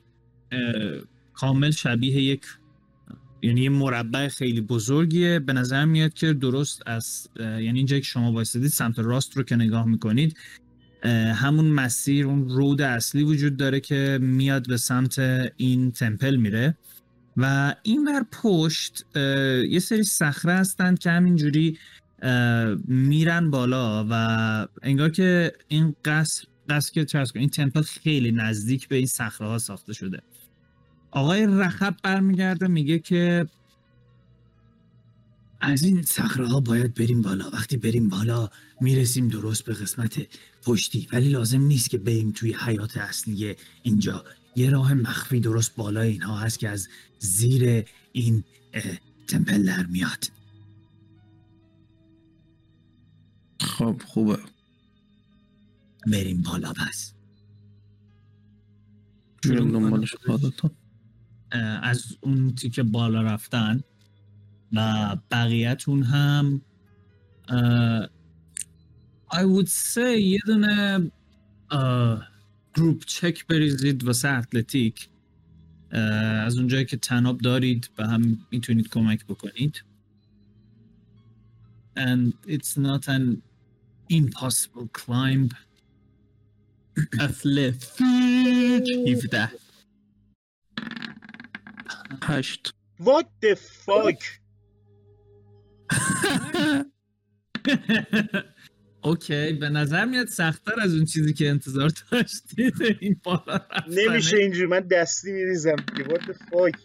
کامل شبیه یک یعنی یه مربع خیلی بزرگیه، به نظر میاد که درست از یعنی اینجایی که شما وایسادید سمت راست رو که نگاه میکنید همون مسیر اون رود اصلی وجود داره که میاد به سمت این تمپل میره و این بر پشت یه سری صخره هستن که همینجوری میرن بالا و انگار که این قصر قصر که چرس کنید این تمپل خیلی نزدیک به این صخره ها ساخته شده. آقای رخب برمیگرده میگه که از این صخره‌ها باید بریم بالا. وقتی بریم بالا میرسیم درست به قسمت پشتی، ولی لازم نیست که بریم توی حیات اصلی اینجا. یه راه مخفی درست بالای اینها هست که از زیر این تمپل در میاد. خب خوبه، بریم بالا. پس از اون تیکه بالا رفتن و بقیه‌تون هم I would say یه دونه گروپ چک بریزید واسه اتلتیک. از اونجایی که تناب دارید به هم میتونید کمک بکنید. And it's not an impossible climb. هفده هشت. What the fuck. اوکی، به نظر میاد سخت‌تر از اون چیزی که انتظار داشتید این بالا رفتنه. نمیشه اینجوری، من دستی میریزم. What the fuck.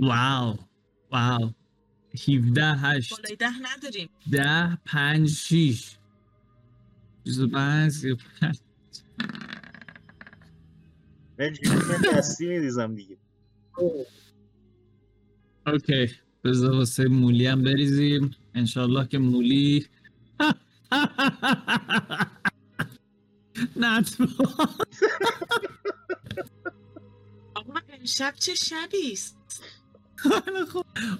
واو واو. هفده هشت. بالای ده نداریم. ده پنج شیش. زبانس. من دستی میریزم دیگه. اوکی، بذار واسه مولی هم بریزیم انشالله که مولی نتبا. آقا امشب چه شبیست.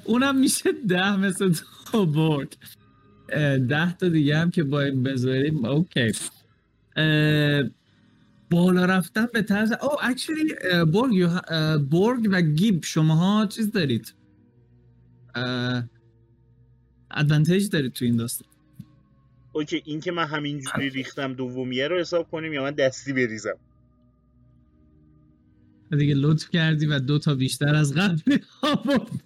اونم میشه ده مثل تو برد. ده تا دیگه هم که باید بذاریم. اوکی، بالا رفتن به طرز او اکچولی برگ برگ و گیب شماها چیز دارید، ادوانتیج دارید تو این داستان. اوکی، این که من همینجوری ریختم دومیه رو حساب کنیم یا من دستی بریزم؟ دیگه لطف کردی و دو تا بیشتر از قبل آوردی.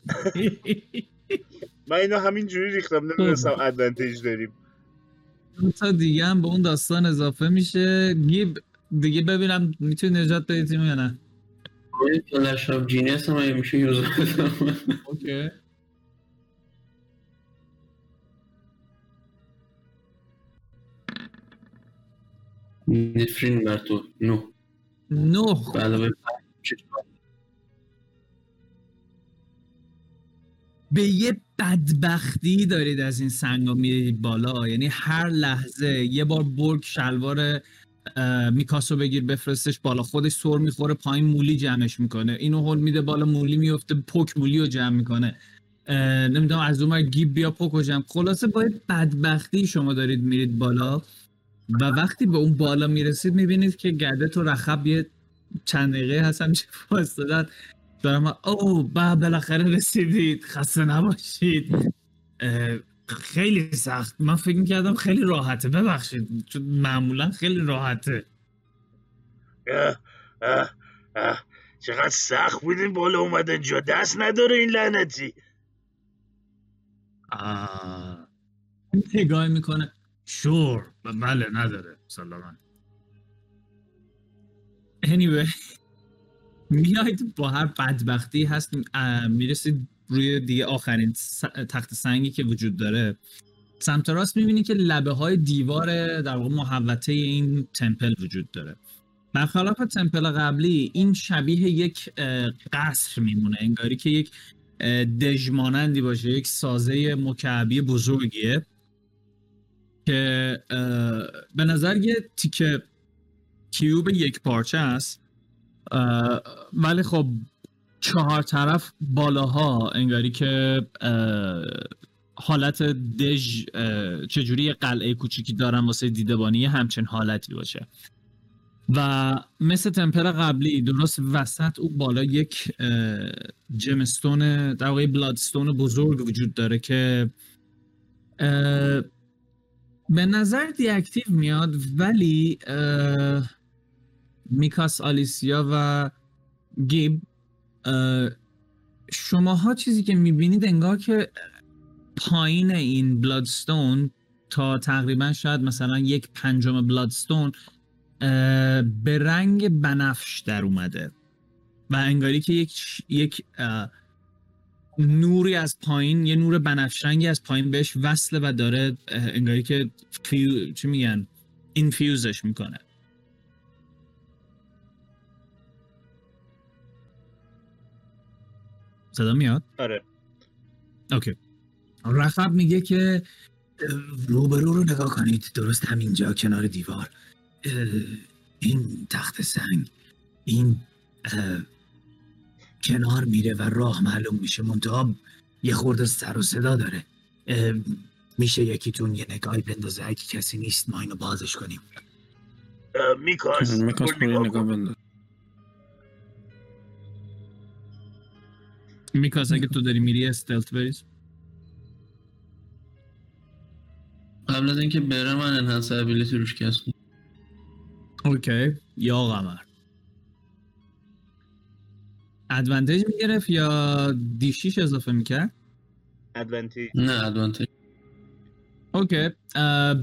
من اینو همینجوری ریختم، نمی‌دونستم ادوانتیج داریم. دو تا دیگه هم به اون داستان اضافه میشه. گیب دیگه ببینم میتونی نجات بدی یا نه. این کلاشاب جینیس هم میشه یوز کنم. اوکی. نفرین بر تو نو نو به علاوه به یه بدبختی دارید از این سنگا میرید بالا. یعنی هر لحظه یه بار برگ شلوار میکاسو بگیر بفرستش بالا، خودش سر میخوره پایین، مولی جمعش میکنه، اینو هل میده بالا، مولی میفته پک، مولی رو جمع میکنه، نمیدونم از اون ور گیب بیا پک رو جمع. خلاصه با یه بدبختی شما دارید میرید بالا و وقتی به اون بالا میرسید میبینید که گرده تو رخب یه چند دقیقه هستم چه فاستادن دارم. اوه با بالاخره رسیدید، خسته نباشید. خیلی سخت، من فکر میکردم خیلی راحته، ببخشید چون معمولا خیلی راحته. اه اه اه چقدر سخت بودین بالا اومدن جا دست نداره این لعنتی. آه نگاه میکنه شور بله نداره سلامان. anyway میاید با هر بدبختی هست میرسید روی دیگه آخرین تخت سنگی که وجود داره. سمت راست میبینید که لبه های دیوار در واقع محوطه این تمپل وجود داره. برخلاف تمپل قبلی این شبیه یک قصر میمونه، انگاری که یک دژمانندی باشه، یک سازه مکعبی بزرگیه که به نظر یه تیکه کیوب یک پارچه است، ولی خب چهار طرف بالاها انگاری که حالت دژ چجوری قلعه کوچیکی دارن واسه دیدبانی همچین حالتی باشه و مثل تمپل قبلی درست وسط اون بالا یک جمستون در واقع بلادستون بزرگ وجود داره که به نظر دی اکتیو میاد، ولی میکاس، آلیسیا و گیب شماها چیزی که میبینید انگار که پایین این بلادستون تا تقریبا شاید مثلا یک پنجم بلادستون به رنگ بنفش در اومده و انگاری که یک یک نوری از پایین، یه نور بنفشرنگی از پایین بهش وصله و داره انگاری که فیو... چی میگن؟ اینفیوزش میکنه. صدا میاد؟ آره. اوکی. رخب میگه که روبرو رو نگاه کنید، درست همینجا کنار دیوار، این تخت سنگ این کنار میره و راه معلوم میشه، منتها یه خورده سر و صدا داره. میشه یکیتون یه نگاهی بندازه؟ اگه کسی نیست ما اینو بازش کنیم. میکاس میکاس برو نگاه بنداز. میکاس اگه تو داری میری استلت بریز. قبل از اینکه بره من انحنس ابیلیتی روش کسیم. اوکی. یا قمر ادوانتیج میگرفت یا دیشیش اضافه میکرد؟ ادوانتیج. نه ادوانتیج. اوکی.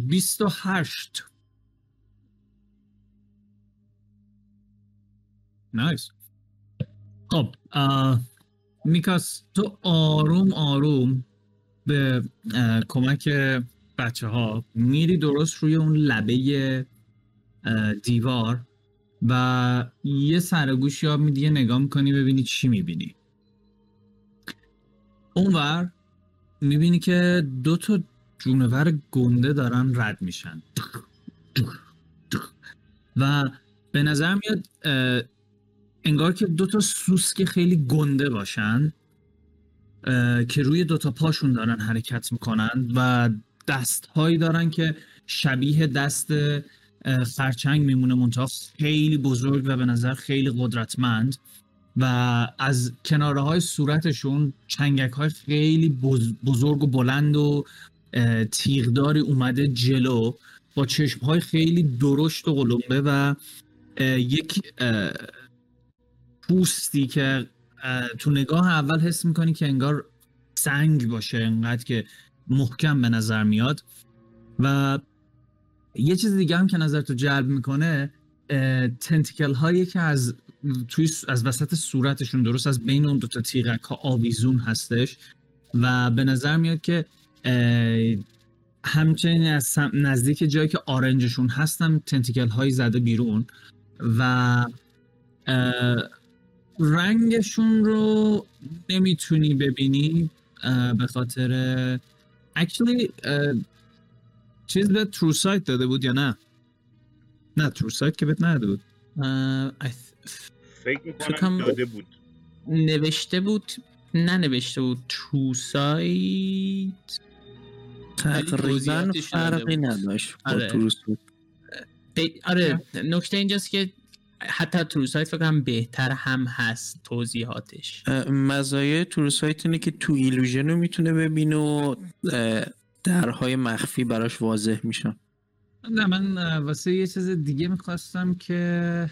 بیست و هشت. نایس. خب میکاس تو آروم آروم به کمک بچه ها میری درست روی اون لبه دیوار و یه سرگوشی ها میدی، نگاه میکنی ببینی چی میبینی. اونور میبینی که دو تا جونور گنده دارن رد میشن و به نظر میاد انگار که دو تا سوسک خیلی گنده باشن که روی دو تا پاشون دارن حرکت میکنن و دست هایی دارن که شبیه دست خرچنگ میمونه، منتها خیلی بزرگ و به نظر خیلی قدرتمند و از کناره های صورتشون چنگک های خیلی بزرگ و بلند و تیغداری اومده جلو با چشم های خیلی درشت و قلمبه و یک پوستی که تو نگاه اول حس میکنی که انگار سنگ باشه، انقدر که محکم به نظر میاد. و یه چیز دیگه هم که نظر تو جلب میکنه تنتیکل هایی که از توی از وسط صورتشون درست از بین اون دو تا تیغک ها آویزون هستش و به نظر میاد که همچنین از نزدیک جایی که آرنجشون هستن تنتیکل هایی زده بیرون و رنگشون رو نمیتونی ببینی به خاطر actually چیز به ترو سایت داده بود یا نه؟ نه ترو سایت که بهت نداده بود. uh, I th... فکر میکنم داده بود، نوشته بود، نه نوشته بود ترو سایت تقریبا فرقی نداشت. آره. آره نکته اینجاست که حتی ترو سایت فکر کنم بهتر هم هست توضیحاتش. مزایای ترو سایت اینه که تو ایلوژن رو میتونه ببینه و درهای مخفی براش واضح میشن. نه من واسه یه چیز دیگه میخواستم که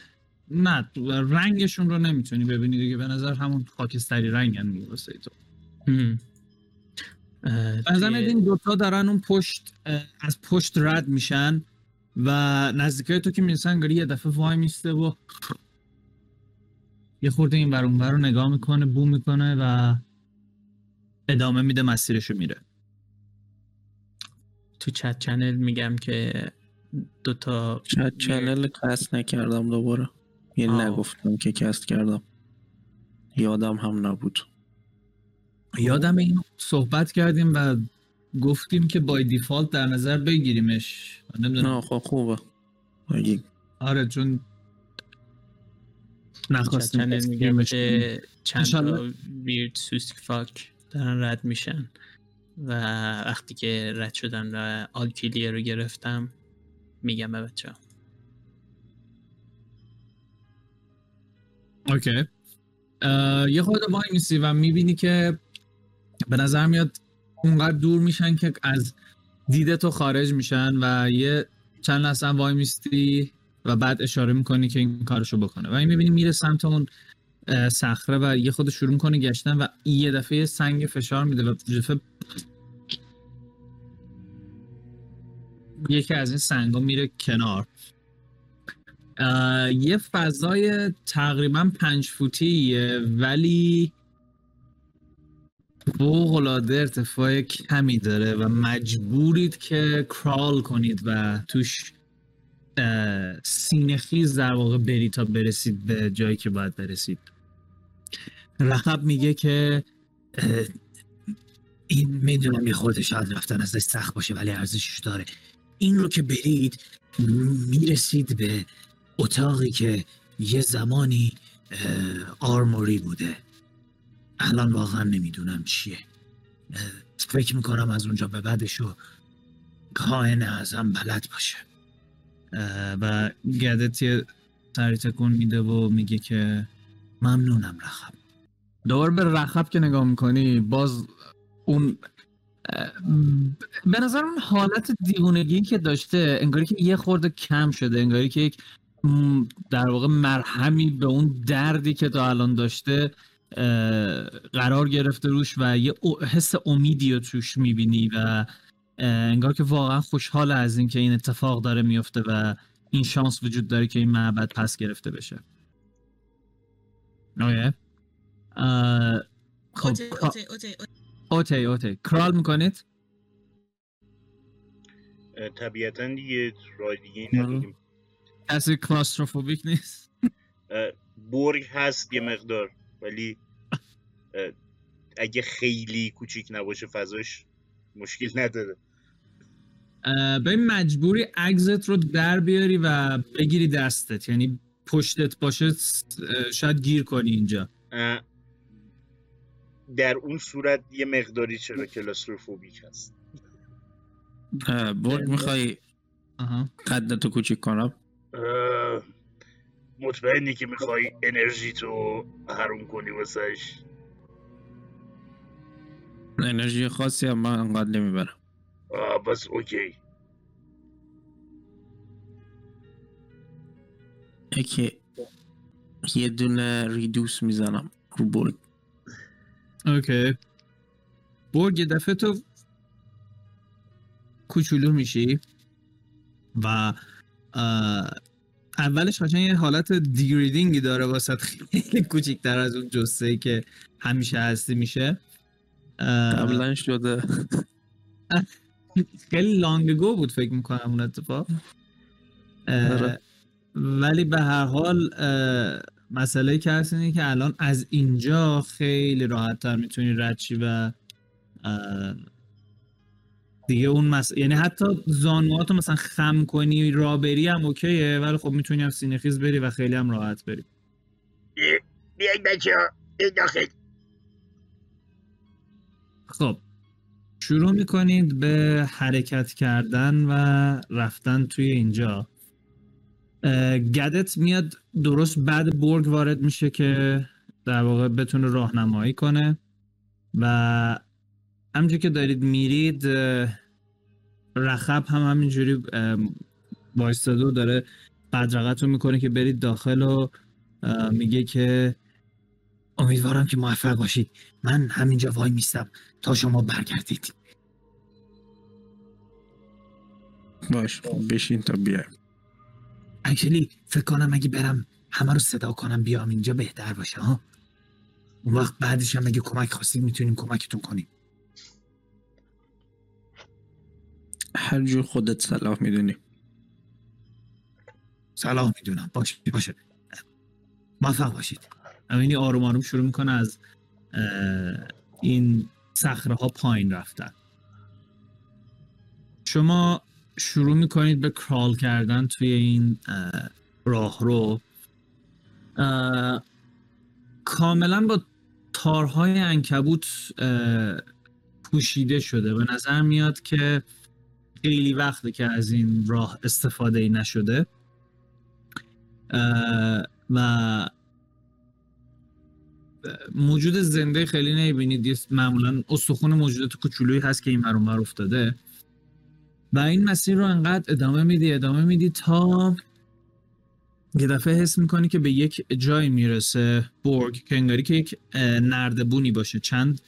نه رنگشون رو نمیتونی ببینی دیگه، به نظر همون خاکستری رنگ هم میگه واسه تو. بنظرم این دوتا دارن اون پشت از پشت رد میشن و نزدیکای تو که میرسن گاری یه دفعه وای میسته و یه خورده این ور اون ور رو نگاه میکنه، بو میکنه و ادامه میده مسیرشو میره. تو چت چنل میگم که دوتا چت چنل کست نکردم دوباره، یعنی نگفتم که کست کردم، یادم هم نبود. یادم اینو صحبت کردیم و گفتیم که بای دیفالت در نظر بگیریمش. نه خب خوبه. آره چون نخواستیم چت چنل میگم که چند تا ویرد سوسک فاک دارن رد میشن و وقتی که رد شدم و آلکیلیه رو گرفتم میگم به بچه ها. اوکی. یه خود رو بایی میسی و میبینی که به نظر میاد اونقدر دور میشن که از دیده تو خارج میشن و یه چند لحظه هم وای میستی و بعد اشاره میکنی که این کارشو بکنه و این میبینی میره سمت اون صخره و یه خود شروع میکنه گشتن و یه دفعه سنگ فشار میده و جفه یکی از این سنگا میره کنار. یه فضای تقریبا پنج فوتیه ولی فوق‌العاده ارتفاع کمی داره و مجبورید که کرال کنید و توش سینه خیز در واقع برید تا برسید به جایی که باید برسید. رقب میگه که این میدونم یه خورده شاید رفتن ازش سخت باشه ولی ارزشش داره. این رو که برید میرسید به اتاقی که یه زمانی آرموری بوده. الان واقعا نمیدونم چیه. فکر میکنم از اونجا به بعدشو کاهن اعظم بلد باشه. و گدتی سری تکون میده و میگه که ممنونم رخب. دوباره به رخب که نگاه میکنی باز اون به نظر اون حالت دیوونگی که داشته انگاری که یه خورده کم شده، انگاری که یک در واقع مرهمی به اون دردی که تا الان داشته قرار گرفته روش و یه حس امیدی رو توش میبینی و انگار که واقعا خوشحال از این که این اتفاق داره میفته و این شانس وجود داره که این معبد پس گرفته بشه. اوکی خب اوکی اوکی اوکی اوکی کرال میکنید؟ طبیعتاً دیگه رای دیگه نداریم. اصلا کلاستروفوبیک نیست؟ برگ هست یه مقدار ولی اگه خیلی کوچیک نباشه فضاش مشکل نداره. به مجبوری عکست رو در بیاری و بگیری دستت، یعنی پشتت باشه شاید گیر کنی اینجا. در اون صورت یه مقداری چرا کلاستروفوبیک هست. برگ میخوایی قدتو کوچیک کنم؟ مطمئنی که میخوای انرژی تو حروم کنی واسهش؟ انرژی خاصی هم من انقدر نمیبرم. آه بس اوکی اوکی یه دونه ریدوس میزنم رو برگ. اوکی برگ یه دفعه تو کوچولو میشی و اولش قشنگ یه حالت دیگریدینگی داره واسط، خیلی کوچیک‌تر از اون جثه‌ای که همیشه هستی میشه. قبلا شده خیلی لانگ گو بود فکر میکنم اون اتفاق، ولی به هر حال مسئله که هست اینه که الان از اینجا خیلی راحت‌تر میتونی رد شی و دیگه اون مس... یعنی حتی زانواتو مثلا خم کنی را بری هم اوکیه، ولی خب میتونی هم سینه خیز بری و خیلی هم راحت بری. بیایی بچه ها این داخل. خب شروع میکنید به حرکت کردن و رفتن توی اینجا. گدت میاد درست بعد برگ وارد میشه که در واقع بتونه راهنمایی کنه و همجور که دارید میرید رخب هم همینجوری وایستاده و داره بدرقتون میکنه که برید داخل و میگه که امیدوارم که موفق باشید. من همینجا وای میستم تا شما برگردید. باش بشین تا بیایم. اکچولی فکر کنم اگه برم همه رو صدا کنم بیام اینجا بهتر باشه ها. اون وقت بعدش هم اگه کمک خواستید میتونیم کمکتون کنیم. هر جور خودت صلاح میدونی. صلاح میدونم. باشه باشه موفق باشید. امینی آروم آروم شروع میکنه از این صخره ها پایین رفتن. شما شروع میکنید به کرال کردن توی این راه رو کاملا با تارهای عنکبوت پوشیده شده. به نظر میاد که خیلی وقته که از این راه استفاده ای نشده و موجود زنده خیلی نمیبینید، معمولا استخون موجودات کوچولویی هست که این ور اون ور افتاده و این مسیر رو انقدر ادامه میدی ادامه میدی تا یه دفعه حس میکنی که به یک جایی میرسه برگ که انگاری که یک نردبونی باشه، چند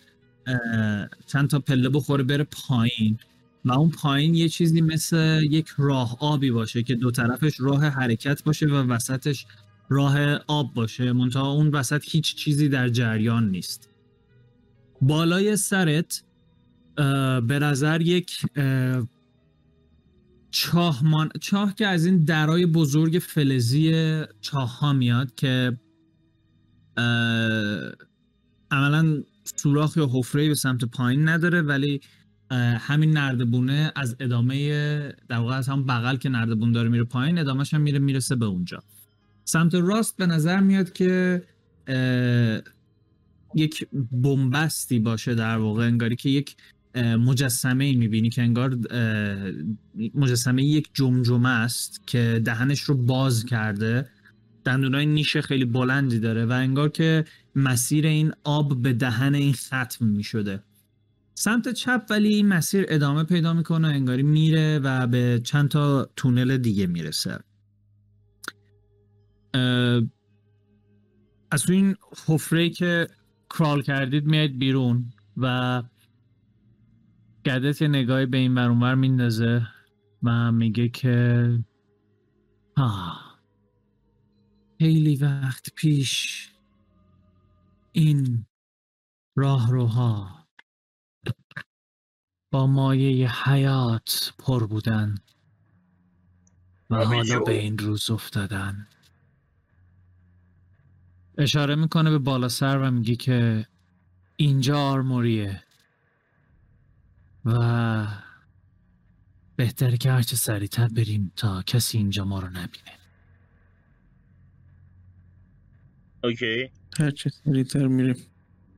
چند تا پله بخوره بره پایین و اون پایین یه چیزی مثل یک راه آبی باشه که دو طرفش راه حرکت باشه و وسطش راه آب باشه، منتها اون وسط هیچ چیزی در جریان نیست. بالای سرت به نظر یک چاه مان... چاه که از این درای بزرگ فلزی چاه ها میاد که عملا سوراخ یا حفره‌ای به سمت پایین نداره، ولی همین نردبونه از ادامه در واقع از هم بغل که نردبون داره میره پایین، ادامهش هم میره میرسه به اونجا. سمت راست به نظر میاد که یک بنبستی باشه، در واقع انگاری که یک مجسمه‌ای میبینی که انگار مجسمه یک جمجمه است که دهنش رو باز کرده، دندونای نیشه خیلی بلندی داره و انگار که مسیر این آب به دهن این ختم میشده. سمت چپ ولی این مسیر ادامه پیدا میکنه، انگاری میره و به چند تا تونل دیگه میرسه. از تو این حفره‌ای که کرال کردید میاد بیرون و گردت یه نگاهی به این ور اون ور میندازه و میگه که آه، خیلی وقت پیش این راهروها با مایه حیات پر بودن و حالا به این روز افتادن. اشاره میکنه به بالا سر و میگه که اینجا آرموریه و بهتره که هرچه سریع‌تر بریم تا کسی اینجا ما رو نبینه. اوکی، هرچه سریع‌تر میریم.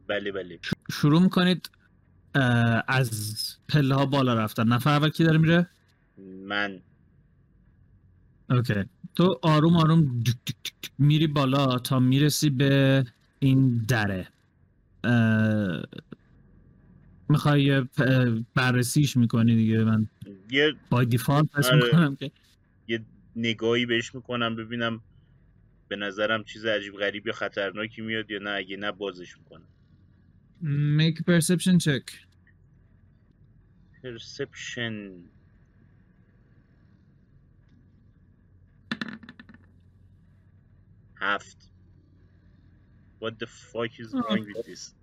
بله بله. شروع میکنید از پله ها بالا رفتن. نفر اول کی داره میره؟ من. اوکی، تو آروم آروم دک دک دک میری بالا تا میرسی به این دره. میخوایی بررسیش میکنی دیگه؟ من یه بای دیفالت پس میکنم که یه نگاهی بهش میکنم ببینم به نظرم چیز عجیب غریب یا خطرناکی میاد یا نه، اگه نه بازش میکنم. Make perception check. Perception هفت. What the fuck is wrong with this?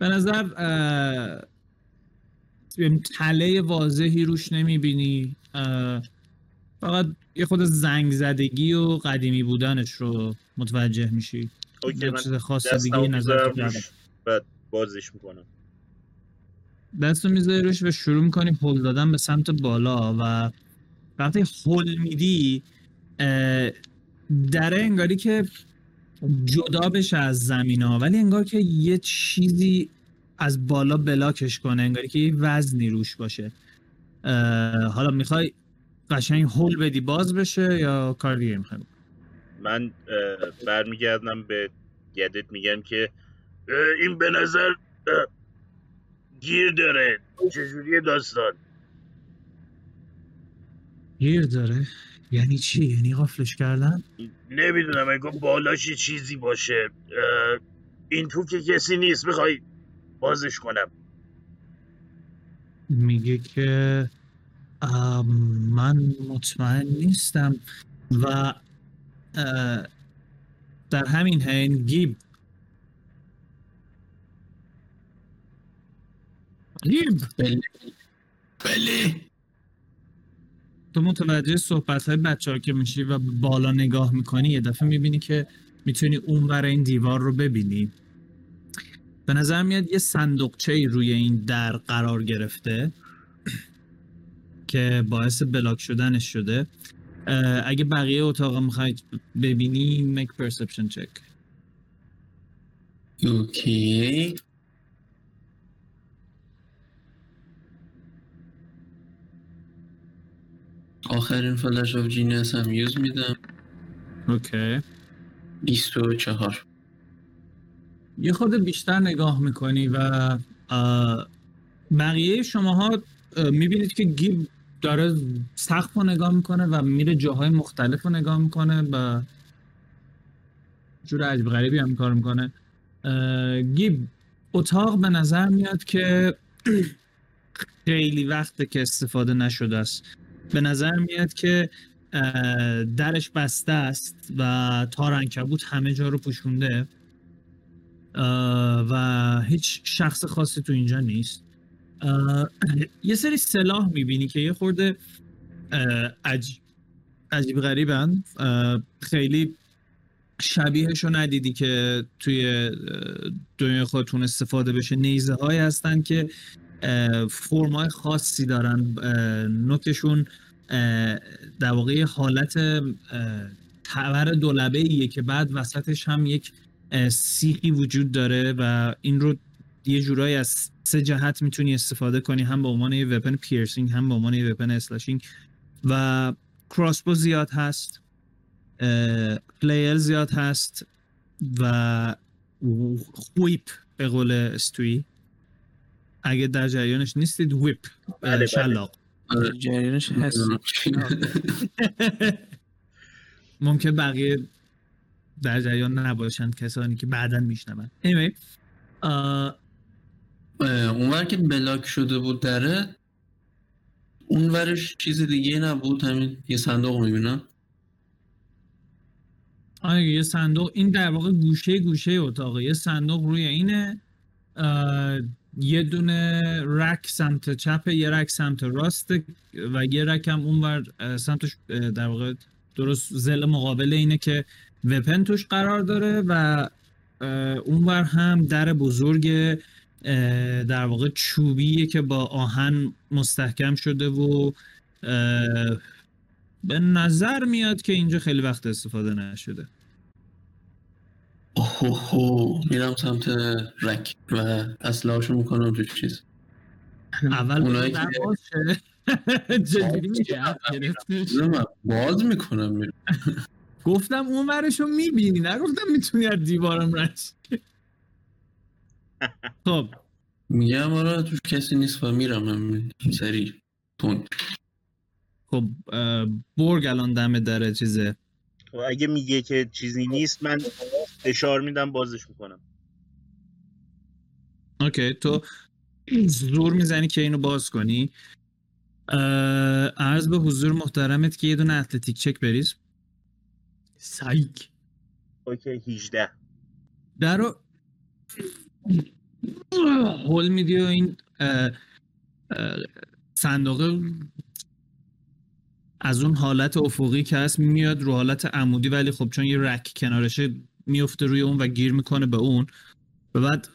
به نظر تله واضحی روش نمیبینی، فقط یه خود زنگ زدگی و قدیمی بودنش رو متوجه میشی. اوکی، من دستم میذارم روش و بازش میکنم. دستم میذاری روش و شروع میکنی هل دادن به سمت بالا و وقتی هل میدی دره انگاری که جدا بشه از زمین ها، ولی انگار که یه چیزی از بالا بلاکش کنه، انگاری که یه وزنی روش باشه. حالا میخوای قشنگ هول بدی باز بشه یا کار دیگه میخوای؟ من برمیگردم به گردت میگم که این به نظر گیر داره. چجوریه داستان؟ گیر داره؟ یعنی چی؟ یعنی غافلش کردن؟ نمیدونم، اگه بالاش چیزی باشه. این تو که کسی نیست، میخوای بازش کنم؟ میگه که من مطمئن نیستم و در همین حین گیب گیب بله بله تو متوجه صحبت‌های بچه‌ها که میشی و بالا نگاه میکنی، یه دفعه میبینی که میتونی اونور این دیوار رو ببینی. به نظر میاد یه صندوقچه‌ای روی این در قرار گرفته که باعث بلاک شدنش شده. اگه بقیه اتاقا میخواید ببینی، میک پرسپشن چک. اوکی، آخرین فلش آف جینیس هم یوز میدم. اوکی، بیست و چهار. یه خود بیشتر نگاه میکنی و بقیه شماها میبینید که گیب داره سقف رو نگاه میکنه و میره جاهای مختلف رو نگاه میکنه و جور عجب غریبی هم کار میکنه. گیب، اتاق به نظر میاد که خیلی وقته که استفاده نشده است. به نظر میاد که درش بسته است و تار عنکبوت همه جا رو پوشونده. و هیچ شخص خاصی تو اینجا نیست. یه سری سلاح میبینی که یه خورده عجیب, عجیب غریبن، خیلی شبیهشو ندیدی که توی دنیا خودتون استفاده بشه. نیزه هایی هستن که فرمای خاصی دارن، نوکشون در واقع حالت تبر دولبه‌ایه که بعد وسطش هم یک سیخی وجود داره و این رو یه جورایی از سه جهت میتونی استفاده کنی، هم به عنوان یه وپن پیرسینگ، هم به عنوان یه وپن اسلشینگ، و کراسبو زیاد هست، پلیر زیاد هست و ویپ به قول استوی. اگه در جریانش نیستید ویپ شلاق در جریانش هست. ممکن بقیه در جریان نباشند، کسانی که بعداً میشنون. anyway اونور که بلاک شده بود دره، اونورش چیز دیگه نبود، همین یه صندوق میبینم. آره یه صندوق، این در واقع گوشه گوشه اتاقه. یه صندوق روی اینه، یه دونه رک سمت چپ، یه رک سمت راست و یه رک هم اونور سمتش در واقع درست زل مقابل اینه که وپن توش قرار داره و اونور هم در بزرگ در واقع چوبیه که با آهن مستحکم شده و به نظر میاد که اینجا خیلی وقت استفاده نشده. اوه میرم سمت رک و اسلحه‌اشو میکنم توش چیز. اول اونایی که جدی میشه باز میکنم میرم. گفتم اون ورشو میبینی، نگفتم میتونی از دیوارم رد شی. خب میگم آره توش کسی نیست و میرم هم سریع تون. خب برگ الان دم دره چیزه. خب اگه میگه که چیزی نیست من اشاره میدم بازش میکنم. اوکی تو زور میزنی که اینو باز کنی. عرض به حضور محترمت که یه دونه اتلتیک چک بریز. سایک. اوکی هجده. در رو هول میدی و این صندوق از اون حالت افقی که هست میاد رو حالت عمودی، ولی خب چون یه رک کنارشه میفته روی اون و گیر میکنه به اون و بعد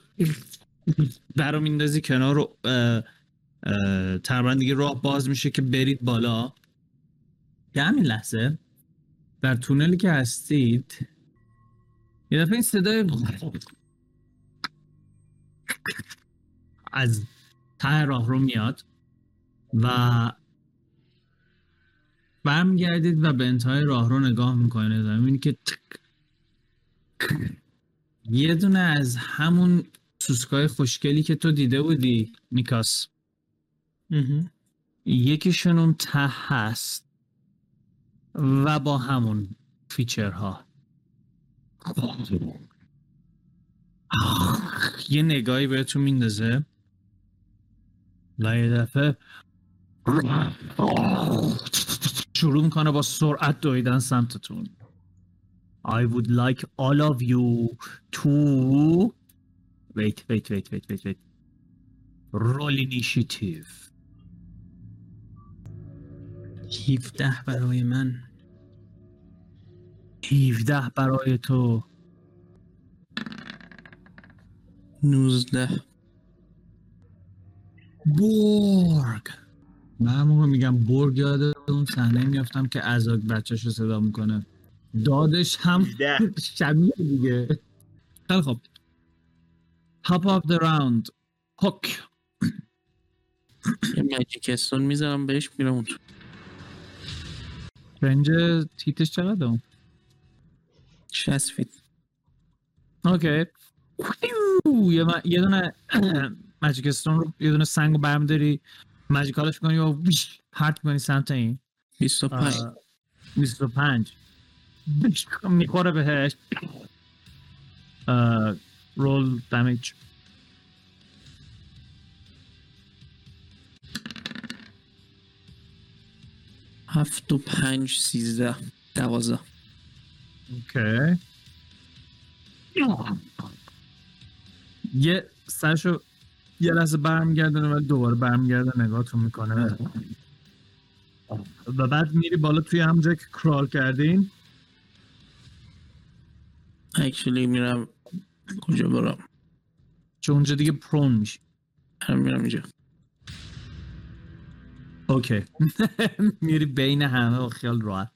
برا میندازی کنار رو تقریبا دیگه راه باز میشه که برید بالا. در همین لحظه در تونلی که هستید یه دفعه این صدای از ته راه رو میاد و برمیگردید و به انتهای راه رو نگاه میکنید و میبینید که یه دونه از همون سوسکای خوشگلی که تو دیده بودی میکاس، یکیشون اون ته هست و با همون فیچرها. یه نگاهی بهتون میندازه و یه دفعه شروع میکنه با سرعت دویدن سمتتون. I would like all of you to wait wait wait wait wait wait roll initiative. هفده برای من، هفده برای تو، نوزده. برگ من موقع میگم برگ یاده اون صحنه میافتم که ازاق بچه‌شو صدا میکنه، دادش هم شبیه دیگه. خیلی خب top of the round hook یه ماجیکستون میذارم بهش میرم اون تو. رنج تیتش چقدر اون؟ شصت فیت. اوکی یه ما یه دونه ماجیکستون رو یه دونه سنگو برمی‌داری ماجیکالش می‌کنی و پرت می‌کنی سمت این بیست و پنج. بیست و پنج میخوره بهش. رول دمیج. هفت و پنج سیزده دوازده. اوکی یه سرشو یه لحظه برمیگردنه ولی دوباره برمیگردن نگاهتون میکنه و بعد میری بالا توی همجایی که کرال کردین. اکچولی میرم کجا برام؟ چون اونجا دیگه پرون میشه. هم میرم اینجا. اوکی. میری بین همه و خیال راحت.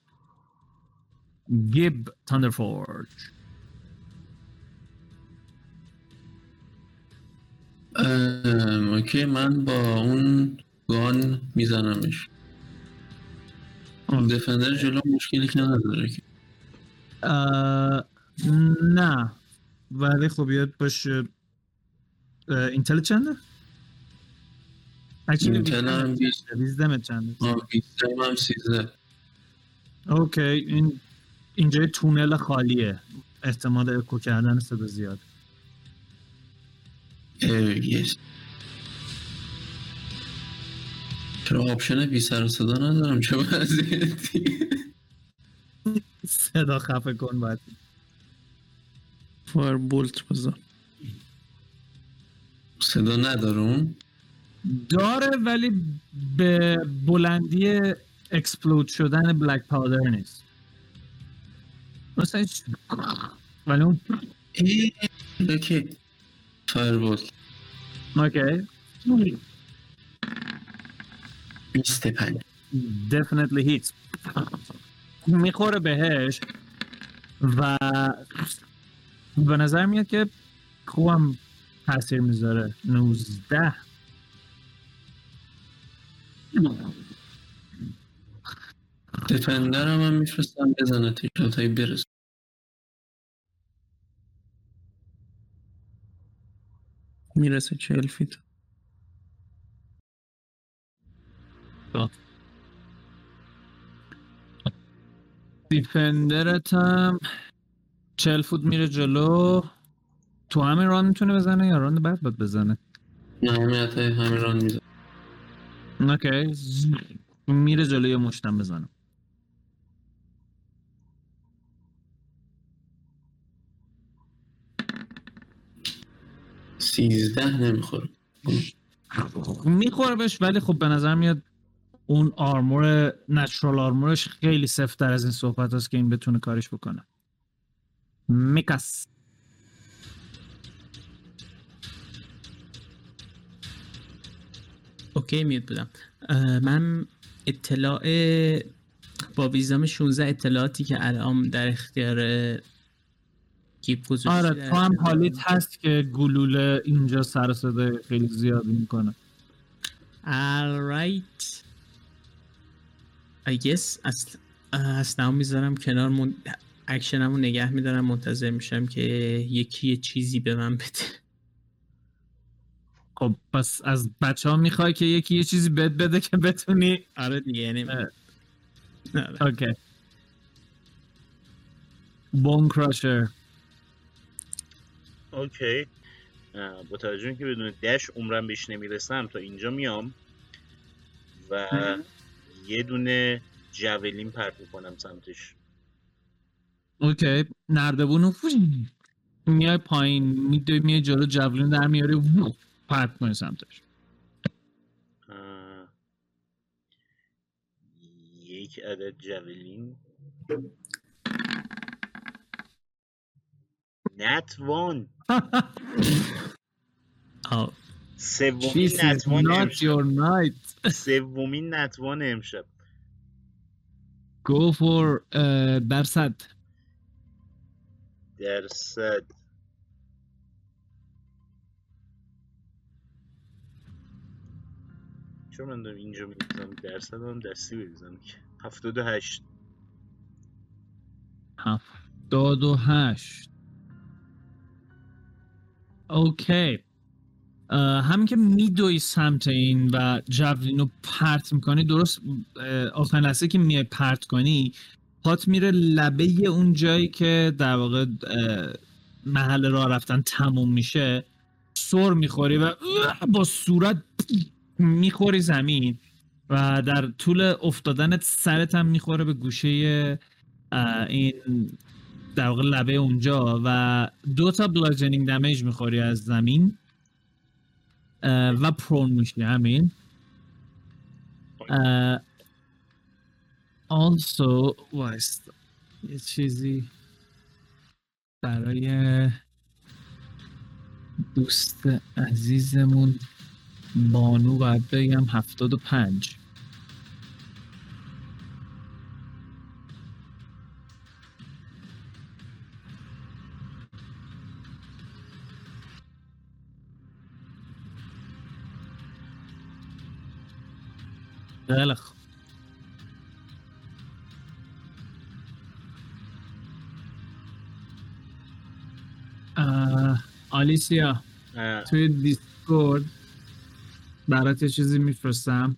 گیب تاندرفورج. اوکی من با اون گان میزنمش. دفندر جلو مشکلی که نداره که. نه ولی خب یاد باشه اینتل چنده؟ اینتل هم بیزده هم چنده؟ بیزده هم سیزده. اوکی این اینجای تونل خالیه، احتمال اکو کردن صدا زیاد. یس چرا آپشن بی سر صدا ندارم؟ چه وضعیتی؟ صدا خفه کن باید فایر بولت بزن. صدا ندارم؟ داره ولی به بلندی اکسپلود شدن بلک پاودر نیست مثلا، ولی اون اوکی فایر بولت. اوکی بیست و پنج definitely hits. میخوره بهش و به نظر میاد که خوبم تاثیر میذاره. نوزده دفندر هم هم میفرستم بزنه تیشاتایی برسه. میرسه چهل فیت. دیفندرت هم چهل فوت میره جلو. تو همین ران میتونه بزنه یا ران بعد باید بزنه؟ نه همیت همین ران میزنه. اوکی میره جلو یا مشتم بزنم. سیزده نمیخوره. میخوره بهش ولی خب به نظر میاد اون آرمور نچرال آرمورش خیلی سفت‌تر از این صحبت هست که این بتونه کارش بکنه. میکاس اوکی میاد بودم. من اطلاع با ویزام شانزده اطلاعاتی که الان در اختیار کیپ گذاشته. آره تو هم حالیت هست که گلوله اینجا سر و صدای خیلی زیاد میکنه. alright I guess اصل... اصلا میذارم کنار من... اکشنمو نگه میدارم، منتظر میشم که یکی یه چیزی به من بده. خب پس از بچه ها میخوای که یکی یه چیزی بد بده که بتونی؟ آره دیگه یعنی اوکی. بون کراشر اوکی. با توجه اینکه بدون دش عمرم بهش نمیرسم تا اینجا میام و یه دونه جاولین پرت میکنم سمتش. اوکی نردبونو میای پایین میدوی میای جلو جاولین در میاری پرت کنی سمتش. یک عدد جاولین نت وان. سومین نتوان امشب. سومین نتوان امشب. Go for uh, درصد. درصد. چون من دارم اینجا می‌زنم درصد هم دستی بزنم که هفتاد و هشت. هفتاد و هشت. اوکی. همین که میدوی سمت این و جاولین رو پرت میکنی، درست آخرین لحظه که میای پرت کنی پات میره لبه اون جایی که در واقع محل راه رفتن تموم میشه، سر میخوری و با صورت میخوری زمین و در طول افتادنت سرت هم میخوره به گوشه این در واقع لبه اونجا و دو تا بلاجنینگ دمیج میخوری از زمین و پرون میشی. همین. also وایست یه چیزی برای دوست عزیزمون بانو باید بگم. هفتاد و پنج خیلی خوب. آلیسیا توی دیسکورد برات یه چیزی میفرستم.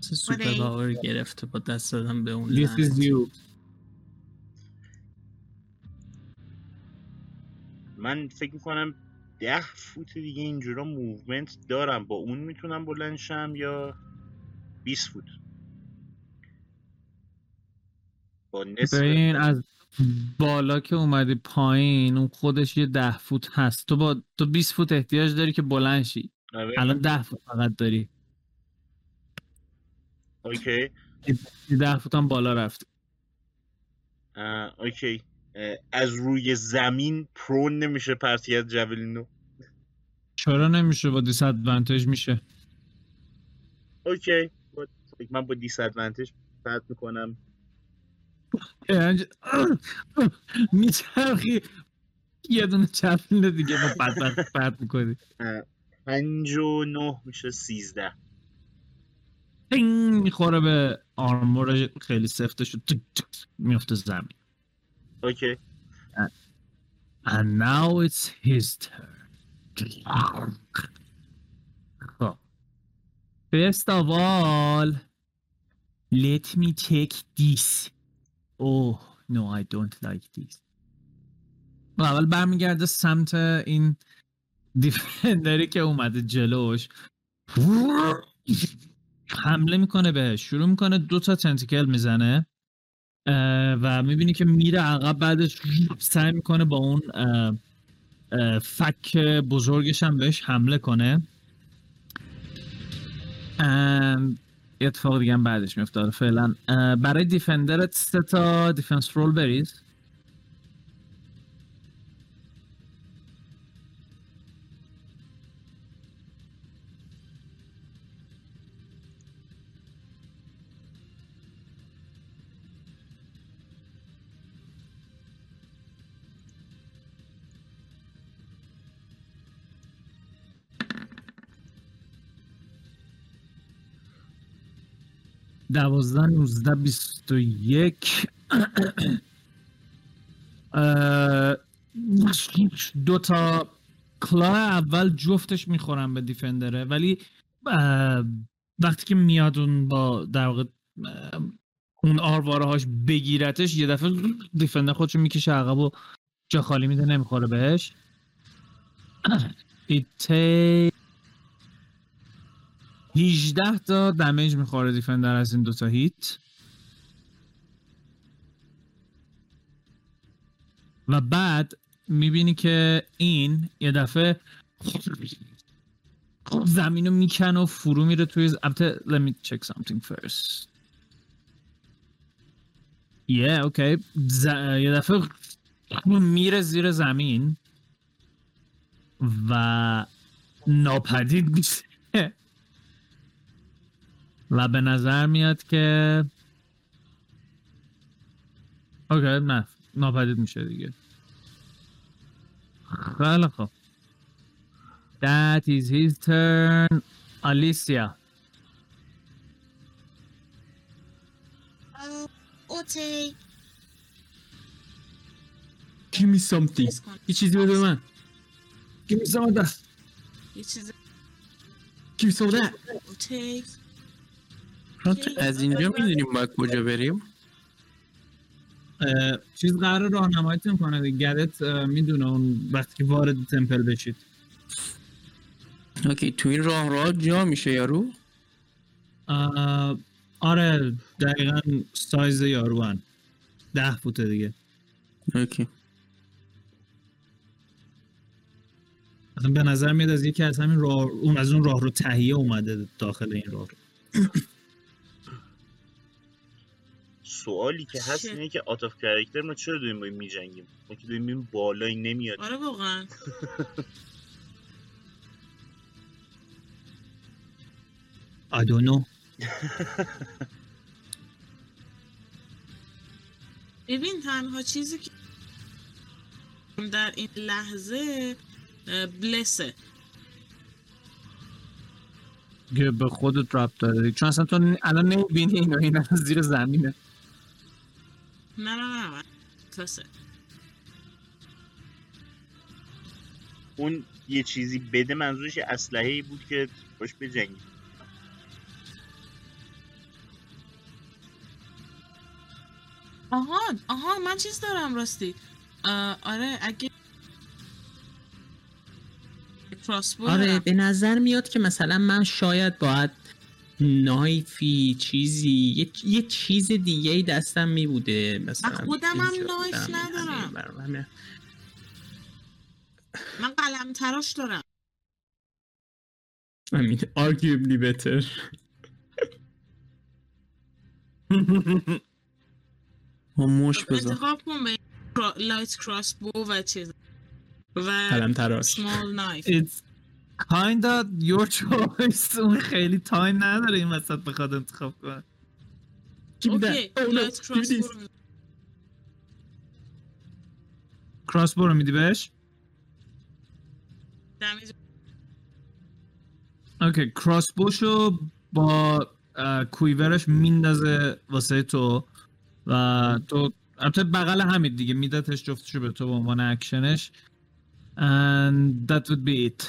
چه سوپر باور گرفته با دست دادم به اون. This is you. من فکر میکنم ده فوت دیگه اینجورا موومنت دارم، با اون میتونم بلند شم یا بیست فوت با نصف. ببین از بالا که اومدی پایین اون خودش یه ده فوت هست، تو با تو بیست فوت احتیاج داری که بلند شی. الان ده فوت فقط داری. اوکی ده فوت هم بالا رفت. اوکی از روی زمین پرون نمیشه پرتیت جولینو؟ چرا نمیشه؟ با دیس ادوانتج میشه. اوکی با... من با دیس ادوانتج پرت میکنم. میچرخی یه دونه جولینو دیگه با پرت پرت میکنی. پنج و نه میشه سیزده. میخوره به آرمور خیلی سفته شد، میفته زمین. Okay. And, and now it's his turn. Oh. First of all, let me check this. Oh, no, I don't like this. اول برمیگرده سمت این دیفندری که اومده جلوش. حمله میکنه بهش. شروع میکنه دو تا تنتیکل میزنه. و میبینی که میره عقب، بعدش سعی میکنه با اون فک بزرگش هم بهش حمله کنه. یه اتفاق دیگه هم بعدش میفتاره. فعلا برای دیفندرت سه تا دیفنس رول بریز. دوازده، نوزده، بیست و یک. دوتا کلاه اول جفتش میخورن به دیفندره، ولی وقتی که میاد اون با در واقع اون آرواره هاش بگیرتش، یه دفعه دیفندر خودشو میکشه عقب و جا خالی میده، نمیخوره بهش. ایته هجده تا دمیج میخوره دیفندر از این دوتا هیت. و بعد میبینی که این یه دفعه زمینو میکنه و فرو میره توی البته let me check something first. yeah okay ز... یه دفعه میره زیر زمین و ناپدید میشه و به نظر میاد که اوکی نه ناپدید میشه دیگه. خیلی خوب. That is his turn. Alicia. اوکی. Give me something. یه چیزی بده من. Give me some of that. یه چیزی. Give me some of that. اوکی. از اینجا میدونیم باید کجا بریم؟ چیز قرار راهنماییتون کنه. گدت میدونه اون وقتی که وارد تمپل بشید. اوکی تو این راه راه جا میشه یارو؟ آره دقیقا سایز یاروان ده فوت دیگه. اوکی. اصلا به نظر میاد از یکی از همین راه اون از اون راه رو تهیه اومده داخل این راه. سوالی که هست اینه که آت آف کرکتر ما چرا داریم باید میجنگیم؟ ما که داریم باید بالایی نمیاد. آره واقعا. I don't know. ببین تنها چیزی که در این لحظه بلسه گه به خودت ربط داره چون اصلا تو الان نمیبینی اینو، این از زیر زمینه. نه نه نه بلسه اون یه چیزی بده منظورش اسلحه‌ای بود که باش بجنگی. آها آها من چیز دارم راستی. آره اگه آره به نظر میاد که مثلا من شاید باید نایفی چیزی یه, یه چیز دیگه دستم می بوده. من خودم هم نایف ندارم، من قلم تراش دارم. I mean arguably better. هموش بذار انتخاب کن به لایت کراس بو و چیز قلم تراش. It's kind of your choice. اون خیلی تایم نداره این وسط بخواد انتخاب کنه. اوکی لایت کراس بو کراس بو رو میدی بهش؟ دمیج. اوکی کراس بوشو با کویورش میندازه واسه تو و تو البته بغل همین دیگه میدادش جفتشو به تو به عنوان اکشنش. And that would be it.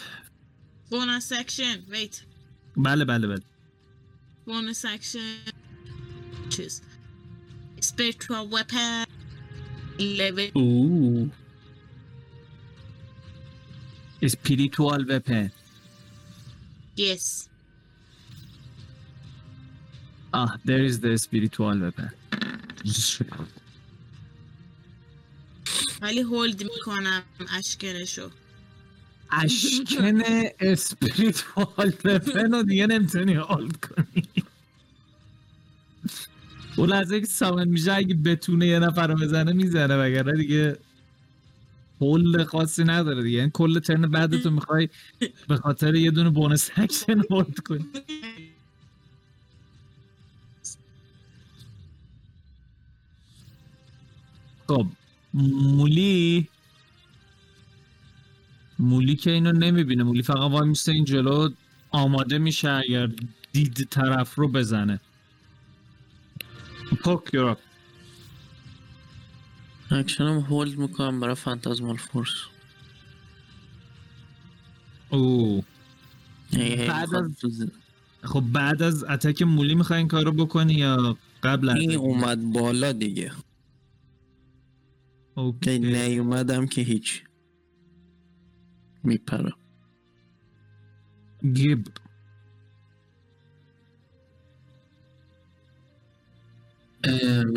Bonus action. Wait. بله بله بله. Bonus action. Choose. Spiritual weapon. Level. Ooh. Spiritual weapon. Yes. Ah, there is the spiritual weapon. ولی هولد میکنم اشکنشو. اشکن اسپریت هولد وپن رو دیگه نمیتونی هولد کنی. اون لحظه که سامن میشه اگه بتونه یه نفر رو بزنه میزنه وگرنه دیگه هولد خاصی نداره دیگه. این کل ترن بعد تو میخوای به خاطر یه دونه بونس اکشن هولد کنی. خب مولی مولی که اینو نمیبینه، مولی فقط وای میسته این جلو آماده میشه اگر دید طرف رو بزنه. پوک یورا اکشنم هولد میکنم برای فانتازمال فورس. اوه بعد از... خب بعد از اتک مولی میخوای این کار رو بکنی یا قبل؟ این اومد بالا دیگه. اوکی نیومدم که هیچ میپرم. گیب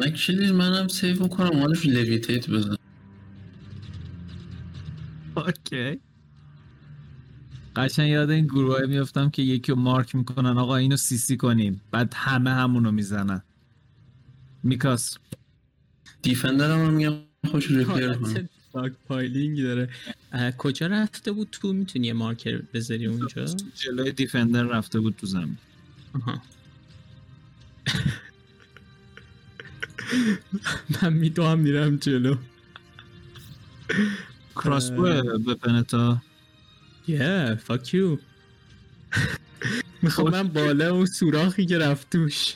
اکشلی منم سیو میکنم حالش لیویتیت بزن. اوکی قشنگ یاد این گروه های میافتم که یکی رو مارک میکنن آقا اینو سی سی کنیم بعد همه همونو میزنن. میکاس دیفندرم رو میگم خوش ریپیر کنم. باگ پایلینگ داره. کجا رفته بود تو؟ میتونی یه مارکر بذاری اونجا؟ جلوی دیفندر رفته بود تو زمین. آها. من میتوام میرم جلو. کراسبو بپنتا. Yeah, fuck you. میخوام من بالا اون سوراخی که رفتوش.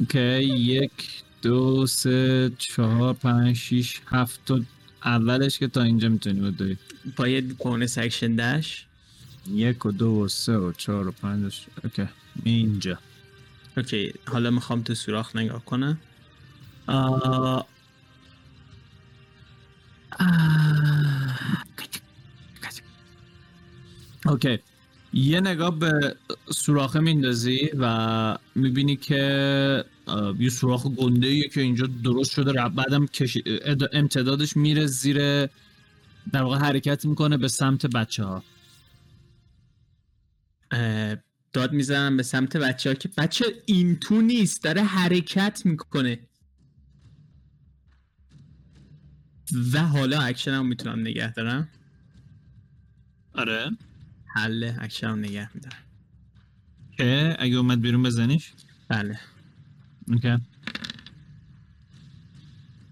اوکی یک دو سه چهار پنج شیش هفت تا اولش که تا اینجا میتونی بود دارید باید کونه سکشن داش یک و دو و سه و چهار و پنج ش... اوکی اینجا. اوکی حالا میخوام تو سوراخ نگاه کنم. آه... آه... اوکی یه نگاه به سوراخه میندازی و میبینی که یه سوراخ گنده‌ایه که اینجا درست شده، بعدم امتدادش میره زیر، در واقع حرکت میکنه به سمت بچه ها. داد میزنم به سمت بچه ها که بچه این تو نیست، داره حرکت میکنه. و حالا اکشنم میتونم نگه دارم. آره حله، اکشنم نگه میدارم که اگه اومد بیرون بزنیش. بله اوکی.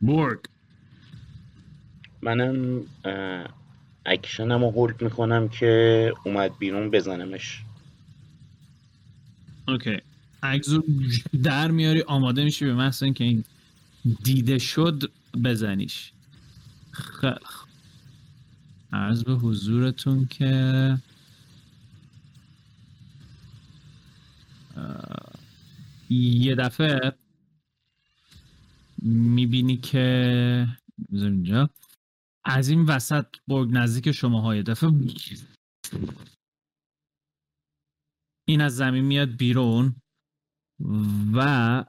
بورگ منم اکشنم رو هولد میکنم که اومد بیرون بزنمش. اوکی اگزو در میاری، آماده میشی به محض اینکه این دیده شد بزنیش. خب عرض به حضورتون که یه دفعه میبینی که بذار اینجا از این وسط برگ نزدیک شماها یه دفعه این از زمین میاد بیرون و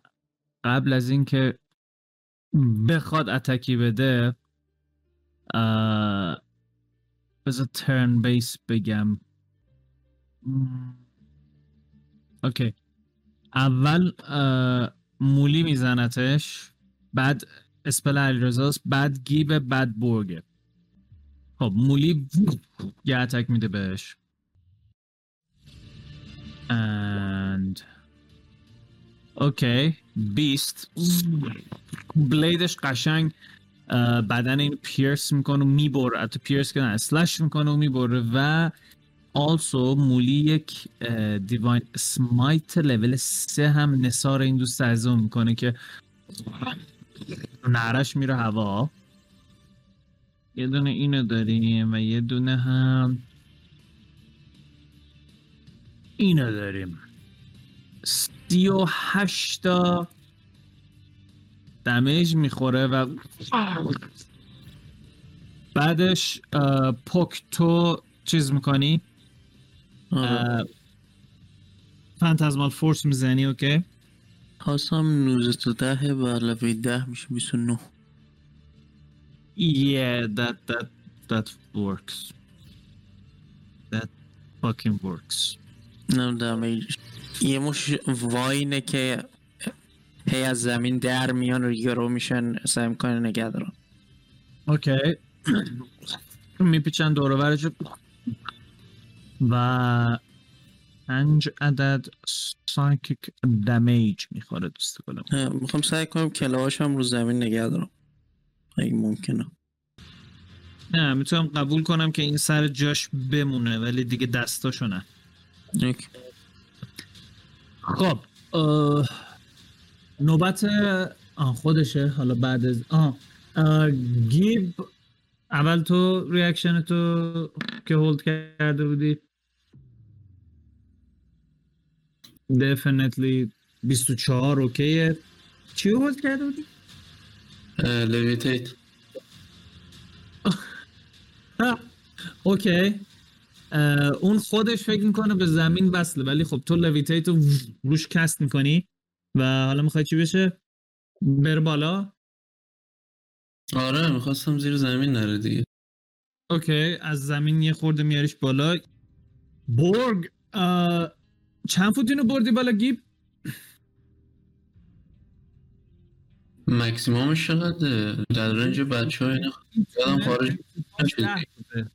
قبل از این که بخواد اتکی بده بذار ترن بیس بگم. اوکی اول مولی میزنتش، بعد اسپل علیرضاست، بعد گیبه، بعد برگه. خب مولی یه اتک میده بهش and اوکی بیست بلیدش قشنگ بدن این پیرس میکنه و میبره، حتی پیرس که نه اسلش میکنه و میبره. و آلسو مولی یک دیواین اسمایت لول سه هم نثار این دوست عزیزو میکنه که نعرش میره هوا. یه دونه اینو داریم و یه دونه هم اینو داریم. سی و هشتا دمیج میخوره و بعدش پوک تو چیز میکنی فانتزمال فورس میزنی. اوکی حاسم نوزده تا ده و علاوه ده میشه بیست و نه. Yeah that that that works. That fucking works. نه دمیج یه مش واینه که هی از زمین در میان و یارو میشن سعی میکنن نگه دارن. اوکی میپیچن دور و برش و پنج عدد سایکیک دمیج میخوره دوست گلم. میخوام سعی کنم کلاهاش هم رو زمین نگه دارم اگه ممکنه. نه میتونم قبول کنم که این سر جاش بمونه ولی دیگه دستاشو نه. اوکی خب نوبت آه خودشه حالا بعد از آه, آه گیب اول تو ریاکشن تو که هولد کرده بودی definitely بیست و چهار اوکیه. چی هولد کرده بودی؟ levitate. اوکی اون خودش فکر میکنه به زمین وصله ولی خب تو levitate رو روش کست میکنی و حالا میخوای چی بشه؟ بر بالا؟ آره میخواستم زیر زمین نره دیگه. اوکی از زمین یه خورده میاریش بالا. برگ چند فوت اینو بردی بالا گیب؟ مکسیمومش چقدره؟ در رنج بچه ها اینو زدم خارج بده.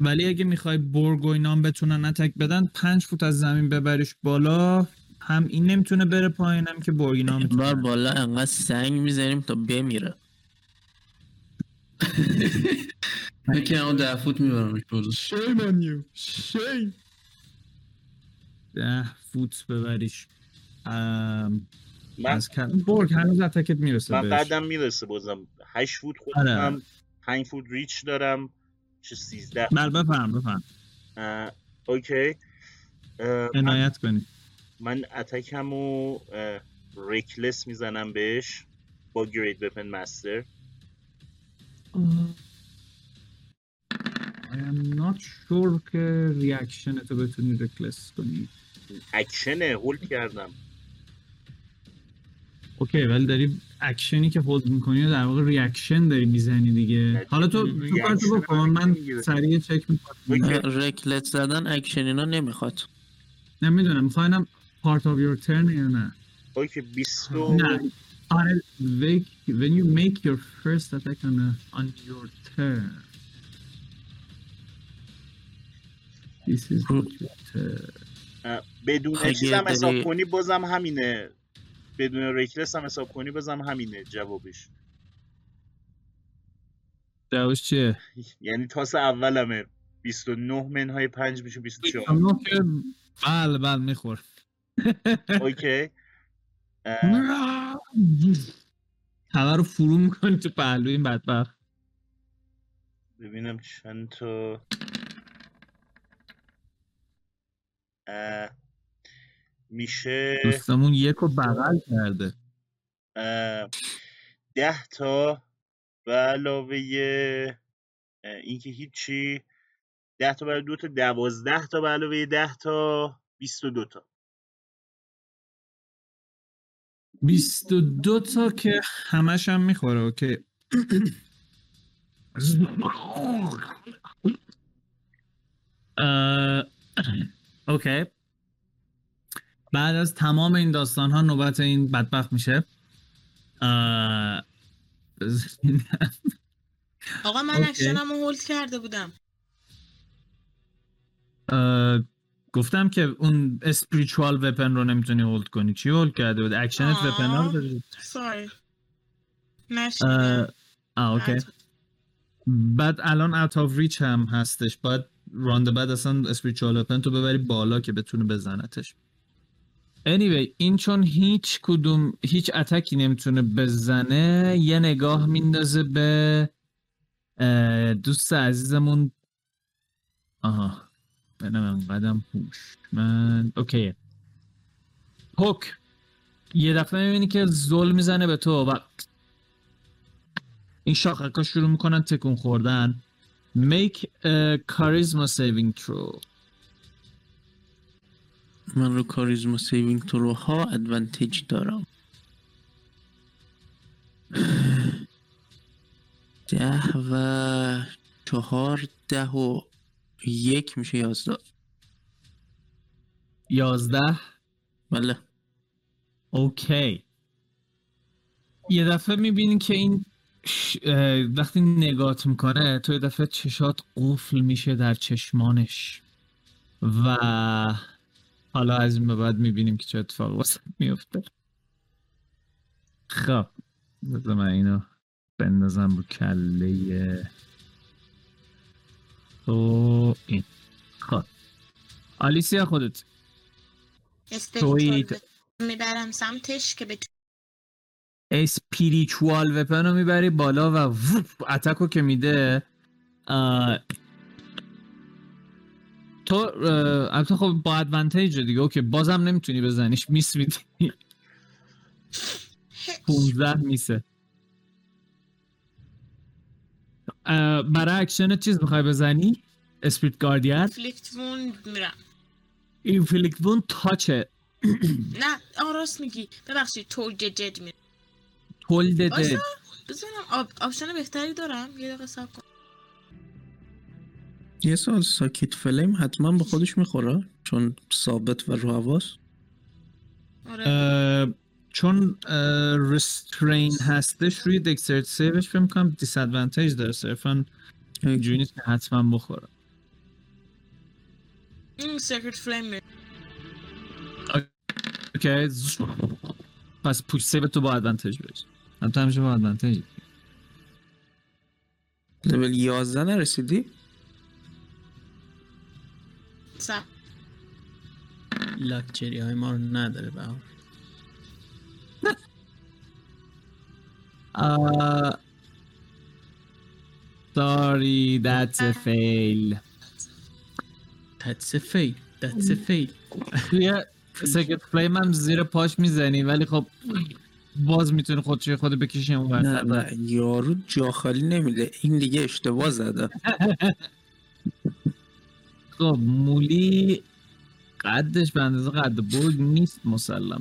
ولی اگه میخوای برگ و اینا هم بتونن اتک بدن پنج فوت از زمین ببریش بالا، هم این نمیتونه بره پایین هم که برگ اینا میتونه بار بالا. انقدر سنگ میزنیم تا بمیره بکنه. اون ده فوت میبرمش بالا. شیم on you شیم ده فوت ببریش برگ هنوز اتکت میرسه بهش. من بعدم میرسه بازم هشت فوت خودم پنج فوت ریچ دارم سیزده. بله بفهم بفهم. اوکی عنایت کنی. من اتکمو ریکلس میزنم بهش با گرید وپن مستر. I am not sure که ریاکشن تو بتونی ریکلس کنی. اکشنه، هولد کردم. اوکی، ولی داری اکشنی که هولد میکنی و در واقع ریاکشن داری میزنی دیگه. حالا تو تو کارتو بکن، من سریع چک میکنم. ریکلس زدن اکشن اینا نمیخواد. نمیدونم، میخواینم part of your turn یا نه. اوکی، بیست و... نه. I'll make, when you make your first attack on, a, on your turn. This is what you turn. بدون ریکلس هم حساب کنی بازم همینه. بدون ریکلس هم حساب کنی بازم همینه جوابش. جوابش چیه؟ یعنی تاس اول همه. بیست و نه منهای پنج میشه بیست و چهار. بله بله میخور. اوکی. هوا رو فرو میکنی تو پهلوی این بدبخت. ببینم چند تا میشه. دوستمون یک رو بغل کرده. ده تا و علاوه این که هیچی، ده تا برای دو تا دوازده تا و علاوه ده تا بیست و دو تا. بیست و دو تا که همش هم میخوره. اوکی. اوکی، بعد از تمام این داستان ها نوبت این بدبخت میشه. آقا من اکشنم رو هولد کرده بودم. گفتم که اون اسپریچوال وپن رو نمیتونی هولد کنی. چی هولد کرده بود؟ اکشنت وپن ها رو دارید. ساری نشیدم. آه اوکی. بعد الان اوت آف ریچ هم هستش. باید راند بعد اصلا اسپریچوال وپن تو ببری بالا که بتونه بزنتش. anyway این چون هیچ کدوم هیچ اتکی نمیتونه بزنه، یه نگاه میندازه به دوست عزیزمون. آها بنام قدم پوش من. اوکی هوک، یه دفعه میبینی که زل میزنه به تو و این شاخک‌ها شروع میکنن تکون خوردن. make a charisma saving throw. من رو کاریزما سیوینگ ترو ها ادوانتیج دارم. ده و چهار، ده و یک میشه یازده. یازده؟ بله. اوکی. یه دفعه میبینی که این ش... وقتی نگاهت میکنه تو یه دفعه چشات قفل میشه در چشمانش و حالا از این به بعد میبینیم که چه اتفاق واسه میفته. خب بذار من اینو بندازم رو کله تو. این خب آلیسیا خودت استیچوال میبرم سمتش که بتونی اسپریچوال وپن رو میبری بالا و اتک رو که میده آه... تو البته خب با ادوانتیج دیگه. اوکی بازم نمیتونی بزنیش، میس میدی. پونزده میسه. برای اکشنت چیز میخوای بزنی؟ اسپریت گاردین؟ اینفلیکت ووند میرم. اینفلیکت ووند تاچه. نه آراست میگی، ببخشید تولد دد میرم. تولد دد بازم بزنم آپشن بهتری دارم. یه دقیقه صبر کن. یه سال ساکیت فلیم حتما به خودش میخوره چون ثابت و رو حواس. آره. چون رسترین هستش روی دکسرت سیوش فکر میکنم دیس ادوانتیج داره، صرفا اینجوری نیست که حتما بخوره. ساکیت فلیم. اوکی پس پوش سیو تو با ادوانتیج بریش. حتی همیشه با ادوانتیج. لول یازده نرسیدی؟ سا لاکچری های ما رو نداره به هم. Sorry that's a fail. That's a fail. That's a fail. توی سکت فلیم هم زیر پاش میزنی ولی خب باز میتونه خودشوی خودو بکشه. نه نه یارو جا خالی نمیده، این دیگه اشتباه زده. خب مولی قدش به اندازه قد برگ نیست مسلما.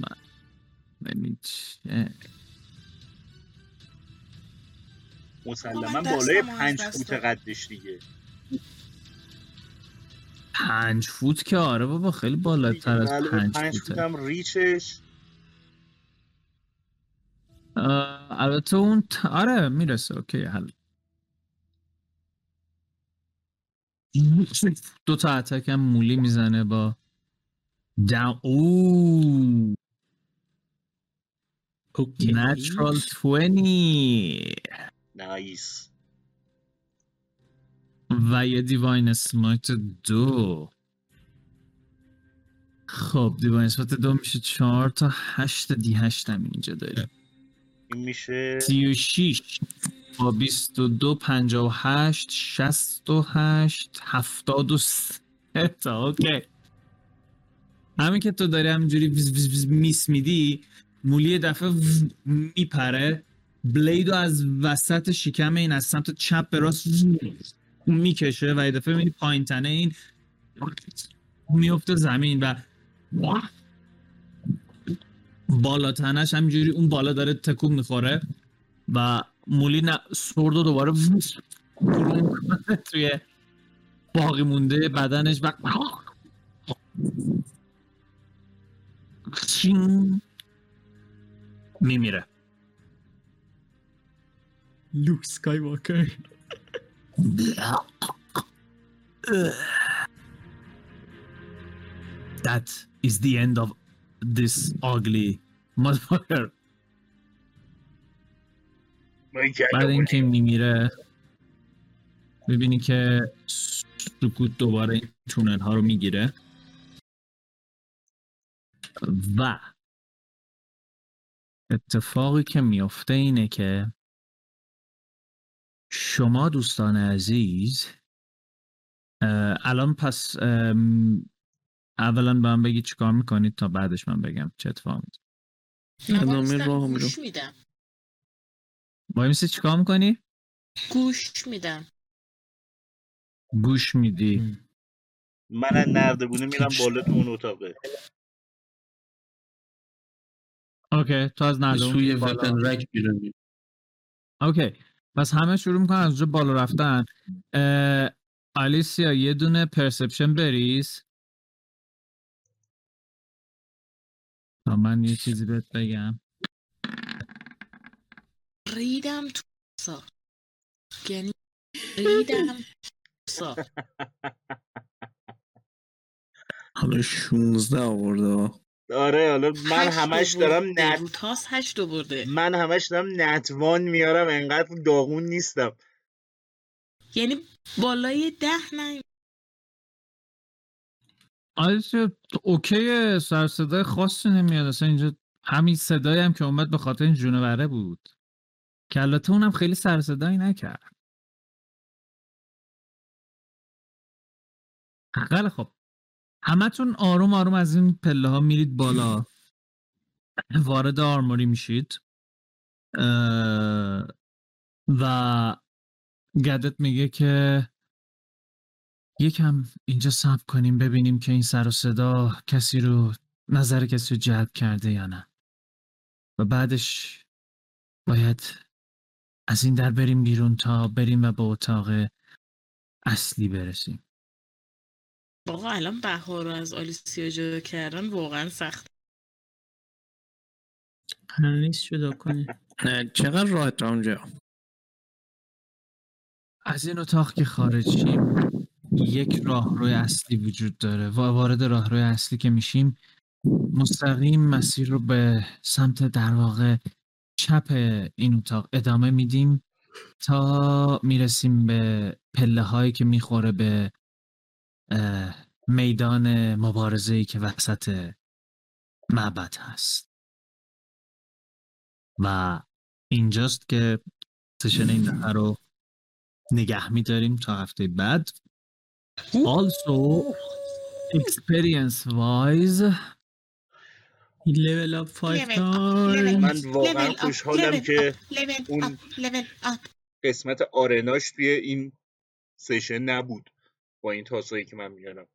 مسلما بالای پنج فوت قدش دیگه. پنج فوت که آره بابا خیلی بالاتر از پنج, پنج فوت هم ریچش البته اون ت... آره میرسه اوکی حل. دو تا اتک هم مولی میزنه با دم. اوه اوکی ناترال بیست نایس و یه دیواین اسمایت دو. خب دیواین اسمایت دو میشه چهار تا هشت دی هشت هم اینجا داریم میشه سی و شیش با بیست و دو پنجاه و هشت شست و هشت هفتاد و سه تا. اوکی همین که تو داری همینجوری میس میدی مولی دفعه میپره بلیدو از وسط شکم این از سمت چپ به راست میکشه و یه دفعه میدی پایین تنه این میفته زمین و بالا تنش همینجوری اون بالا داره تکون میخوره و مولی نه سوردو دوباره توی باقی مونده بدنش و میمیره. لوک سکای واکر That is the end of this ugly motherfucker. بعد این که میمیره ببینی که سکوت دوباره این تونل ها رو میگیره و اتفاقی که میفته اینه که شما دوستان عزیز الان پس اولا به من بگید چیکار میکنید تا بعدش من بگم چه اتفاقی میفته. ادامه راه میرم گوش میدم. باید میشه چیکار میکنی؟ گوش میدم. گوش میدی؟ من از نردبونه میرم بالا تو اون اتاقه. اوکی تو از نردبونه سوی وطن رک میرم. اوکی پس همه شروع میکنن از اونجا بالا رفتن. آلیسیا یه دونه پرسپشن بریز. تا من یه چیزی بهت بگم ریدم تو سا یعنی ریدم تو سا حالا شونزده آورده آره حالا من همش دارم نت تاس هشت آورده من همش دارم نتوان میارم انقدر داغون نیستم یعنی بالای ده نیم آلیسیا اوکیه سر صدای خاصی نمیاد اصلا اینجا همین صدایی هم که اومد به خاطر این جونوره بود که البته اونم خیلی سر صدایی نکرد. خیلی خب همتون آروم آروم از این پله ها میرید بالا وارد آرموری میشید و گدت میگه که یکم اینجا صبر کنیم ببینیم که این سر و صدا کسی رو نظر کسی رو جلب کرده یا نه و بعدش باید از این در بریم بیرون تا بریم و به اتاق اصلی برسیم. بابا الان بهار رو از آلیسیا جدا کردن واقعا سخت. هنوز نیست جدا کنی. نه چقدر راحت را اونجا. از این اتاق که خارج شیم یک راهروی اصلی وجود داره. وارد راهروی اصلی که میشیم مستقیم مسیر رو به سمت در واقع چپ این اتاق ادامه میدیم تا میرسیم به پله هایی که میخوره به میدان مبارزه‌ای که وسط معبد هست و اینجاست که سشن این دفعه رو نگه میداریم تا هفته بعد. Also experience wise level up five time. من واقعا خوشحالم که اون قسمت آرناش توی این سشن نبود با این توصیحی که من میارم.